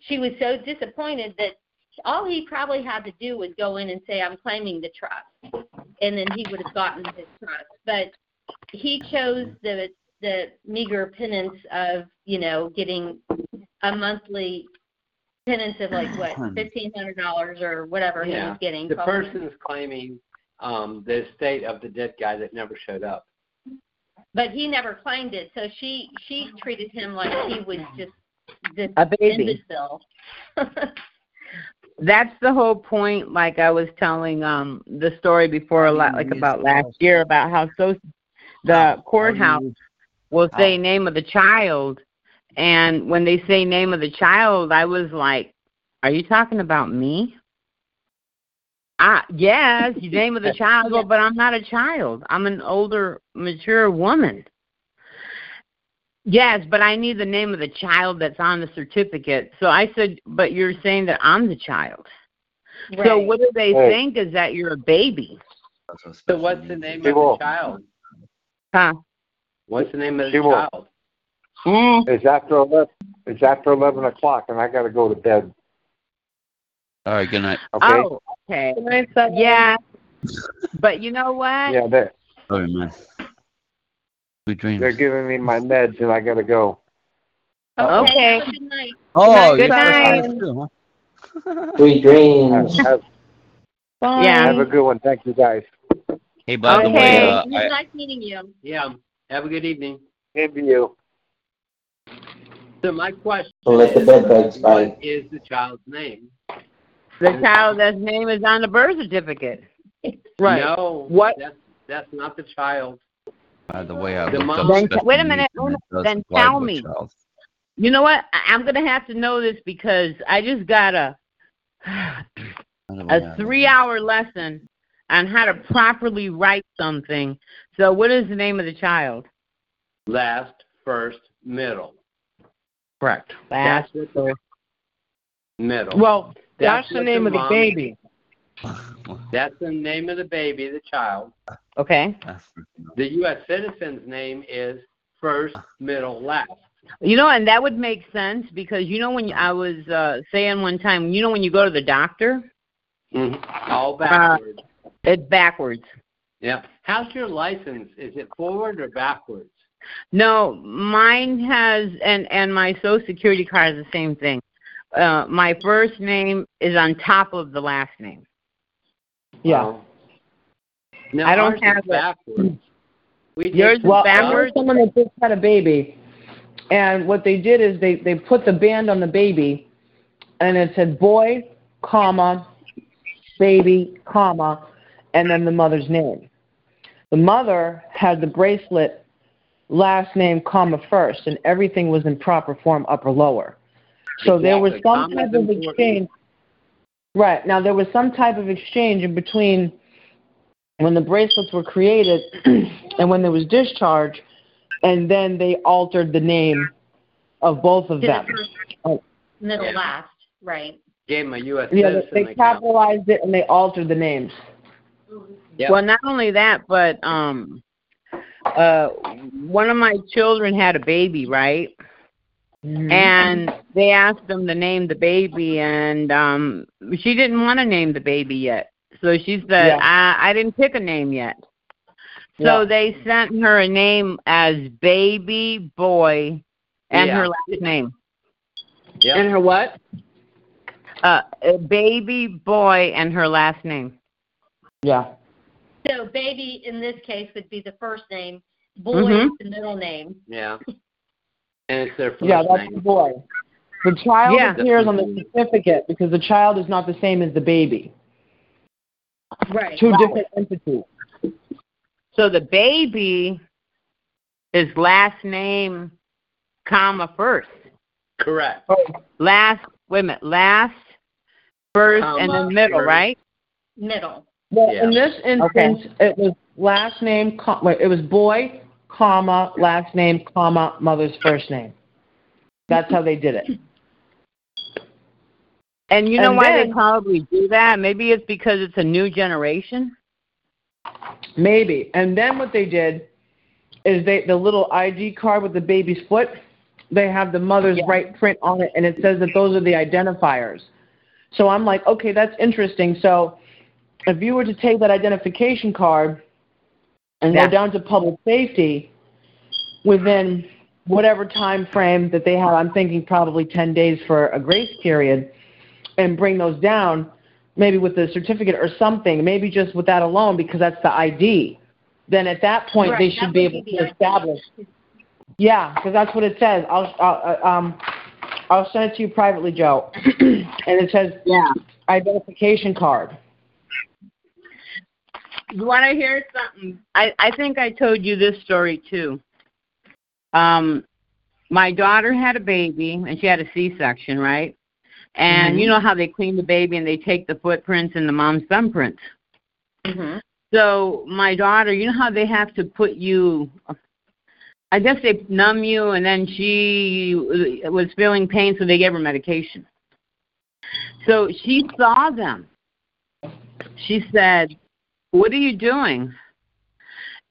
she was so disappointed that all he probably had to do was go in and say, I'm claiming the trust. And then he would have gotten his trust. But he chose the meager penance of, you know, getting a monthly penance of, like, what, $1,500 or whatever he was getting. The person's claiming the estate of the dead guy that never showed up. But he never claimed it, so she treated him like he was just this a baby. Bill. That's the whole point. Like I was telling the story before, about last year, about how the courthouse will say name of the child, and when they say name of the child, I was like, "Are you talking about me?" Yes, name of the child, but I'm not a child. I'm an older, mature woman. Yes, but I need the name of the child that's on the certificate. So I said, but you're saying that I'm the child. Right. So what do they think is that you're a baby? So what's the name of the child? Huh? What's the name of the child? It's after 11 o'clock, and I got to go to bed. All right, good night. Okay. Oh, okay. Good night, yeah. But you know what? Yeah, there. Sorry, man. Good dreams. They're giving me my meds, and I got to go. Okay. Good night. Oh, good night. Sweet dreams. Bye. Yeah. Have a good one. Thank you, guys. Hey, by the way. Nice meeting you. Yeah. Have a good evening. Same to you. So my question is, what is the child's name? The child that's name is on the birth certificate. Right. No, that's not the child. By the way, I looked up. Wait a minute. Then tell me. You know what? I'm going to have to know this because I just got a 3-hour lesson on how to properly write something. So what is the name of the child? Last, first, middle. Correct. Last, first, middle. Well, that's the name of the baby. That's the name of the baby, the child. Okay. The U.S. citizen's name is first, middle, last. You know, and that would make sense because, you know, when I was saying one time, you know, when you go to the doctor? Mm-hmm. All backwards. It's backwards. Yeah. How's your license? Is it forward or backwards? No, mine has, and my Social Security card is the same thing. My first name is on top of the last name. Yeah. Now, I don't have backwards. Yours is backwards? I heard someone that just had a baby, and what they did is they put the band on the baby, and it said boy, comma, baby, comma, and then the mother's name. The mother had the bracelet, last name, comma, first, and everything was in proper form, upper, lower. So there was some type of exchange. Right. Now, there was some type of exchange in between when the bracelets were created and when there was discharge, and then they altered the name of both of them. Middle last, right. Gave my U.S. They capitalized it, and they altered the names. Yep. Well, not only that, but one of my children had a baby, right? Mm-hmm. And they asked them to name the baby, and she didn't want to name the baby yet. So she said, I didn't pick a name yet. So they sent her a name as Baby Boy and her last name. Yep. And her what? Baby Boy and her last name. Yeah. So baby, in this case, would be the first name. Boy is the middle name. Yeah. And it's their first name. The boy. The child appears on the certificate because the child is not the same as the baby. Right. Two different entities. So the baby is last name, comma, first. Correct. Last, first, comma, and then middle, first. Right? Middle. Well, in this instance, it was last name, it was boy, comma, last name, comma, mother's first name. That's how they did it. And you know why they probably do that? Maybe it's because it's a new generation? Maybe. And then what they did is the little ID card with the baby's foot, they have the mother's right print on it, and it says that those are the identifiers. So I'm like, okay, that's interesting. So if you were to take that identification card and go down to public safety within whatever time frame that they have, I'm thinking probably 10 days for a grace period, and bring those down, maybe with the certificate or something, maybe just with that alone because that's the ID. Then at that point they should be able to establish. Yeah, because that's what it says. I'll I'll send it to you privately, Joe. And it says identification card. You want to hear something? I think I told you this story, too. My daughter had a baby, and she had a C-section, right? And you know how they clean the baby and they take the footprints and the mom's thumbprints. So my daughter, you know how they have to put you, I guess they numb you, and then she was feeling pain, so they gave her medication. So she saw them. She said, "What are you doing?"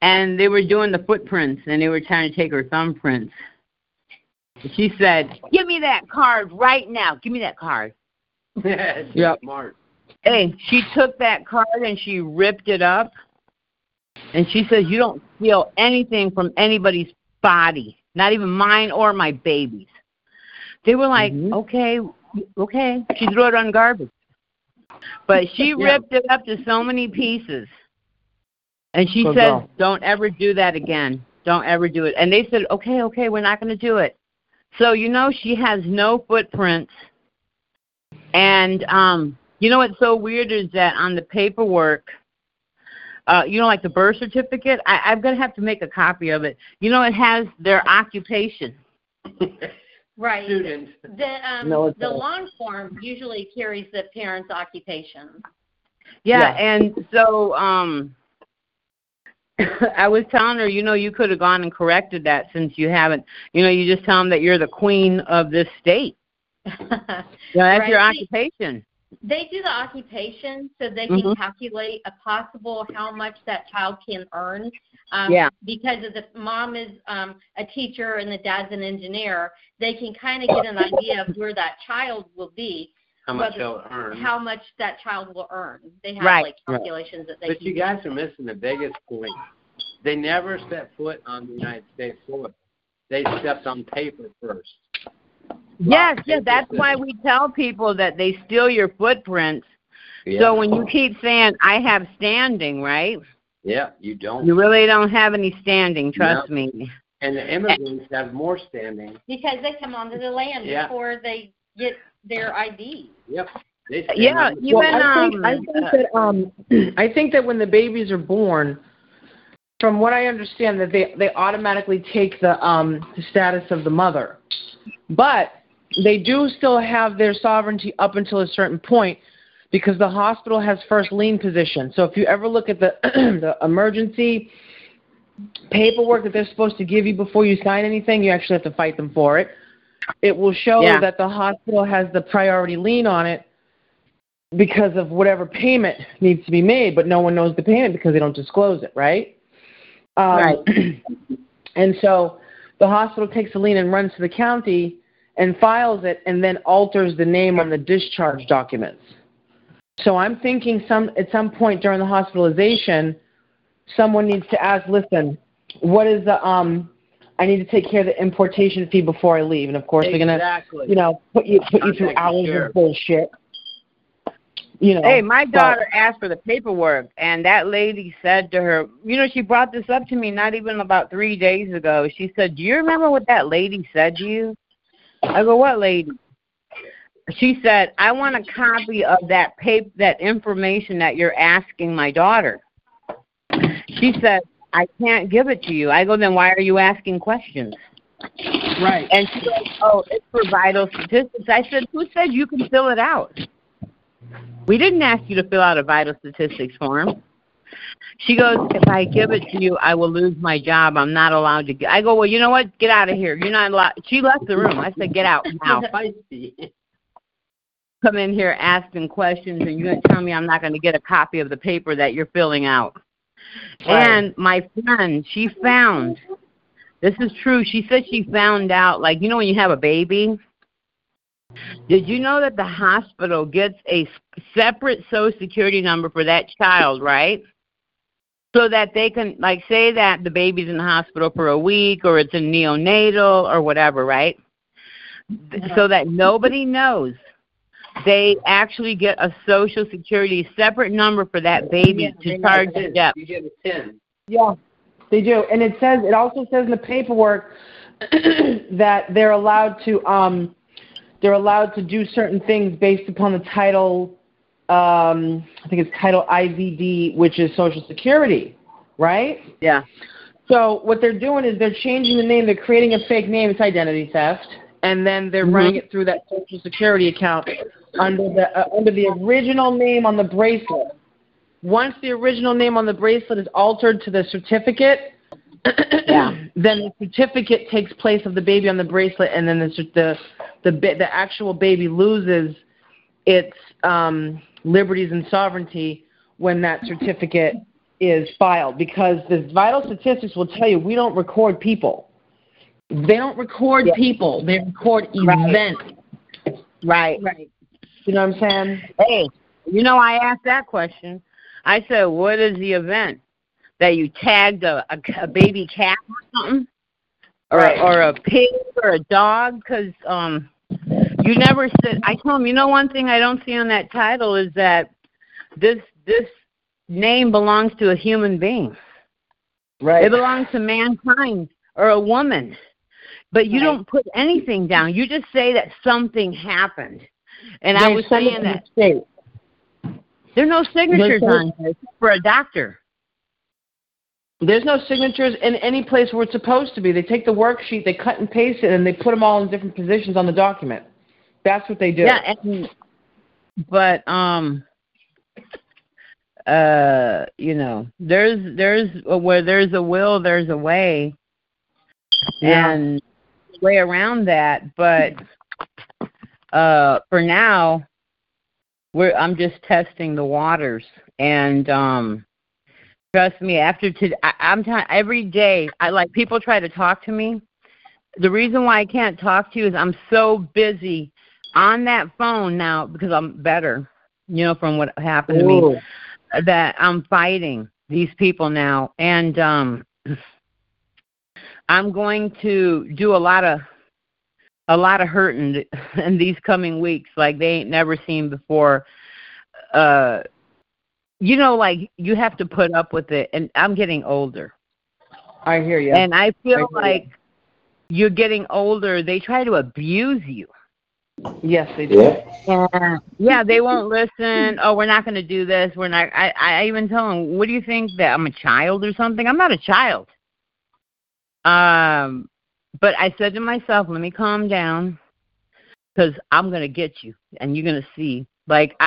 And they were doing the footprints, and they were trying to take her thumbprints. She said, "Give me that card right now. Give me that card." Yep. Smart. Hey, she took that card and she ripped it up, and she says, "You don't steal anything from anybody's body, not even mine or my baby's." They were like, okay. She threw it on garbage. But she ripped it up to so many pieces, and she says, "Don't ever do that again. Don't ever do it." And they said, okay, we're not going to do it. So, you know, she has no footprints, and you know what's so weird is that on the paperwork, you know, like the birth certificate, I'm going to have to make a copy of it. You know, it has their occupation. Right. Students. The long form usually carries the parent's occupation. And so I was telling her, you know, you could have gone and corrected that since you haven't. You know, you just tell them that you're the queen of this state. That's your occupation. They do the occupation so they can calculate a possible how much that child can earn. Because if the mom is a teacher and the dad's an engineer, they can kind of get an idea of where that child will be. How much that child will earn. They have like calculations that they can do. But you guys are missing the biggest point. They never set foot on the United States soil. They stepped on paper first. Yes, that's why we tell people that they steal your footprints. Yeah. So when you keep saying, "I have standing," right? Yeah, you don't. You really don't have any standing, trust me. And the immigrants have more standing. Because they come onto the land before they get their ID. Yep. Yeah, even I think that when the babies are born, from what I understand, that they automatically take the status of the mother. But they do still have their sovereignty up until a certain point because the hospital has first lien position. So if you ever look at the emergency paperwork that they're supposed to give you before you sign anything, you actually have to fight them for it. It will show that the hospital has the priority lien on it because of whatever payment needs to be made, but no one knows the payment because they don't disclose it, right? And so the hospital takes the lien and runs to the county and files it and then alters the name on the discharge documents. So I'm thinking at some point during the hospitalization, someone needs to ask, "Listen, what is the I need to take care of the importation fee before I leave." And, of course, they're going to, you know, put you through hours of bullshit. You know, hey, my daughter asked for the paperwork, and that lady said to her, you know, she brought this up to me not even about 3 days ago. She said, "Do you remember what that lady said to you?" I go, "What lady?" She said, "I want a copy of that information that you're asking my daughter." She said, "I can't give it to you." I go, "Then why are you asking questions?" Right. And she said, "Oh, it's for vital statistics." I said, "Who said you can fill it out? We didn't ask you to fill out a vital statistics form." She goes, "If I give it to you, I will lose my job. I'm not allowed to get." I go, "Well, you know what? Get out of here. You're not allowed." She left the room. I said, "Get out now." Come in here asking questions, and you're going to tell me I'm not going to get a copy of the paper that you're filling out. Right. And my friend, she found, this is true, she said she found out, like, you know when you have a baby? Did you know that the hospital gets a separate Social Security number for that child, right? So that they can, like, say that the baby's in the hospital for a week or it's in neonatal or whatever, right? So that nobody knows. They actually get a Social Security separate number for that baby to charge it up. You get a 10. Yeah, they do. And it says, it also says in the paperwork that they're allowed to they're allowed to do certain things based upon the title, I think it's title IVD, which is Social Security, right? Yeah. So what they're doing is they're changing the name. They're creating a fake name. It's identity theft. And then they're running it through that Social Security account under the original name on the bracelet. Once the original name on the bracelet is altered to the certificate, then the certificate takes place of the baby on the bracelet, and then the actual baby loses its liberties and sovereignty when that certificate is filed, because the vital statistics will tell you we don't record people. They don't record people. They record events. Right. Right. You know what I'm saying? Hey, you know, I asked that question. I said, what is the event? That you tagged a baby cat or something? Or a pig or a dog? Because you never said, I told him, you know, one thing I don't see on that title is that this name belongs to a human being. Right. It belongs to mankind or a woman. But you don't put anything down. You just say that something happened. And I was saying that. There are no signatures on here except for a doctor. There's no signatures in any place where it's supposed to be. They take the worksheet, they cut and paste it, and they put them all in different positions on the document. That's what they do. Yeah, you know, there's where there's a will, there's a way, and way around that. But for now, I'm just testing the waters and. Trust me, after today, every day, people try to talk to me. The reason why I can't talk to you is I'm so busy on that phone now because I'm better, you know, from what happened to me, that I'm fighting these people now. And I'm going to do a lot of hurting in these coming weeks like they ain't never seen before. You know, like, you have to put up with it, and I'm getting older. I hear you. And I feel like you're getting older. They try to abuse you. Yes, they do. Yeah, they won't listen. Oh, we're not going to do this. We're not. I even tell them, what do you think, that I'm a child or something? I'm not a child. But I said to myself, let me calm down, because I'm going to get you, and you're going to see. Like,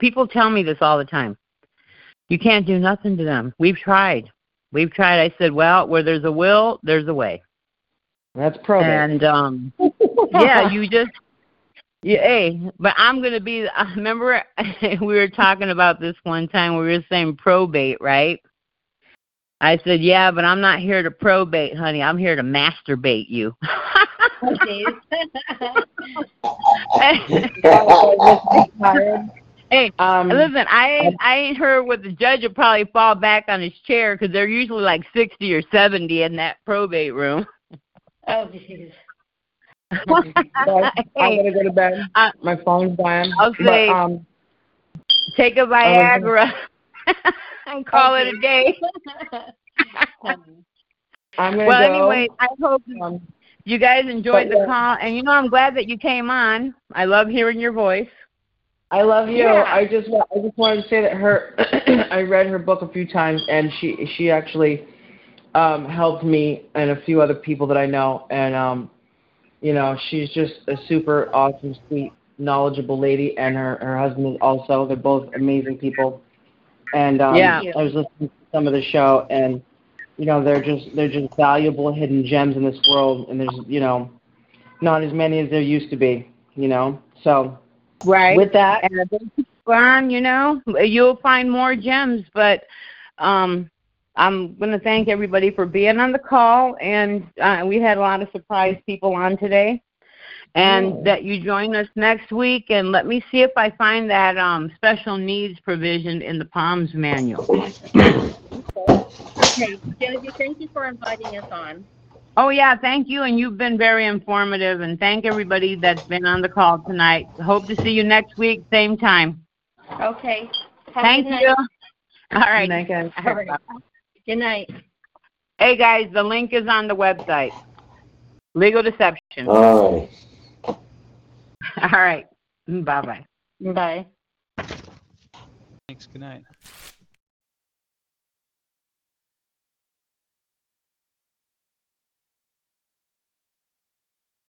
people tell me this all the time. You can't do nothing to them. We've tried. I said, well, where there's a will, there's a way. That's probate. And but I'm going to be. I remember we were talking about this one time. We were saying probate, right? I said, yeah, but I'm not here to probate, honey. I'm here to masturbate you. Hey, listen, I ain't heard what the judge would probably fall back on his chair, because they're usually like 60 or 70 in that probate room. Oh, jeez. I'm going to go to bed. My phone's dying. I'll say, take a Viagra and call it a day. Anyway, I hope... you guys enjoyed the call, and you know, I'm glad that you came on. I love hearing your voice. I love you. Yeah. I just wanted to say that I read her book a few times, and she actually helped me and a few other people that I know, and you know, she's just a super awesome, sweet, knowledgeable lady, and her husband is also. They're both amazing people, and I was listening to some of the show, and. You know, they're just valuable hidden gems in this world, and there's, you know, not as many as there used to be, you know. So right. With that, and you know, you'll find more gems, but I'm going to thank everybody for being on the call, and we had a lot of surprise people on today, and that you join us next week, and let me see if I find that special needs provision in the POMS manual. Okay, Genevieve, thank you for inviting us on. Oh, yeah, thank you, and you've been very informative, and thank everybody that's been on the call tonight. Hope to see you next week, same time. Okay. Thank you. All right. Good night, guys. All right. Good night. Hey, guys, the link is on the website. Legal Deception. All right. All right. Bye-bye. Bye. Thanks. Good night.